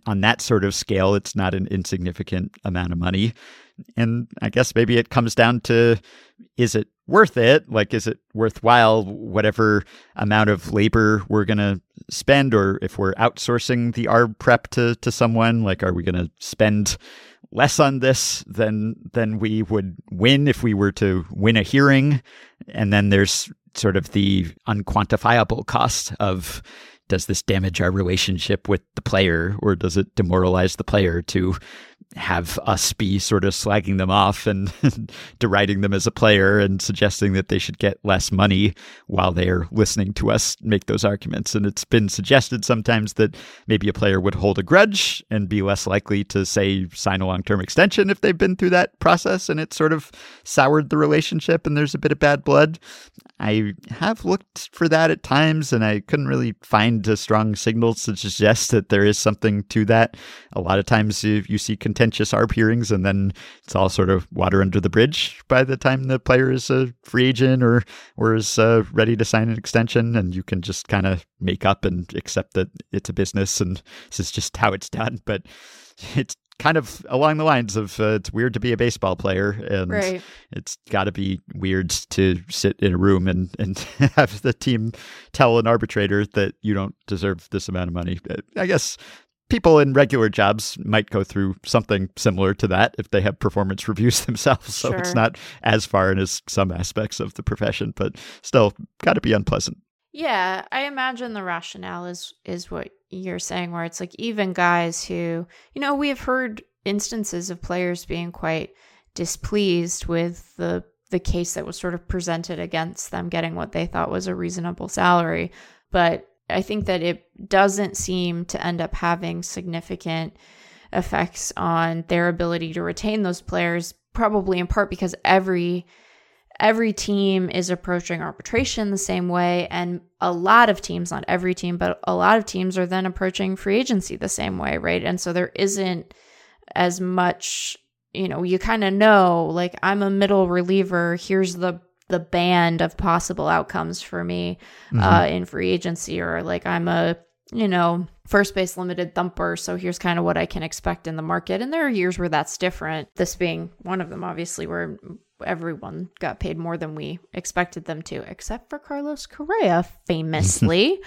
on that sort of scale, it's not an insignificant amount of money. And I guess maybe it comes down to, is it worth it? Like, is it worthwhile, whatever amount of labor we're going to spend? Or if we're outsourcing the A R B prep to, to someone, like, are we going to spend less on this than, than we would win if we were to win a hearing? And then there's sort of the unquantifiable cost of, does this damage our relationship with the player, or does it demoralize the player to have us be sort of slagging them off and deriding them as a player and suggesting that they should get less money while they're listening to us make those arguments? And it's been suggested sometimes that maybe a player would hold a grudge and be less likely to, say, sign a long-term extension if they've been through that process and it sort of soured the relationship and there's a bit of bad blood. I have looked for that at times, and I couldn't really find a strong signal to suggest that there is something to that. A lot of times you, you see content contentious A R B hearings, and then it's all sort of water under the bridge by the time the player is a free agent or or is uh, ready to sign an extension, and you can just kind of make up and accept that it's a business and this is just how it's done. But it's kind of along the lines of uh, it's weird to be a baseball player, and right. it's got to be weird to sit in a room and, and have the team tell an arbitrator that you don't deserve this amount of money. I guess people in regular jobs might go through something similar to that if they have performance reviews themselves. So sure. It's not as foreign as some aspects of the profession, but still got to be unpleasant. Yeah, I imagine the rationale is is what you're saying, where it's like even guys who, you know, we have heard instances of players being quite displeased with the the case that was sort of presented against them getting what they thought was a reasonable salary. But I think that it doesn't seem to end up having significant effects on their ability to retain those players, probably in part because every every team is approaching arbitration the same way, and a lot of teams, not every team, but a lot of teams are then approaching free agency the same way, right? And so there isn't as much, you know, you kind of know, like, I'm a middle reliever, here's the the band of possible outcomes for me mm-hmm. uh, in free agency, or like I'm a, you know, first base limited thumper. So here's kind of what I can expect in the market. And there are years where that's different. This being one of them, obviously, where everyone got paid more than we expected them to, except for Carlos Correa, famously.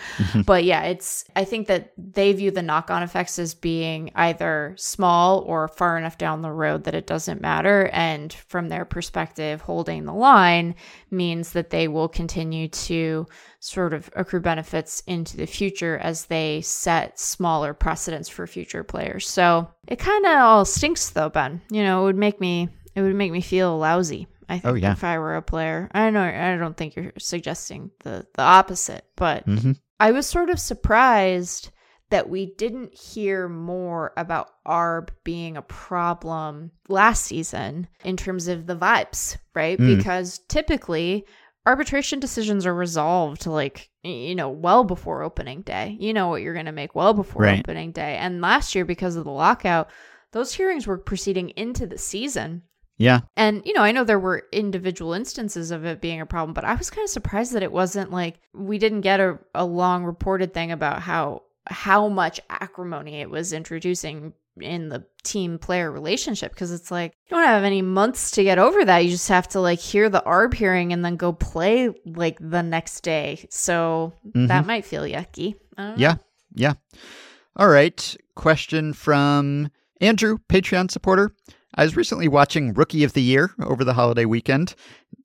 But yeah, it's, I think that they view the knock-on effects as being either small or far enough down the road that it doesn't matter. And from their perspective, holding the line means that they will continue to sort of accrue benefits into the future as they set smaller precedents for future players. So it kind of all stinks though, Ben. You know, it would make me It would make me feel lousy, I think, oh, yeah. if I were a player. I know I don't think you're suggesting the, the opposite, but mm-hmm. I was sort of surprised that we didn't hear more about A R B being a problem last season in terms of the vibes, right? Mm. Because typically arbitration decisions are resolved like, you know, well before opening day. You know what you're going to make well before right. opening day. And last year, because of the lockout, those hearings were proceeding into the season. Yeah. And, you know, I know there were individual instances of it being a problem, but I was kind of surprised that it wasn't like we didn't get a, a long reported thing about how how much acrimony it was introducing in the team player relationship, because it's like you don't have any months to get over that. You just have to like hear the A R B hearing and then go play like the next day. So mm-hmm. that might feel yucky. I don't yeah. know. Yeah. All right. Question from Andrew, Patreon supporter. I was recently watching Rookie of the Year over the holiday weekend.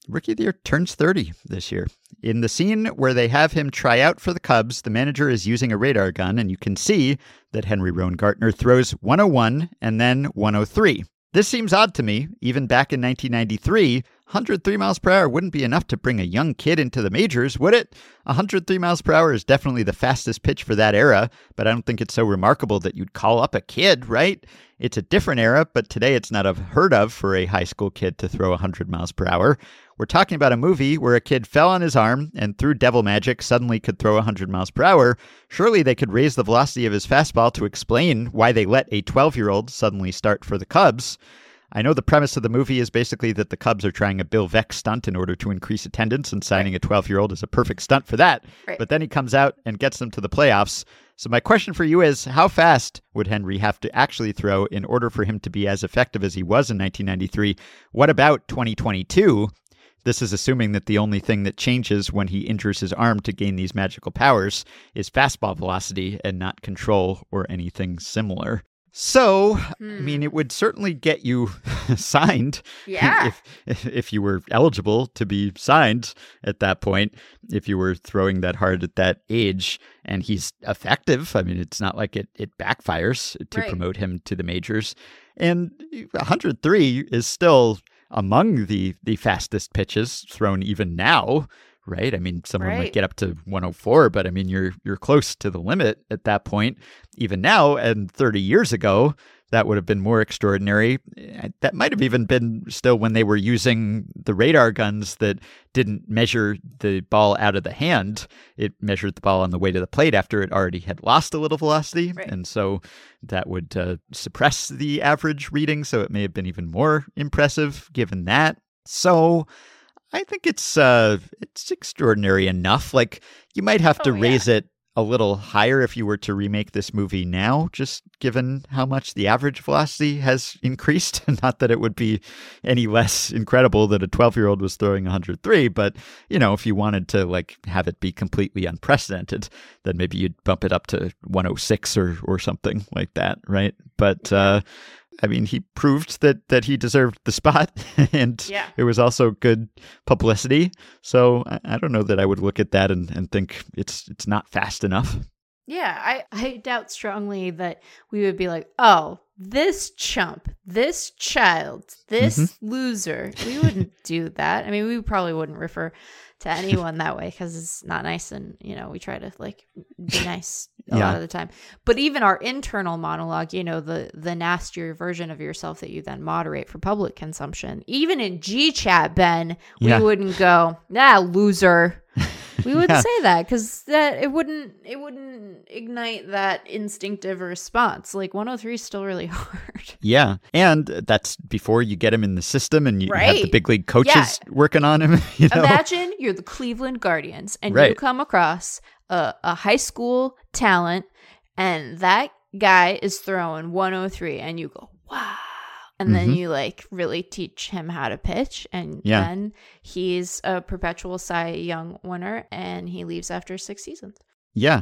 Rookie of the Year turns thirty this year. In the scene where they have him try out for the Cubs, the manager is using a radar gun, and you can see that Henry Rohngartner throws one oh one and then one oh three. This seems odd to me. Even back in nineteen ninety-three, one oh three miles per hour wouldn't be enough to bring a young kid into the majors, would it? one oh three miles per hour is definitely the fastest pitch for that era, but I don't think it's so remarkable that you'd call up a kid, right? It's a different era, but today it's not unheard of for a high school kid to throw one hundred miles per hour. We're talking about a movie where a kid fell on his arm and through devil magic suddenly could throw one hundred miles per hour. Surely they could raise the velocity of his fastball to explain why they let a twelve-year-old suddenly start for the Cubs. I know the premise of the movie is basically that the Cubs are trying a Bill Veeck stunt in order to increase attendance, and signing right. a twelve-year-old is a perfect stunt for that. Right. But then he comes out and gets them to the playoffs. So my question for you is, how fast would Henry have to actually throw in order for him to be as effective as he was in nineteen ninety-three? What about twenty twenty-two? This is assuming that the only thing that changes when he injures his arm to gain these magical powers is fastball velocity and not control or anything similar. So, hmm. I mean, it would certainly get you signed yeah. if, if if you were eligible to be signed at that point, if you were throwing that hard at that age. And he's effective. I mean, it's not like it, it backfires to right. promote him to the majors. And one oh three is still among the, the fastest pitches thrown even now, right? I mean, someone right. might get up to one oh four, but I mean, you're you're close to the limit at that point, even now. And thirty years ago, that would have been more extraordinary. That might have even been still when they were using the radar guns that didn't measure the ball out of the hand. It measured the ball on the way to the plate after it already had lost a little velocity. Right. And so that would uh, suppress the average reading. So it may have been even more impressive given that. So I think it's uh, it's extraordinary enough. Like you might have to oh, yeah. raise it a little higher if you were to remake this movie now, just given how much the average velocity has increased. Not that it would be any less incredible that a twelve-year-old was throwing one oh three, but, you know, if you wanted to, like, have it be completely unprecedented, then maybe you'd bump it up to one oh six or, or something like that, right? But, uh, I mean, he proved that that he deserved the spot, and yeah. it was also good publicity. So I, I don't know that I would look at that and, and think it's it's not fast enough. Yeah, I, I doubt strongly that we would be like, oh, this chump, this child, this mm-hmm. loser. We wouldn't do that. I mean, we probably wouldn't refer to anyone that way because it's not nice, and, you know, we try to like be nice a yeah. lot of the time. But even our internal monologue, you know, the the nastier version of yourself that you then moderate for public consumption, even in G-Chat, Ben, we yeah. wouldn't go, nah, loser. We wouldn't yeah. say that because that it wouldn't it wouldn't ignite that instinctive response. Like one oh three is still really hard. Yeah, and that's before you get him in the system and you right. have the big league coaches yeah. working on him. You know? Imagine you're the Cleveland Guardians and right. you come across a, a high school talent, and that guy is throwing one oh three, and you go, wow. And then mm-hmm. you like really teach him how to pitch, and yeah. then he's a perpetual Cy Young winner, and he leaves after six seasons. Yeah,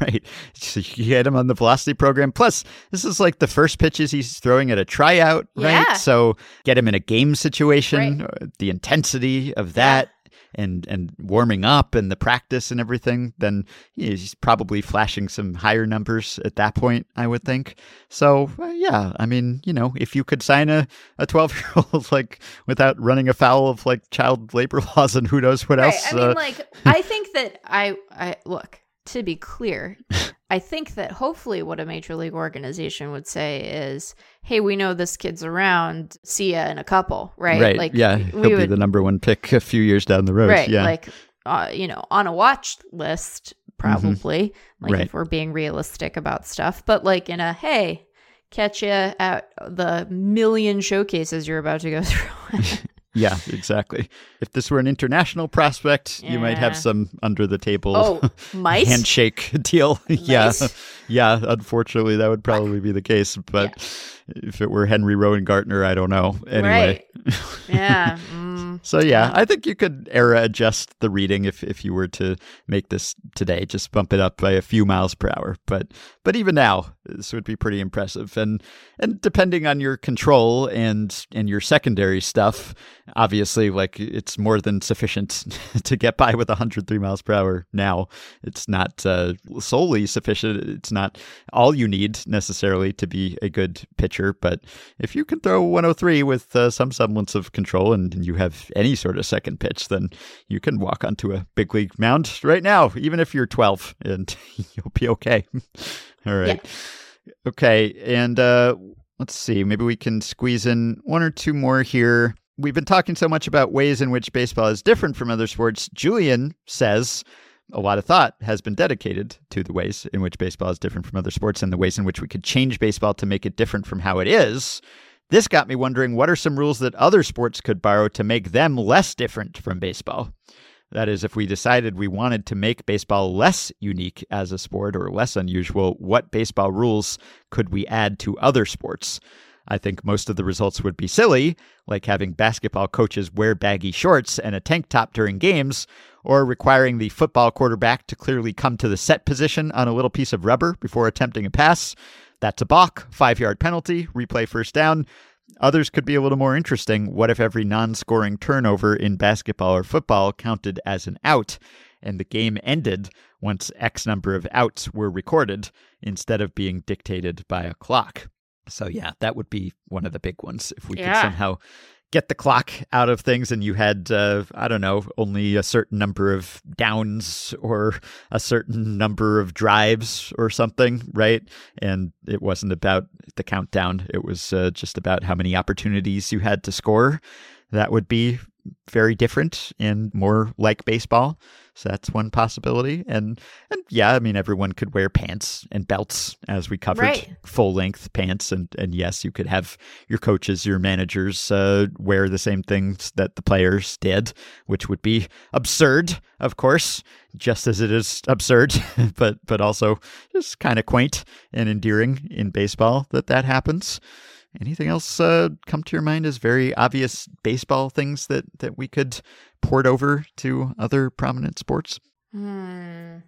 right. So you get him on the velocity program. Plus, this is like the first pitches he's throwing at a tryout, right? Yeah. So get him in a game situation, right. the intensity of that. Yeah. and and warming up and the practice and everything, then he's probably flashing some higher numbers at that point, I would think. So, uh, yeah, I mean, you know, if you could sign a, a twelve-year-old, like, without running afoul of, like, child labor laws and who knows what right. else. I uh, mean, like, I think that I, I, look, to be clear, I think that hopefully what a major league organization would say is, hey, we know this kid's around, see ya in a couple, right? Right, like, yeah, he'll we be would, the number one pick a few years down the road. Right, yeah. like, uh, you know, on a watch list, probably, mm-hmm. like right. if we're being realistic about stuff. But like in a, hey, catch ya at the million showcases you're about to go through. Yeah, exactly. If this were an international prospect, yeah. you might have some under-the-table oh, handshake deal. Yeah, yeah. Unfortunately, that would probably be the case. But yeah. if it were Henry Rowengartner, I don't know. Anyway. Right. Yeah. Mm. So, yeah, I think you could era adjust the reading if, if you were to make this today. Just bump it up by a few miles per hour. But but even now, this would be pretty impressive. And and depending on your control and and your secondary stuff, obviously, like, it's more than sufficient to get by with one hundred three miles per hour now. It's not uh, solely sufficient. It's not all you need necessarily to be a good pitcher. But if you can throw one oh three with uh, some semblance of control and, and you have any sort of second pitch, then you can walk onto a big league mound right now, even if you're twelve, and you'll be okay. All right. Yeah. Okay. And uh, let's see. Maybe we can squeeze in one or two more here. We've been talking so much about ways in which baseball is different from other sports. Julian says, a lot of thought has been dedicated to the ways in which baseball is different from other sports and the ways in which we could change baseball to make it different from how it is. This got me wondering, what are some rules that other sports could borrow to make them less different from baseball? That is, if we decided we wanted to make baseball less unique as a sport or less unusual, what baseball rules could we add to other sports? I think most of the results would be silly, like having basketball coaches wear baggy shorts and a tank top during games, or requiring the football quarterback to clearly come to the set position on a little piece of rubber before attempting a pass. That's a balk, five-yard penalty, replay first down. Others could be a little more interesting. What if every non-scoring turnover in basketball or football counted as an out, and the game ended once X number of outs were recorded instead of being dictated by a clock? So, yeah, that would be one of the big ones. If we yeah. could somehow get the clock out of things and you had, uh, I don't know, only a certain number of downs or a certain number of drives or something, right? And it wasn't about the countdown. It was uh, just about how many opportunities you had to score. That would be very different and more like baseball. So that's one possibility. And and yeah, I mean, everyone could wear pants and belts, as we covered, right. full length pants. And, and yes, you could have your coaches, your managers uh, wear the same things that the players did, which would be absurd, of course, just as it is absurd, but, but also just kind of quaint and endearing in baseball that that happens. Anything else uh, come to your mind as very obvious baseball things that, that we could port over to other prominent sports? Mm,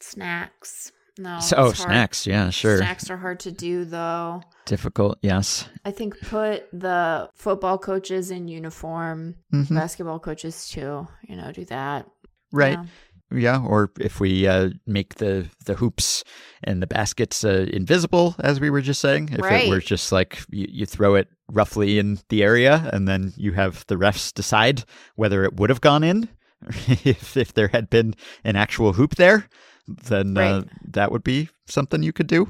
snacks. No. So, oh, hard. Snacks. Yeah, sure. Snacks are hard to do, though. Difficult, yes. I think put the football coaches in uniform, mm-hmm. basketball coaches too. You know, do that. Right. Yeah. Yeah, or if we uh, make the, the hoops and the baskets uh, invisible, as we were just saying, if right. it were just like you, you throw it roughly in the area and then you have the refs decide whether it would have gone in if, if there had been an actual hoop there, then right. uh, that would be something you could do.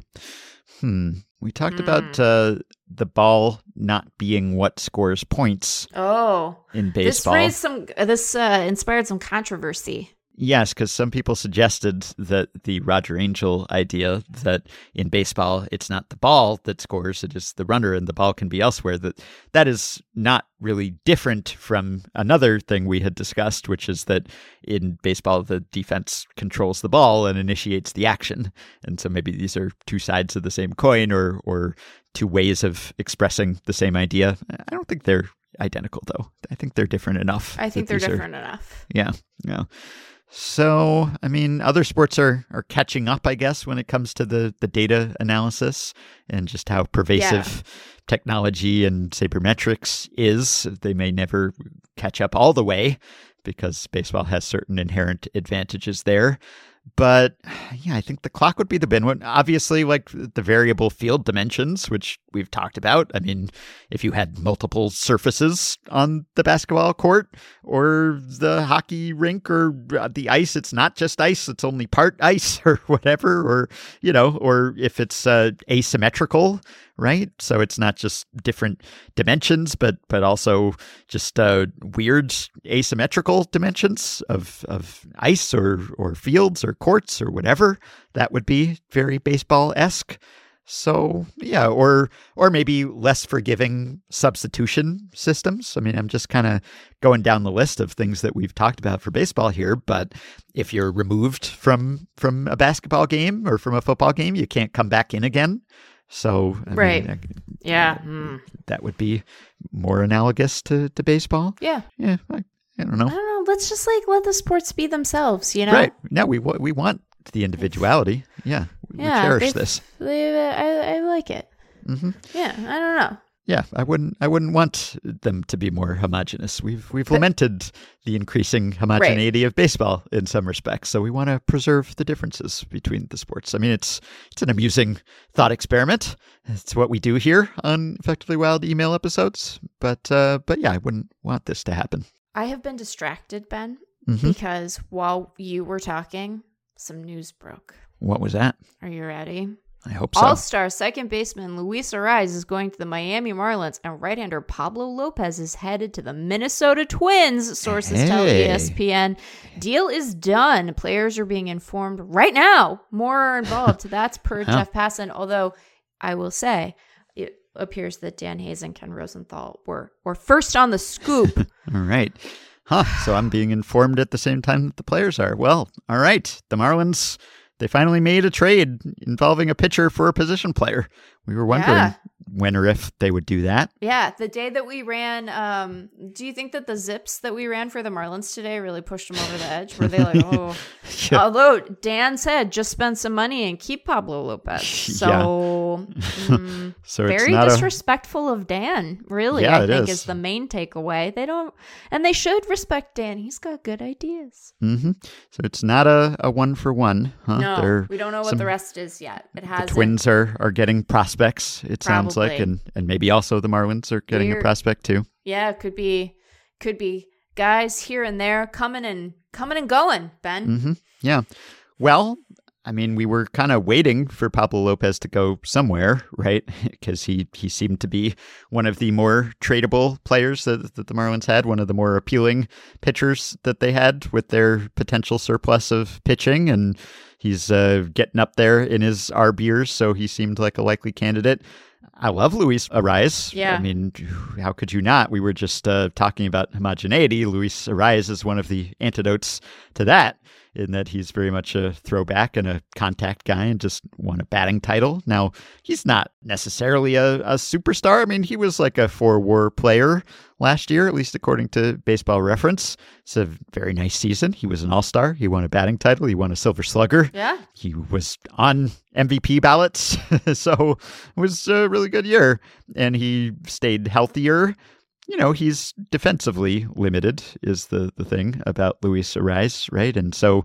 Hmm. We talked mm. about uh, the ball not being what scores points oh, in baseball. This raised some, this uh, inspired some controversy. Yes, because some people suggested that the Roger Angel idea that in baseball, it's not the ball that scores, it is the runner, and the ball can be elsewhere, that that is not really different from another thing we had discussed, which is that in baseball, the defense controls the ball and initiates the action. And so maybe these are two sides of the same coin or, or two ways of expressing the same idea. I don't think they're identical, though. I think they're different enough. I think they're different are, enough. Yeah, yeah. So, I mean, other sports are, are catching up, I guess, when it comes to the, the data analysis and just how pervasive yeah. technology and sabermetrics is. They may never catch up all the way because baseball has certain inherent advantages there. But yeah, I think the clock would be the bin one. Obviously, like the variable field dimensions, which we've talked about. I mean, if you had multiple surfaces on the basketball court or the hockey rink or the ice, it's not just ice. It's only part ice or whatever, or, you know, or if it's uh, asymmetrical, right? So it's not just different dimensions, but but also just uh, weird asymmetrical dimensions of, of ice or, or fields or courts or whatever. That would be very baseball-esque. So yeah, or or maybe less forgiving substitution systems. I mean, I'm just kind of going down the list of things that we've talked about for baseball here. But if you're removed from from a basketball game or from a football game, you can't come back in again. So I right, mean, I, yeah, mm. that would be more analogous to, to baseball. Yeah, yeah. I, I don't know. I don't know. Let's just like let the sports be themselves. You know, right? No, we we want the individuality. Yeah, we, yeah, we cherish this. They, I I like it. Mm-hmm. Yeah, I don't know. Yeah, I wouldn't. I wouldn't want them to be more homogenous. We've we've but, lamented the increasing homogeneity right. of baseball in some respects, so we want to preserve the differences between the sports. I mean, it's it's an amusing thought experiment. It's what we do here on Effectively Wild email episodes. But uh, but yeah, I wouldn't want this to happen. I have been distracted, Ben, mm-hmm. because while you were talking, some news broke. What was that? Are you ready? I hope so. All-star second baseman Luis Ariz is going to the Miami Marlins, and right-hander Pablo Lopez is headed to the Minnesota Twins, sources hey. tell E S P N. Deal is done. Players are being informed right now. More are involved. That's per huh? Jeff Passan, although I will say it appears that Dan Hayes and Ken Rosenthal were, were first on the scoop. All right. Huh. So I'm being informed at the same time that the players are. Well, all right. The Marlins, they finally made a trade involving a pitcher for a position player. We were wondering yeah. when or if they would do that. Yeah. The day that we ran, um, do you think that the zips that we ran for the Marlins today really pushed them over the edge? Were they like, oh. yeah. Although Dan said, just spend some money and keep Pablo Lopez. So, yeah. mm, so it's very disrespectful a... of Dan, really, yeah, I think is. is the main takeaway. They don't, and they should respect Dan. He's got good ideas. Mm-hmm. So it's not a, a one for one. Huh? No, They're we don't know what some, the rest is yet. It has the Twins are, are getting prospects, it Probably. sounds like, and, and maybe also the Marlins are getting We're, a prospect too. Yeah, it could be could be guys here and there coming and coming and going, Ben. Mm-hmm. Yeah. Well, I mean, we were kind of waiting for Pablo Lopez to go somewhere, right? Because he, he seemed to be one of the more tradable players that, that the Marlins had, one of the more appealing pitchers that they had with their potential surplus of pitching. And he's uh, getting up there in his R B years, so he seemed like a likely candidate. I love Luis Ariz. Yeah. I mean, how could you not? We were just uh, talking about homogeneity. Luis Ariz is one of the antidotes to that, in that he's very much a throwback and a contact guy and just won a batting title. Now, he's not necessarily a, a superstar. I mean, he was like a four-war player last year, at least according to Baseball Reference. It's a very nice season. He was an all-star. He won a batting title. He won a Silver Slugger. Yeah. He was on M V P ballots. So it was a really good year. And he stayed healthier. You know, he's defensively limited is the, the thing about Luis Ariz, right? And so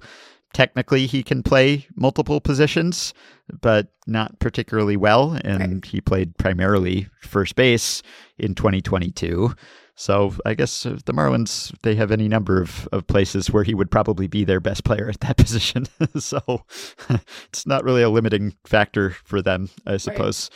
technically he can play multiple positions, but not particularly well. And right. he played primarily first base in twenty twenty-two. So I guess the Marlins, they have any number of, of places where he would probably be their best player at that position. So it's not really a limiting factor for them, I suppose.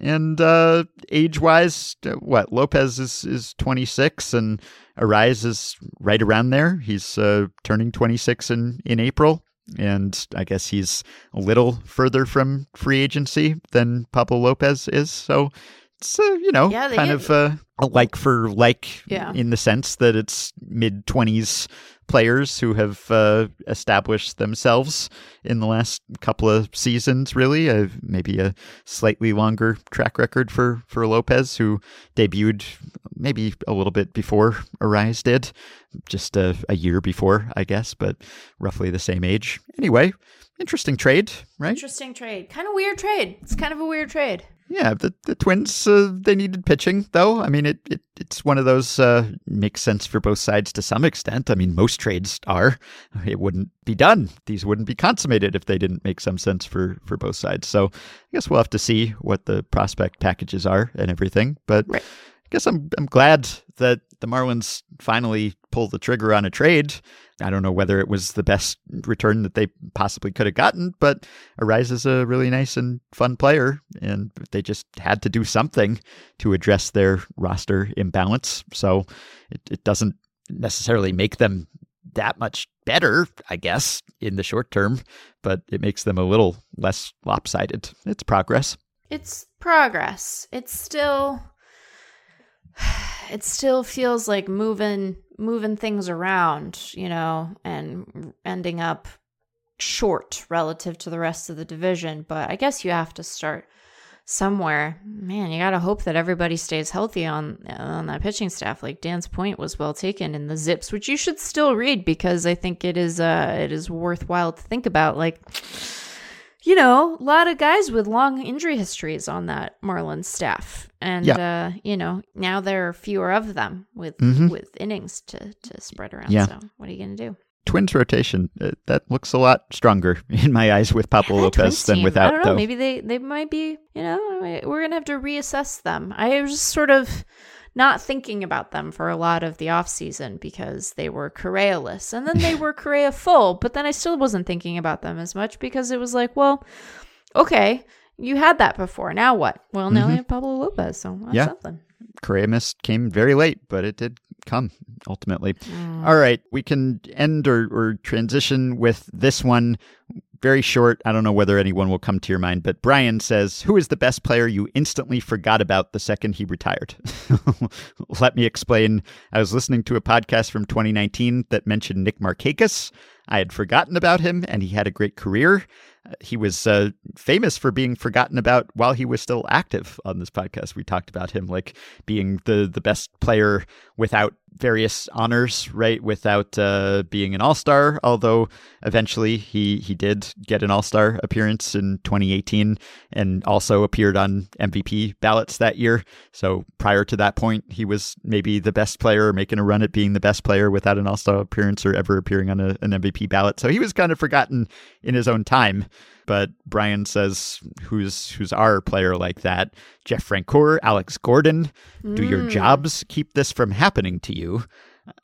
Right. And uh, age-wise, what, Lopez is, is twenty-six and Ariz is right around there. He's uh, turning twenty-six in, in April, and I guess he's a little further from free agency than Pablo Lopez is. So it's, uh, you know, yeah, kind get... of uh, a like-for-like yeah. in the sense that it's mid-twenties players who have uh, established themselves in the last couple of seasons, really. Uh, maybe a slightly longer track record for, for Lopez, who debuted maybe a little bit before Ariz did, just a, a year before, I guess, but roughly the same age. Anyway, interesting trade, right? Interesting trade. Kind of weird trade. It's kind of a weird trade. Yeah, the, the Twins, uh, they needed pitching, though. I mean, it, it it's one of those uh, makes sense for both sides to some extent. I mean, most trades are. It wouldn't be done. These wouldn't be consummated if they didn't make some sense for, for both sides. So I guess we'll have to see what the prospect packages are and everything. But right. I guess I'm I'm glad that the Marlins finally pulled the trigger on a trade. I don't know whether it was the best return that they possibly could have gotten, but Arise is a really nice and fun player, and they just had to do something to address their roster imbalance. So it, it doesn't necessarily make them that much better, I guess, in the short term, but it makes them a little less lopsided. It's progress. It's progress. It's still... It still feels like moving moving things around, you know, and ending up short relative to the rest of the division. But I guess you have to start somewhere. Man, you got to hope that everybody stays healthy on on that pitching staff. Like Dan's point was well taken in the Zips, which you should still read because I think it is uh it is worthwhile to think about. Like, you know, a lot of guys with long injury histories on that Marlins staff. And, yeah. uh, you know, now there are fewer of them with mm-hmm. with innings to, to spread around. Yeah. So what are you going to do? Twins rotation. Uh, that looks a lot stronger in my eyes with Pablo yeah, Lopez than without, I don't know. Though. Maybe they, they might be, you know, we're going to have to reassess them. I was just sort of not thinking about them for a lot of the offseason because they were Correa-less. And then they were Correa-full, but then I still wasn't thinking about them as much because it was like, well, okay, you had that before. Now what? Well, now mm-hmm. we have Pablo Lopez, so that's yeah. something. Correa missed came very late, but it did come ultimately. Mm. All right, we can end or, or transition with this one. Very short. I don't know whether anyone will come to your mind, but Brian says, who is the best player you instantly forgot about the second he retired? Let me explain. I was listening to a podcast from twenty nineteen that mentioned Nick Markakis. I had forgotten about him, and he had a great career. Uh, he was uh, famous for being forgotten about while he was still active on this podcast. We talked about him like being the, the best player without various honors, right? Without uh, being an all-star, although eventually he, he did get an all-star appearance in twenty eighteen and also appeared on M V P ballots that year. So prior to that point, he was maybe the best player, making a run at being the best player without an all-star appearance or ever appearing on a, an M V P ballot. So he was kind of forgotten in his own time. But Brian says, who's who's our player like that? Jeff Francoeur, Alex Gordon, do mm. your jobs keep this from happening to you?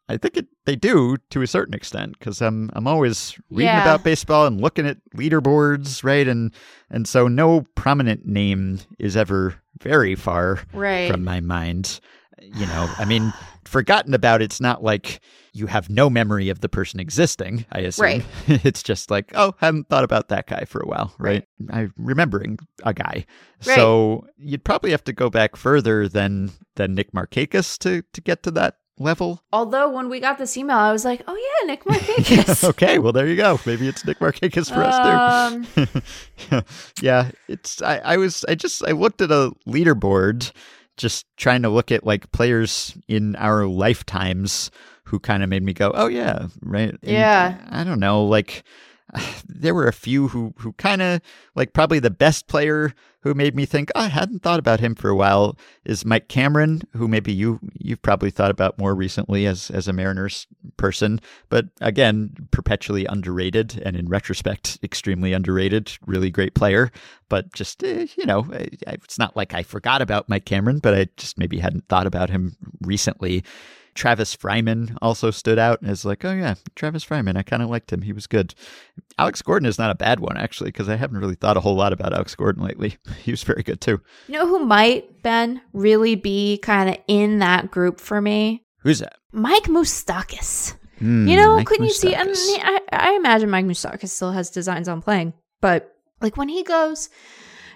I think it, they do to a certain extent because I'm, I'm always reading yeah. about baseball and looking at leaderboards, right? And and so no prominent name is ever very far right. from my mind. You know, I mean, forgotten about it's not like you have no memory of the person existing, I assume. Right. It's just like, oh, haven't thought about that guy for a while, right? right. I'm remembering a guy. Right. So you'd probably have to go back further than, than Nick Markakis to, to get to that level. Although when we got this email, I was like, oh yeah, Nick Markakis. Okay, well there you go. Maybe it's Nick Markakis for um... us too. Yeah, it's, I, I was, I just, I looked at a leaderboard just trying to look at like players in our lifetimes who kind of made me go, oh yeah, right? And yeah. I don't know, like there were a few who, who kind of like probably the best player who made me think, oh, I hadn't thought about him for a while is Mike Cameron, who maybe you, you've probably thought about more recently as, as a Mariners person, but again, perpetually underrated and in retrospect, extremely underrated, really great player. But just, eh, you know, it's not like I forgot about Mike Cameron, but I just maybe hadn't thought about him recently. Travis Fryman also stood out as like, oh yeah, Travis Fryman. I kind of liked him. He was good. Alex Gordon is not a bad one, actually, because I haven't really thought a whole lot about Alex Gordon lately. He was very good, too. You know who might, Ben, really be kind of in that group for me? Who's that? Mike Moustakas. Mm, you know, Mike couldn't Moustakas. You see? I, mean, I, I imagine Mike Moustakas still has designs on playing, but like when he goes,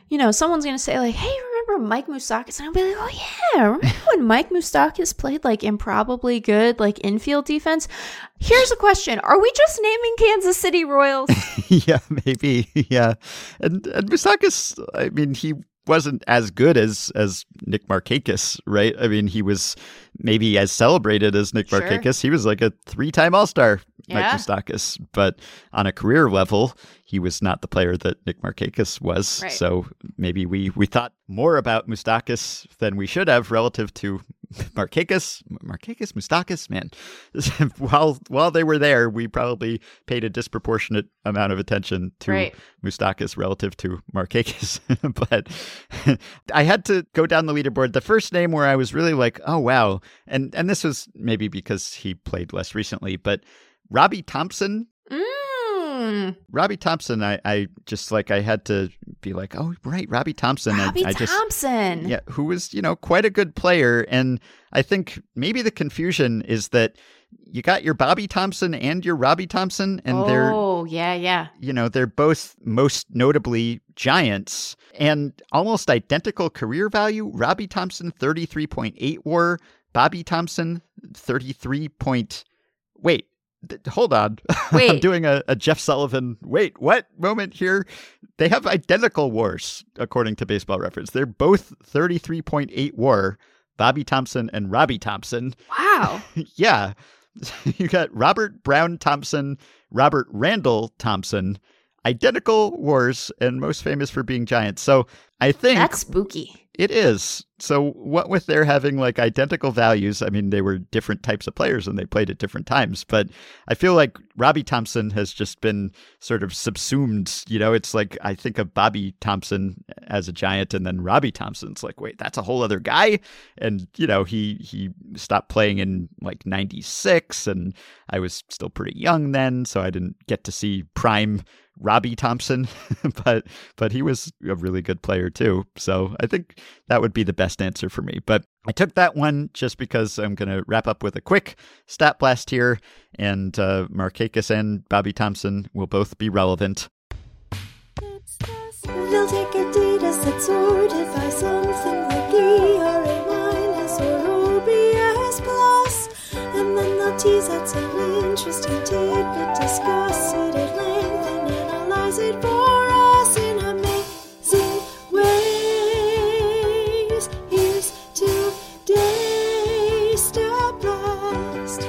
you know, someone's going to say like, hey, remember Mike Moustakas? And I'll be like, oh yeah, remember when Mike Moustakas played like improbably good like infield defense? Here's a question. Are we just naming Kansas City Royals? Yeah, maybe. Yeah. And, and Moustakas, I mean, he wasn't as good as as Nick Markakis, right? I mean, he was maybe as celebrated as Nick sure. Markakis. He was like a three-time All-Star, yeah. Mike Moustakas. But on a career level, he was not the player that Nick Markakis was. Right. So maybe we, we thought more about Moustakas than we should have relative to Markakis, Markakis, Moustakas, man. while while they were there, we probably paid a disproportionate amount of attention to right. Moustakas relative to Markakis. But I had to go down the leaderboard. The first name where I was really like, oh, wow. And, and this was maybe because he played less recently, but Robbie Thomson. Mm. Robbie Thomson, I, I just like, I had to be like, oh, right, Robbie Thomson. Robbie I, I just, Thompson. Yeah, who was, you know, quite a good player. And I think maybe the confusion is that you got your Bobby Thomson and your Robbie Thomson, and oh, they're, oh, yeah, yeah. You know, they're both most notably Giants and almost identical career value. Robbie Thomson, thirty-three point eight W A R, Bobby Thomson, thirty-three point, wait. Hold on. Wait. I'm doing a, a Jeff Sullivan, wait, what moment here? They have identical W A Rs, according to Baseball Reference. They're both thirty-three point eight W A R, Bobby Thomson and Robbie Thomson. Wow. yeah. You got Robert Brown Thompson, Robert Randall Thompson, identical W A Rs, and most famous for being Giants. So I think that's spooky. It is. So what with their having like identical values, I mean, they were different types of players and they played at different times, but I feel like Robbie Thomson has just been sort of subsumed. You know, it's like, I think of Bobby Thomson as a Giant and then Robbie Thompson's like, wait, that's a whole other guy. And, you know, he, he stopped playing in like ninety-six and I was still pretty young then, so I didn't get to see prime Robbie Thomson, but, but he was a really good player too. So I think that would be the best answer for me. But I took that one just because I'm going to wrap up with a quick stat blast here, and uh, Markakis and Bobby Thomson will both be relevant. They'll take a data set sorted by something like E R A minus or O B S plus, and then they'll tease out some interesting tidbit, discuss it at length, and analyze it for us in amazing ways. Here's today's Stat Blast.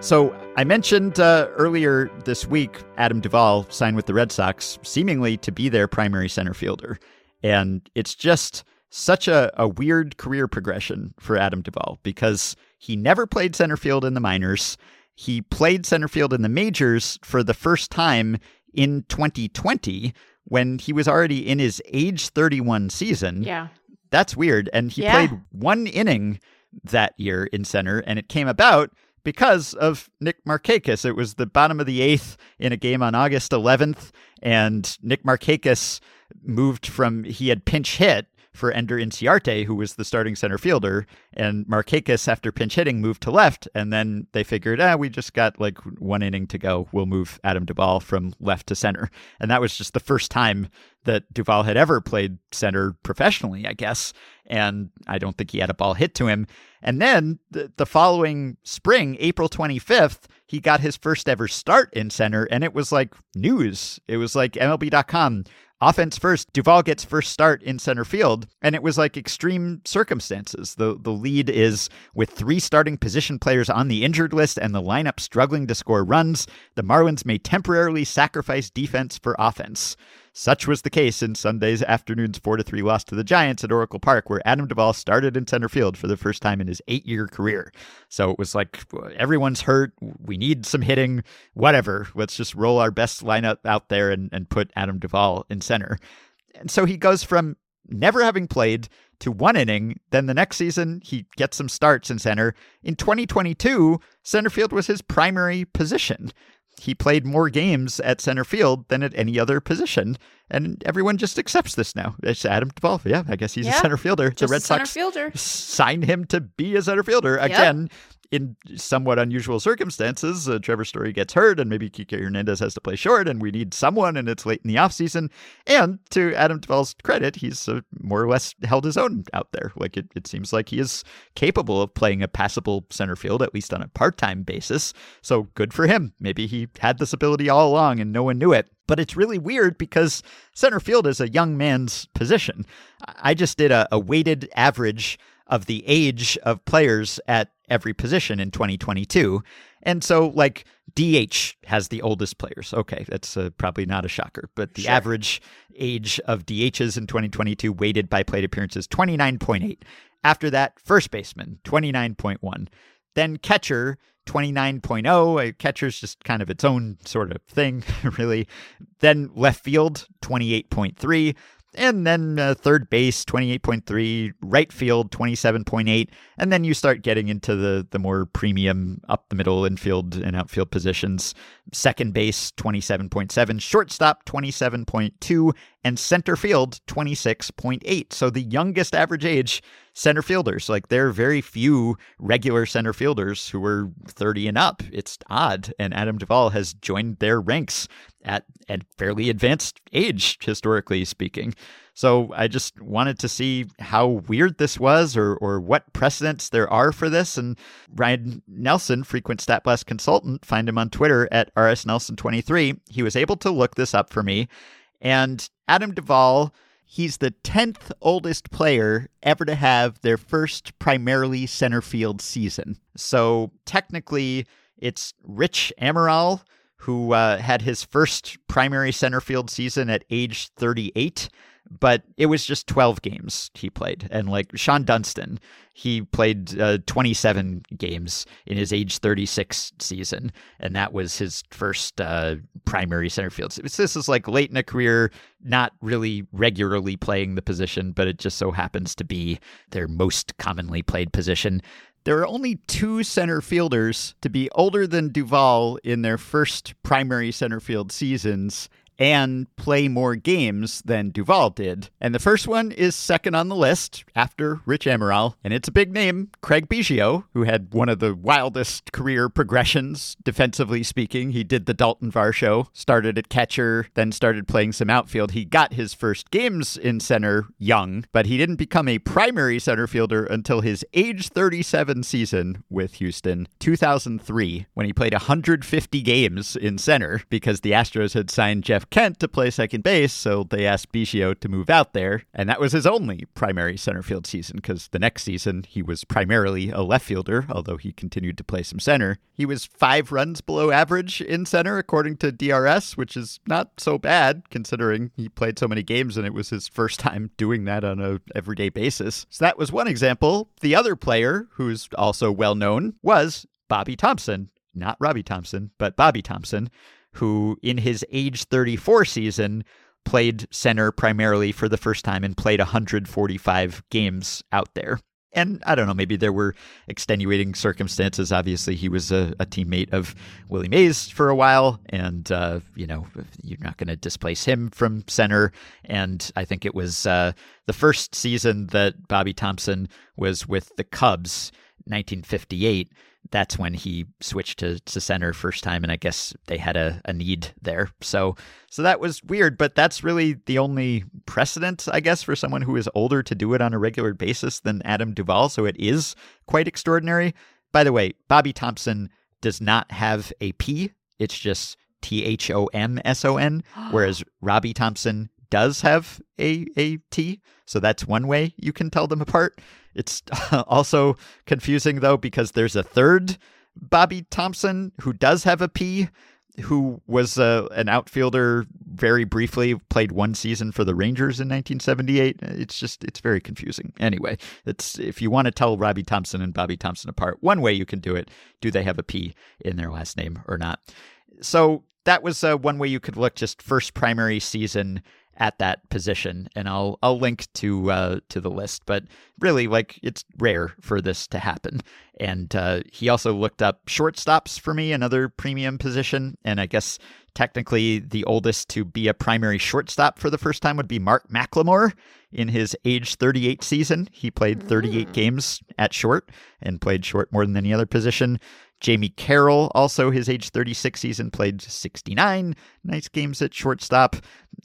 So I mentioned uh, earlier this week, Adam Duvall signed with the Red Sox, seemingly to be their primary center fielder. And it's just such a, a weird career progression for Adam Duvall because he never played center field in the minors. He played center field in the majors for the first time in twenty twenty when he was already in his age thirty-one season. Yeah. That's weird. And he yeah. played one inning that year in center, and it came about because of Nick Markakis. It was the bottom of the eighth in a game on August eleventh, and Nick Markakis moved from, he had pinch hit for Ender Inciarte, who was the starting center fielder, and Markakis, after pinch hitting, moved to left, and then they figured, ah, we just got like one inning to go. We'll move Adam Duvall from left to center. And that was just the first time that Duvall had ever played center professionally, I guess. And I don't think he had a ball hit to him. And then the, the following spring, April twenty-fifth, he got his first ever start in center, and it was like news. It was like M L B dot com. Offense first, Duvall gets first start in center field, and it was like extreme circumstances. The the lead is with three starting position players on the injured list and the lineup struggling to score runs. The Marlins may temporarily sacrifice defense for offense. Such was the case in Sunday's afternoon's four to three loss to the Giants at Oracle Park, where Adam Duvall started in center field for the first time in his eight-year career. So it was like, everyone's hurt, we need some hitting, whatever. Let's just roll our best lineup out there and, and put Adam Duvall in center. And so he goes from never having played to one inning. Then the next season, he gets some starts in center. In twenty twenty-two, center field was his primary position. He played more games at center field than at any other position. And everyone just accepts this now. It's Adam Duvall. Yeah, I guess he's yeah, a center fielder. The Red Sox fielder. Signed him to be a center fielder. Again, yep. in somewhat unusual circumstances, uh, Trevor Story gets hurt and maybe Kike Hernandez has to play short and we need someone and it's late in the offseason. And to Adam Duvall's credit, he's uh, more or less held his own out there. Like it, it seems like he is capable of playing a passable center field, at least on a part-time basis. So good for him. Maybe he had this ability all along and no one knew it. But it's really weird because center field is a young man's position. I just did a, a weighted average of the age of players at every position in twenty twenty-two. And so, like, D H has the oldest players. Okay, that's uh, probably not a shocker. But the sure. average age of D Hs in twenty twenty-two weighted by plate appearances, twenty-nine point eight. After that, first baseman, twenty-nine point one. Then catcher, twenty-nine point oh. A catcher's just kind of its own sort of thing, really. Then left field, twenty-eight point three. And then uh, third base, twenty-eight point three, right field, twenty-seven point eight. And then you start getting into the, the more premium up the middle infield and outfield positions. Second base, twenty-seven point seven, shortstop, twenty-seven point two, and center field, twenty-six point eight. So the youngest average age center fielders, like there are very few regular center fielders who were thirty and up. It's odd. And Adam Duvall has joined their ranks at a fairly advanced age, historically speaking. So I just wanted to see how weird this was or or what precedents there are for this. And Ryan Nelson, frequent StatBlast consultant, find him on Twitter at r s nelson twenty-three. He was able to look this up for me. And Adam Duvall, he's the tenth oldest player ever to have their first primarily center field season. So technically it's Rich Amaral, who uh, had his first primary center field season at age thirty-eight, but it was just twelve games he played. And like Sean Dunstan, he played uh, twenty-seven games in his age thirty-six season, and that was his first uh, primary center field. So this is like late in a career, not really regularly playing the position, but it just so happens to be their most commonly played position. There are only two center fielders to be older than Duvall in their first primary center field seasons and play more games than Duvall did. And the first one is second on the list after Rich Amaral, and it's a big name, Craig Biggio, who had one of the wildest career progressions, defensively speaking. He did the Dalton Var show, started at catcher, then started playing some outfield. He got his first games in center young, but he didn't become a primary center fielder until his age thirty-seven season with Houston, two thousand three, when he played one hundred fifty games in center because the Astros had signed Jeff Kent to play second base, so they asked Biggio to move out there, and that was his only primary center field season, because the next season he was primarily a left fielder, although he continued to play some center. He was five runs below average in center, according to D R S, which is not so bad, considering he played so many games and it was his first time doing that on an everyday basis. So that was one example. The other player, who's also well-known, was Bobby Thomson. Not Robbie Thompson, but Bobby Thomson, who in his age thirty-four season played center primarily for the first time and played one hundred forty-five games out there. And I don't know, maybe there were extenuating circumstances. Obviously, he was a, a teammate of Willie Mays for a while, and, uh, you know, you're not going to displace him from center. And I think it was uh, the first season that Bobby Thomson was with the Cubs, nineteen fifty-eight, that's when he switched to, to center first time, and I guess they had a, a need there. So so that was weird, but that's really the only precedent, I guess, for someone who is older to do it on a regular basis than Adam Duvall, so it is quite extraordinary. By the way, Bobby Thomson does not have a P. It's just T H O M S O N, whereas Robbie Thompson does have a, a T, so that's one way you can tell them apart. It's also confusing, though, because there's a third Bobby Thomson who does have a P, who was uh, an outfielder very briefly, played one season for the Rangers in nineteen seventy-eight. It's just, it's very confusing. Anyway, it's if you want to tell Robbie Thompson and Bobby Thomson apart, one way you can do it, do they have a P in their last name or not? So that was uh, one way you could look, just first primary season at that position, and I'll I'll link to uh, to the list. But really, like, it's rare for this to happen. And uh, he also looked up shortstops for me, another premium position. And I guess technically the oldest to be a primary shortstop for the first time would be Mark McLemore in his age thirty-eight season. He played thirty-eight mm. games at short and played short more than any other position. Jamie Carroll, also his age thirty-six season, played sixty-nine nice games at shortstop.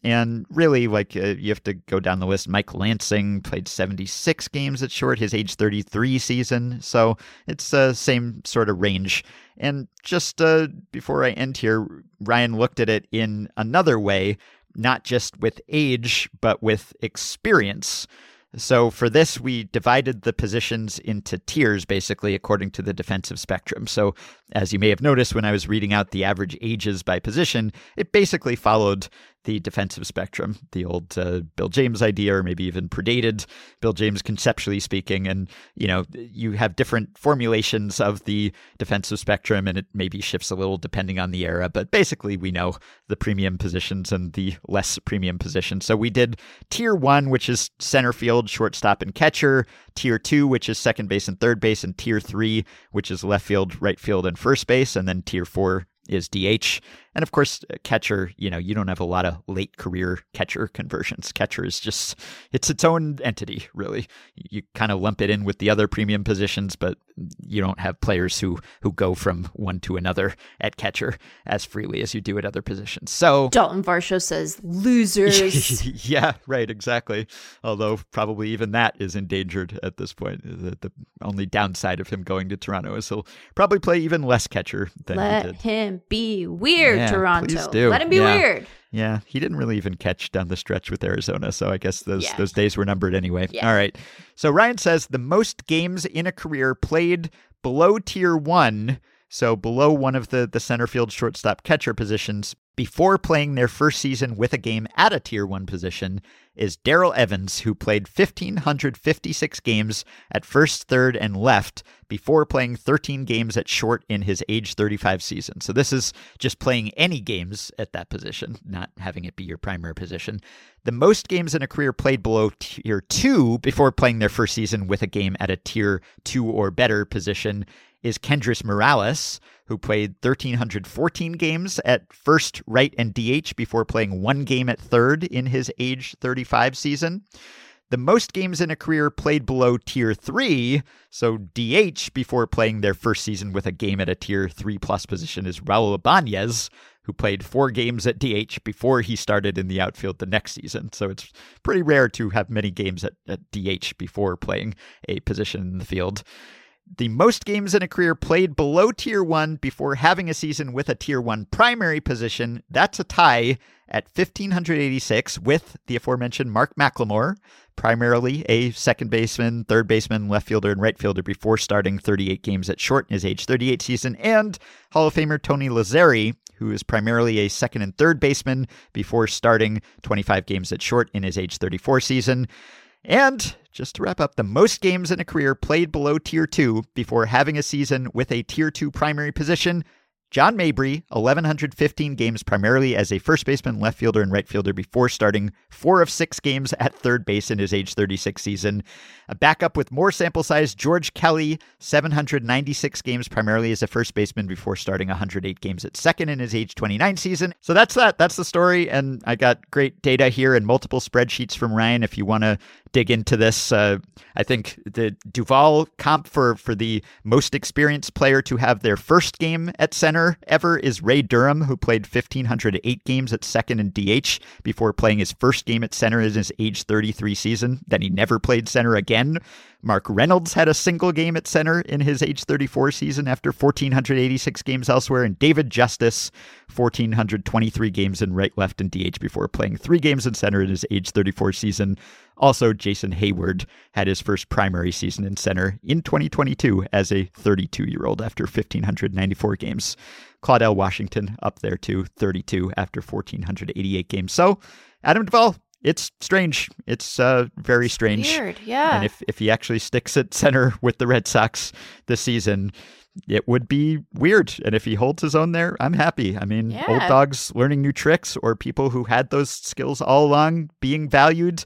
And really, like, uh, you have to go down the list. Mike Lansing played seventy-six games at short, his age thirty-three season. So it's the uh, same sort of range. And just uh, before I end here, Ryan looked at it in another way, not just with age, but with experience. So for this, we divided the positions into tiers, basically, according to the defensive spectrum. So as you may have noticed when I was reading out the average ages by position, it basically followed the defensive spectrum, the old uh, Bill James idea, or maybe even predated Bill James conceptually speaking. And, you know, you have different formulations of the defensive spectrum, and it maybe shifts a little depending on the era. But basically, we know the premium positions and the less premium positions. So we did tier one, which is center field, shortstop, and catcher. Tier two, which is second base and third base. And tier three, which is left field, right field, and first base. And then tier four is D H. And of course, catcher, you know, you don't have a lot of late career catcher conversions. Catcher is just, it's its own entity, really. You kind of lump it in with the other premium positions, but you don't have players who, who go from one to another at catcher as freely as you do at other positions. So Dalton Varsho says losers. Yeah, right, exactly. Although probably even that is endangered at this point. The, the only downside of him going to Toronto is he'll probably play even less catcher than Let he did. Let him be weird. Yeah. Toronto. Please do. Let him be yeah. weird. Yeah, he didn't really even catch down the stretch with Arizona, so I guess those, yeah. those days were numbered anyway. Yeah. All right. So Ryan says the most games in a career played below tier one, so below one of the, the center field, shortstop, catcher positions, before playing their first season with a game at a tier one position, is Darrell Evans, who played one thousand five hundred fifty-six games at first, third, and left before playing thirteen games at short in his age thirty-five season. So this is just playing any games at that position, not having it be your primary position. The most games in a career played below tier two before playing their first season with a game at a tier two or better position is Kendrys Morales, who played one thousand three hundred fourteen games at first, right, and D H before playing one game at third in his age thirty-five season. The most games in a career played below tier three, so D H before playing their first season with a game at a tier three plus position, is Raul Ibanez, who played four games at D H before he started in the outfield the next season. So it's pretty rare to have many games at, at D H before playing a position in the field. The most games in a career played below tier one before having a season with a tier one primary position, that's a tie at one thousand five hundred eighty-six with the aforementioned Mark McLemore, primarily a second baseman, third baseman, left fielder, and right fielder before starting thirty-eight games at short in his age thirty-eight season, and Hall of Famer Tony Lazzari, who is primarily a second and third baseman before starting twenty-five games at short in his age thirty-four season. And just to wrap up, the most games in a career played below tier two before having a season with a tier two primary position, John Mabry, one thousand one hundred fifteen games primarily as a first baseman, left fielder, and right fielder before starting four of six games at third base in his age thirty-six season. A backup with more sample size, George Kelly, seven hundred ninety-six games primarily as a first baseman before starting one hundred eight games at second in his age twenty-nine season. So that's that. That's the story. And I got great data here and multiple spreadsheets from Ryan if you want to dig into this. Uh, I think the Duvall comp for, for the most experienced player to have their first game at center ever is Ray Durham, who played one thousand five hundred eight games at second and D H before playing his first game at center in his age thirty-three season. Then he never played center again. Mark Reynolds had a single game at center in his age thirty-four season after one thousand four hundred eighty-six games elsewhere. And David Justice, one thousand four hundred twenty-three games in right, left, and D H before playing three games in center in his age thirty-four season. Also, Jason Hayward had his first primary season in center in twenty twenty-two as a thirty-two-year-old after one thousand five hundred ninety-four games. Claudel Washington up there too, thirty-two after one thousand four hundred eighty-eight games. So, Adam Duvall, it's strange. It's uh, very strange. Weird, yeah. And if, if he actually sticks at center with the Red Sox this season, it would be weird. And if he holds his own there, I'm happy. I mean, yeah. old dogs learning new tricks, or people who had those skills all along being valued.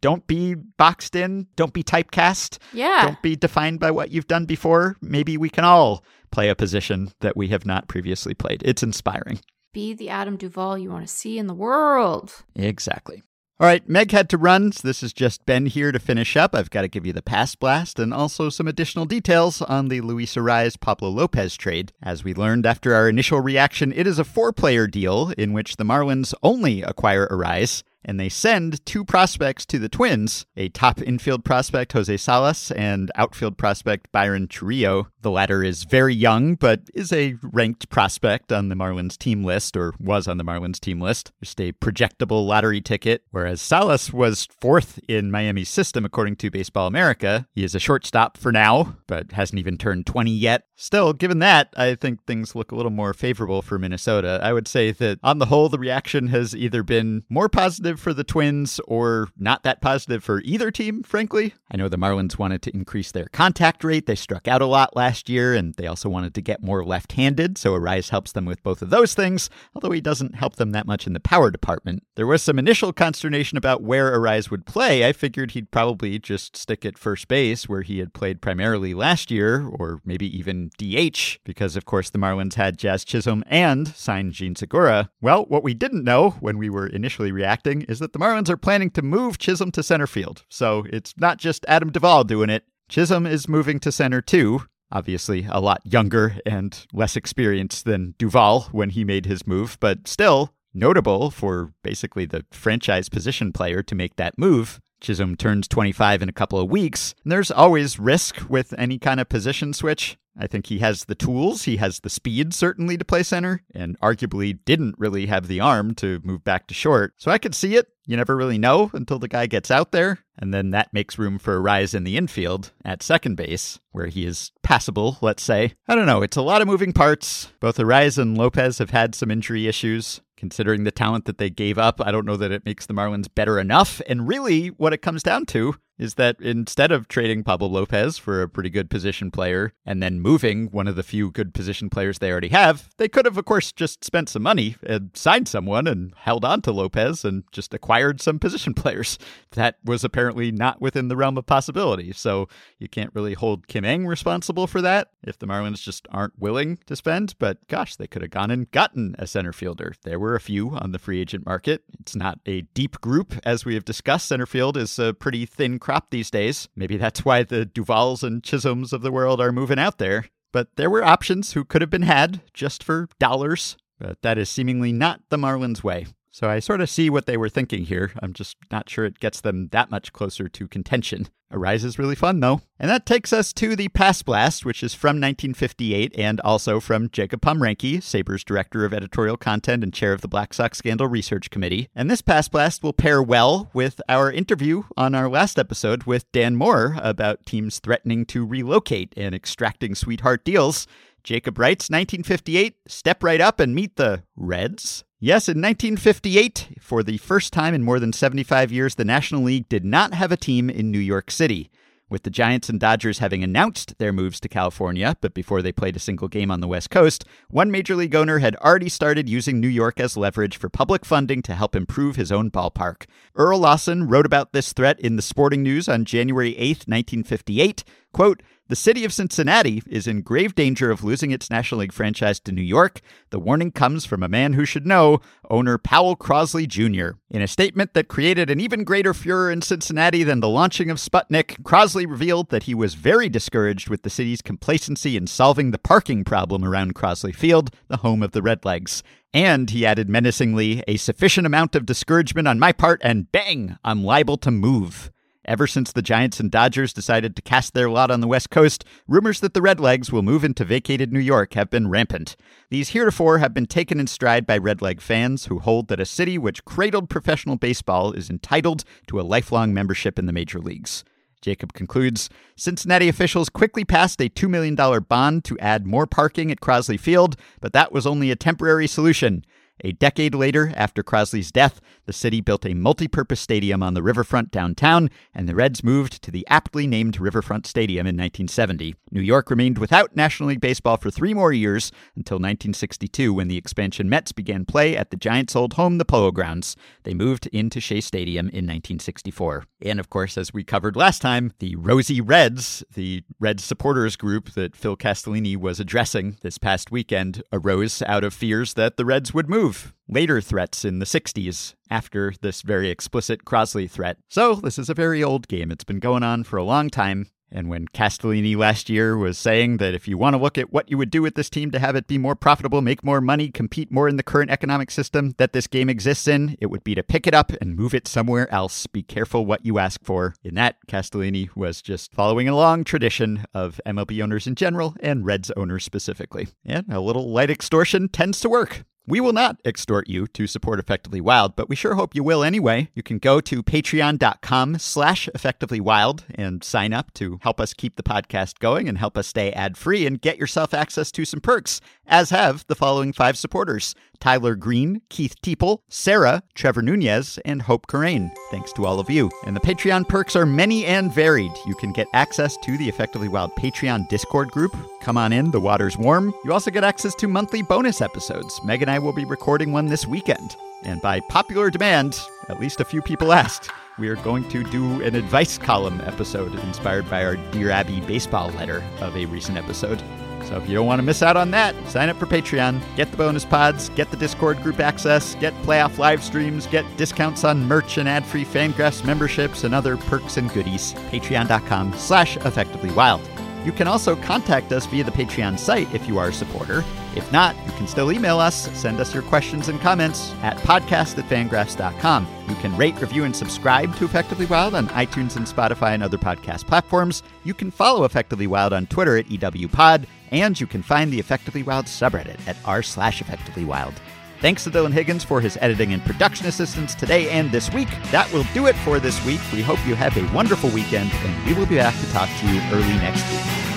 Don't be boxed in. Don't be typecast. Yeah. Don't be defined by what you've done before. Maybe we can all play a position that we have not previously played. It's inspiring. Be the Adam Duvall you want to see in the world. Exactly. All right, Meg had to run, so this is just Ben here to finish up. I've got to give you the past blast and also some additional details on the Luis Arias-Pablo Lopez trade. As we learned after our initial reaction, it is a four-player deal in which the Marlins only acquire Arias, and they send two prospects to the Twins, a top infield prospect, Jose Salas, and outfield prospect, Byron Chirillo. The latter is very young, but is a ranked prospect on the Marlins team list, or was on the Marlins team list, just a projectable lottery ticket, whereas Salas was fourth in Miami's system, according to Baseball America. He is a shortstop for now, but hasn't even turned twenty yet. Still, given that, I think things look a little more favorable for Minnesota. I would say that, on the whole, the reaction has either been more positive for the Twins or not that positive for either team, frankly. I know the Marlins wanted to increase their contact rate. They struck out a lot last year, and they also wanted to get more left-handed, so Arias helps them with both of those things, although he doesn't help them that much in the power department. There was some initial consternation about where Arias would play. I figured he'd probably just stick at first base, where he had played primarily last year, or maybe even D H, because of course the Marlins had Jazz Chisholm and signed Gene Segura. Well, what we didn't know when we were initially reacting is that the Marlins are planning to move Chisholm to center field. So it's not just Adam Duvall doing it. Chisholm is moving to center too. Obviously a lot younger and less experienced than Duvall when he made his move, but still notable for basically the franchise position player to make that move. Chisholm turns twenty-five in a couple of weeks, and there's always risk with any kind of position switch. I think he has the tools, he has the speed certainly to play center, and arguably didn't really have the arm to move back to short. So I could see it. You never really know until the guy gets out there, and then that makes room for a rise in the infield at second base, where he is passable, let's say. I don't know, it's a lot of moving parts. Both Arias and Lopez have had some injury issues. Considering the talent that they gave up, I don't know that it makes the Marlins better enough, and really what it comes down to is that instead of trading Pablo Lopez for a pretty good position player and then moving one of the few good position players they already have, they could have, of course, just spent some money and signed someone and held on to Lopez and just acquired some position players. That was apparently not within the realm of possibility, so you can't really hold Kim Ng responsible for that if the Marlins just aren't willing to spend, but gosh, they could have gone and gotten a center fielder. There were a few on the free agent market. It's not a deep group, as we have discussed. Center field is a pretty thin crop these days. Maybe that's why the Duvalls and Chisholms of the world are moving out there. But there were options who could have been had just for dollars, but that is seemingly not the Marlins' way. So I sort of see what they were thinking here. I'm just not sure it gets them that much closer to contention. Arise is really fun, though. And that takes us to the Past Blast, which is from nineteen fifty-eight and also from Jacob Pomranke, Sabres Director of Editorial Content and Chair of the Black Sox Scandal Research Committee. And this Past Blast will pair well with our interview on our last episode with Dan Moore about teams threatening to relocate and extracting sweetheart deals. Jacob writes, nineteen fifty-eight, step right up and meet the Reds. Yes, in nineteen fifty-eight, for the first time in more than seventy-five years, the National League did not have a team in New York City. With the Giants and Dodgers having announced their moves to California, but before they played a single game on the West Coast, one major league owner had already started using New York as leverage for public funding to help improve his own ballpark. Earl Lawson wrote about this threat in the Sporting News on January eighth, nineteen fifty-eight, quote, "The city of Cincinnati is in grave danger of losing its National League franchise to New York. The warning comes from a man who should know, owner Powell Crosley Junior" In a statement that created an even greater furor in Cincinnati than the launching of Sputnik, Crosley revealed that he was very discouraged with the city's complacency in solving the parking problem around Crosley Field, the home of the Redlegs. And, he added menacingly, "a sufficient amount of discouragement on my part and bang, I'm liable to move." Ever since the Giants and Dodgers decided to cast their lot on the West Coast, rumors that the Redlegs will move into vacated New York have been rampant. These heretofore have been taken in stride by Redleg fans who hold that a city which cradled professional baseball is entitled to a lifelong membership in the major leagues. Jacob concludes, Cincinnati officials quickly passed a two million dollars bond to add more parking at Crosley Field, but that was only a temporary solution. A decade later, after Crosley's death, the city built a multi-purpose stadium on the riverfront downtown, and the Reds moved to the aptly named Riverfront Stadium in nineteen seventy. New York remained without National League Baseball for three more years, until nineteen sixty-two, when the expansion Mets began play at the Giants' old home, the Polo Grounds. They moved into Shea Stadium in nineteen sixty-four. And of course, as we covered last time, the Rosy Reds, the Reds supporters group that Phil Castellini was addressing this past weekend, arose out of fears that the Reds would move. Later threats in the sixties after this very explicit Crosley threat. So this is a very old game. It's been going on for a long time. And when Castellini last year was saying that if you want to look at what you would do with this team to have it be more profitable, make more money, compete more in the current economic system that this game exists in, it would be to pick it up and move it somewhere else. Be careful what you ask for. In that, Castellini was just following a long tradition of M L B owners in general and Reds owners specifically. And a little light extortion tends to work. We will not extort you to support Effectively Wild, but we sure hope you will anyway. You can go to patreon.com slash effectivelywild and sign up to help us keep the podcast going and help us stay ad-free and get yourself access to some perks, as have the following five supporters: Tyler Green, Keith Teeple, Sarah, Trevor Nunez, and Hope Corain. Thanks to all of you. And the Patreon perks are many and varied. You can get access to the Effectively Wild Patreon Discord group. Come on in, the water's warm. You also get access to monthly bonus episodes. Meg and I will be recording one this weekend. And by popular demand, at least a few people asked, we are going to do an advice column episode inspired by our Dear Abby baseball letter of a recent episode. So if you don't want to miss out on that, sign up for Patreon, get the bonus pods, get the Discord group access, get playoff live streams, get discounts on merch and ad-free FanGraphs memberships and other perks and goodies. Patreon.com slash effectivelywild. You can also contact us via the Patreon site if you are a supporter. If not, you can still email us, send us your questions and comments at podcast at fangraphs.com. You can rate, review, and subscribe to Effectively Wild on iTunes and Spotify and other podcast platforms. You can follow Effectively Wild on Twitter at EWPod, and you can find the Effectively Wild subreddit at r slash Effectively Wild. Thanks to Dylan Higgins for his editing and production assistance today and this week. That will do it for this week. We hope you have a wonderful weekend, and we will be back to talk to you early next week.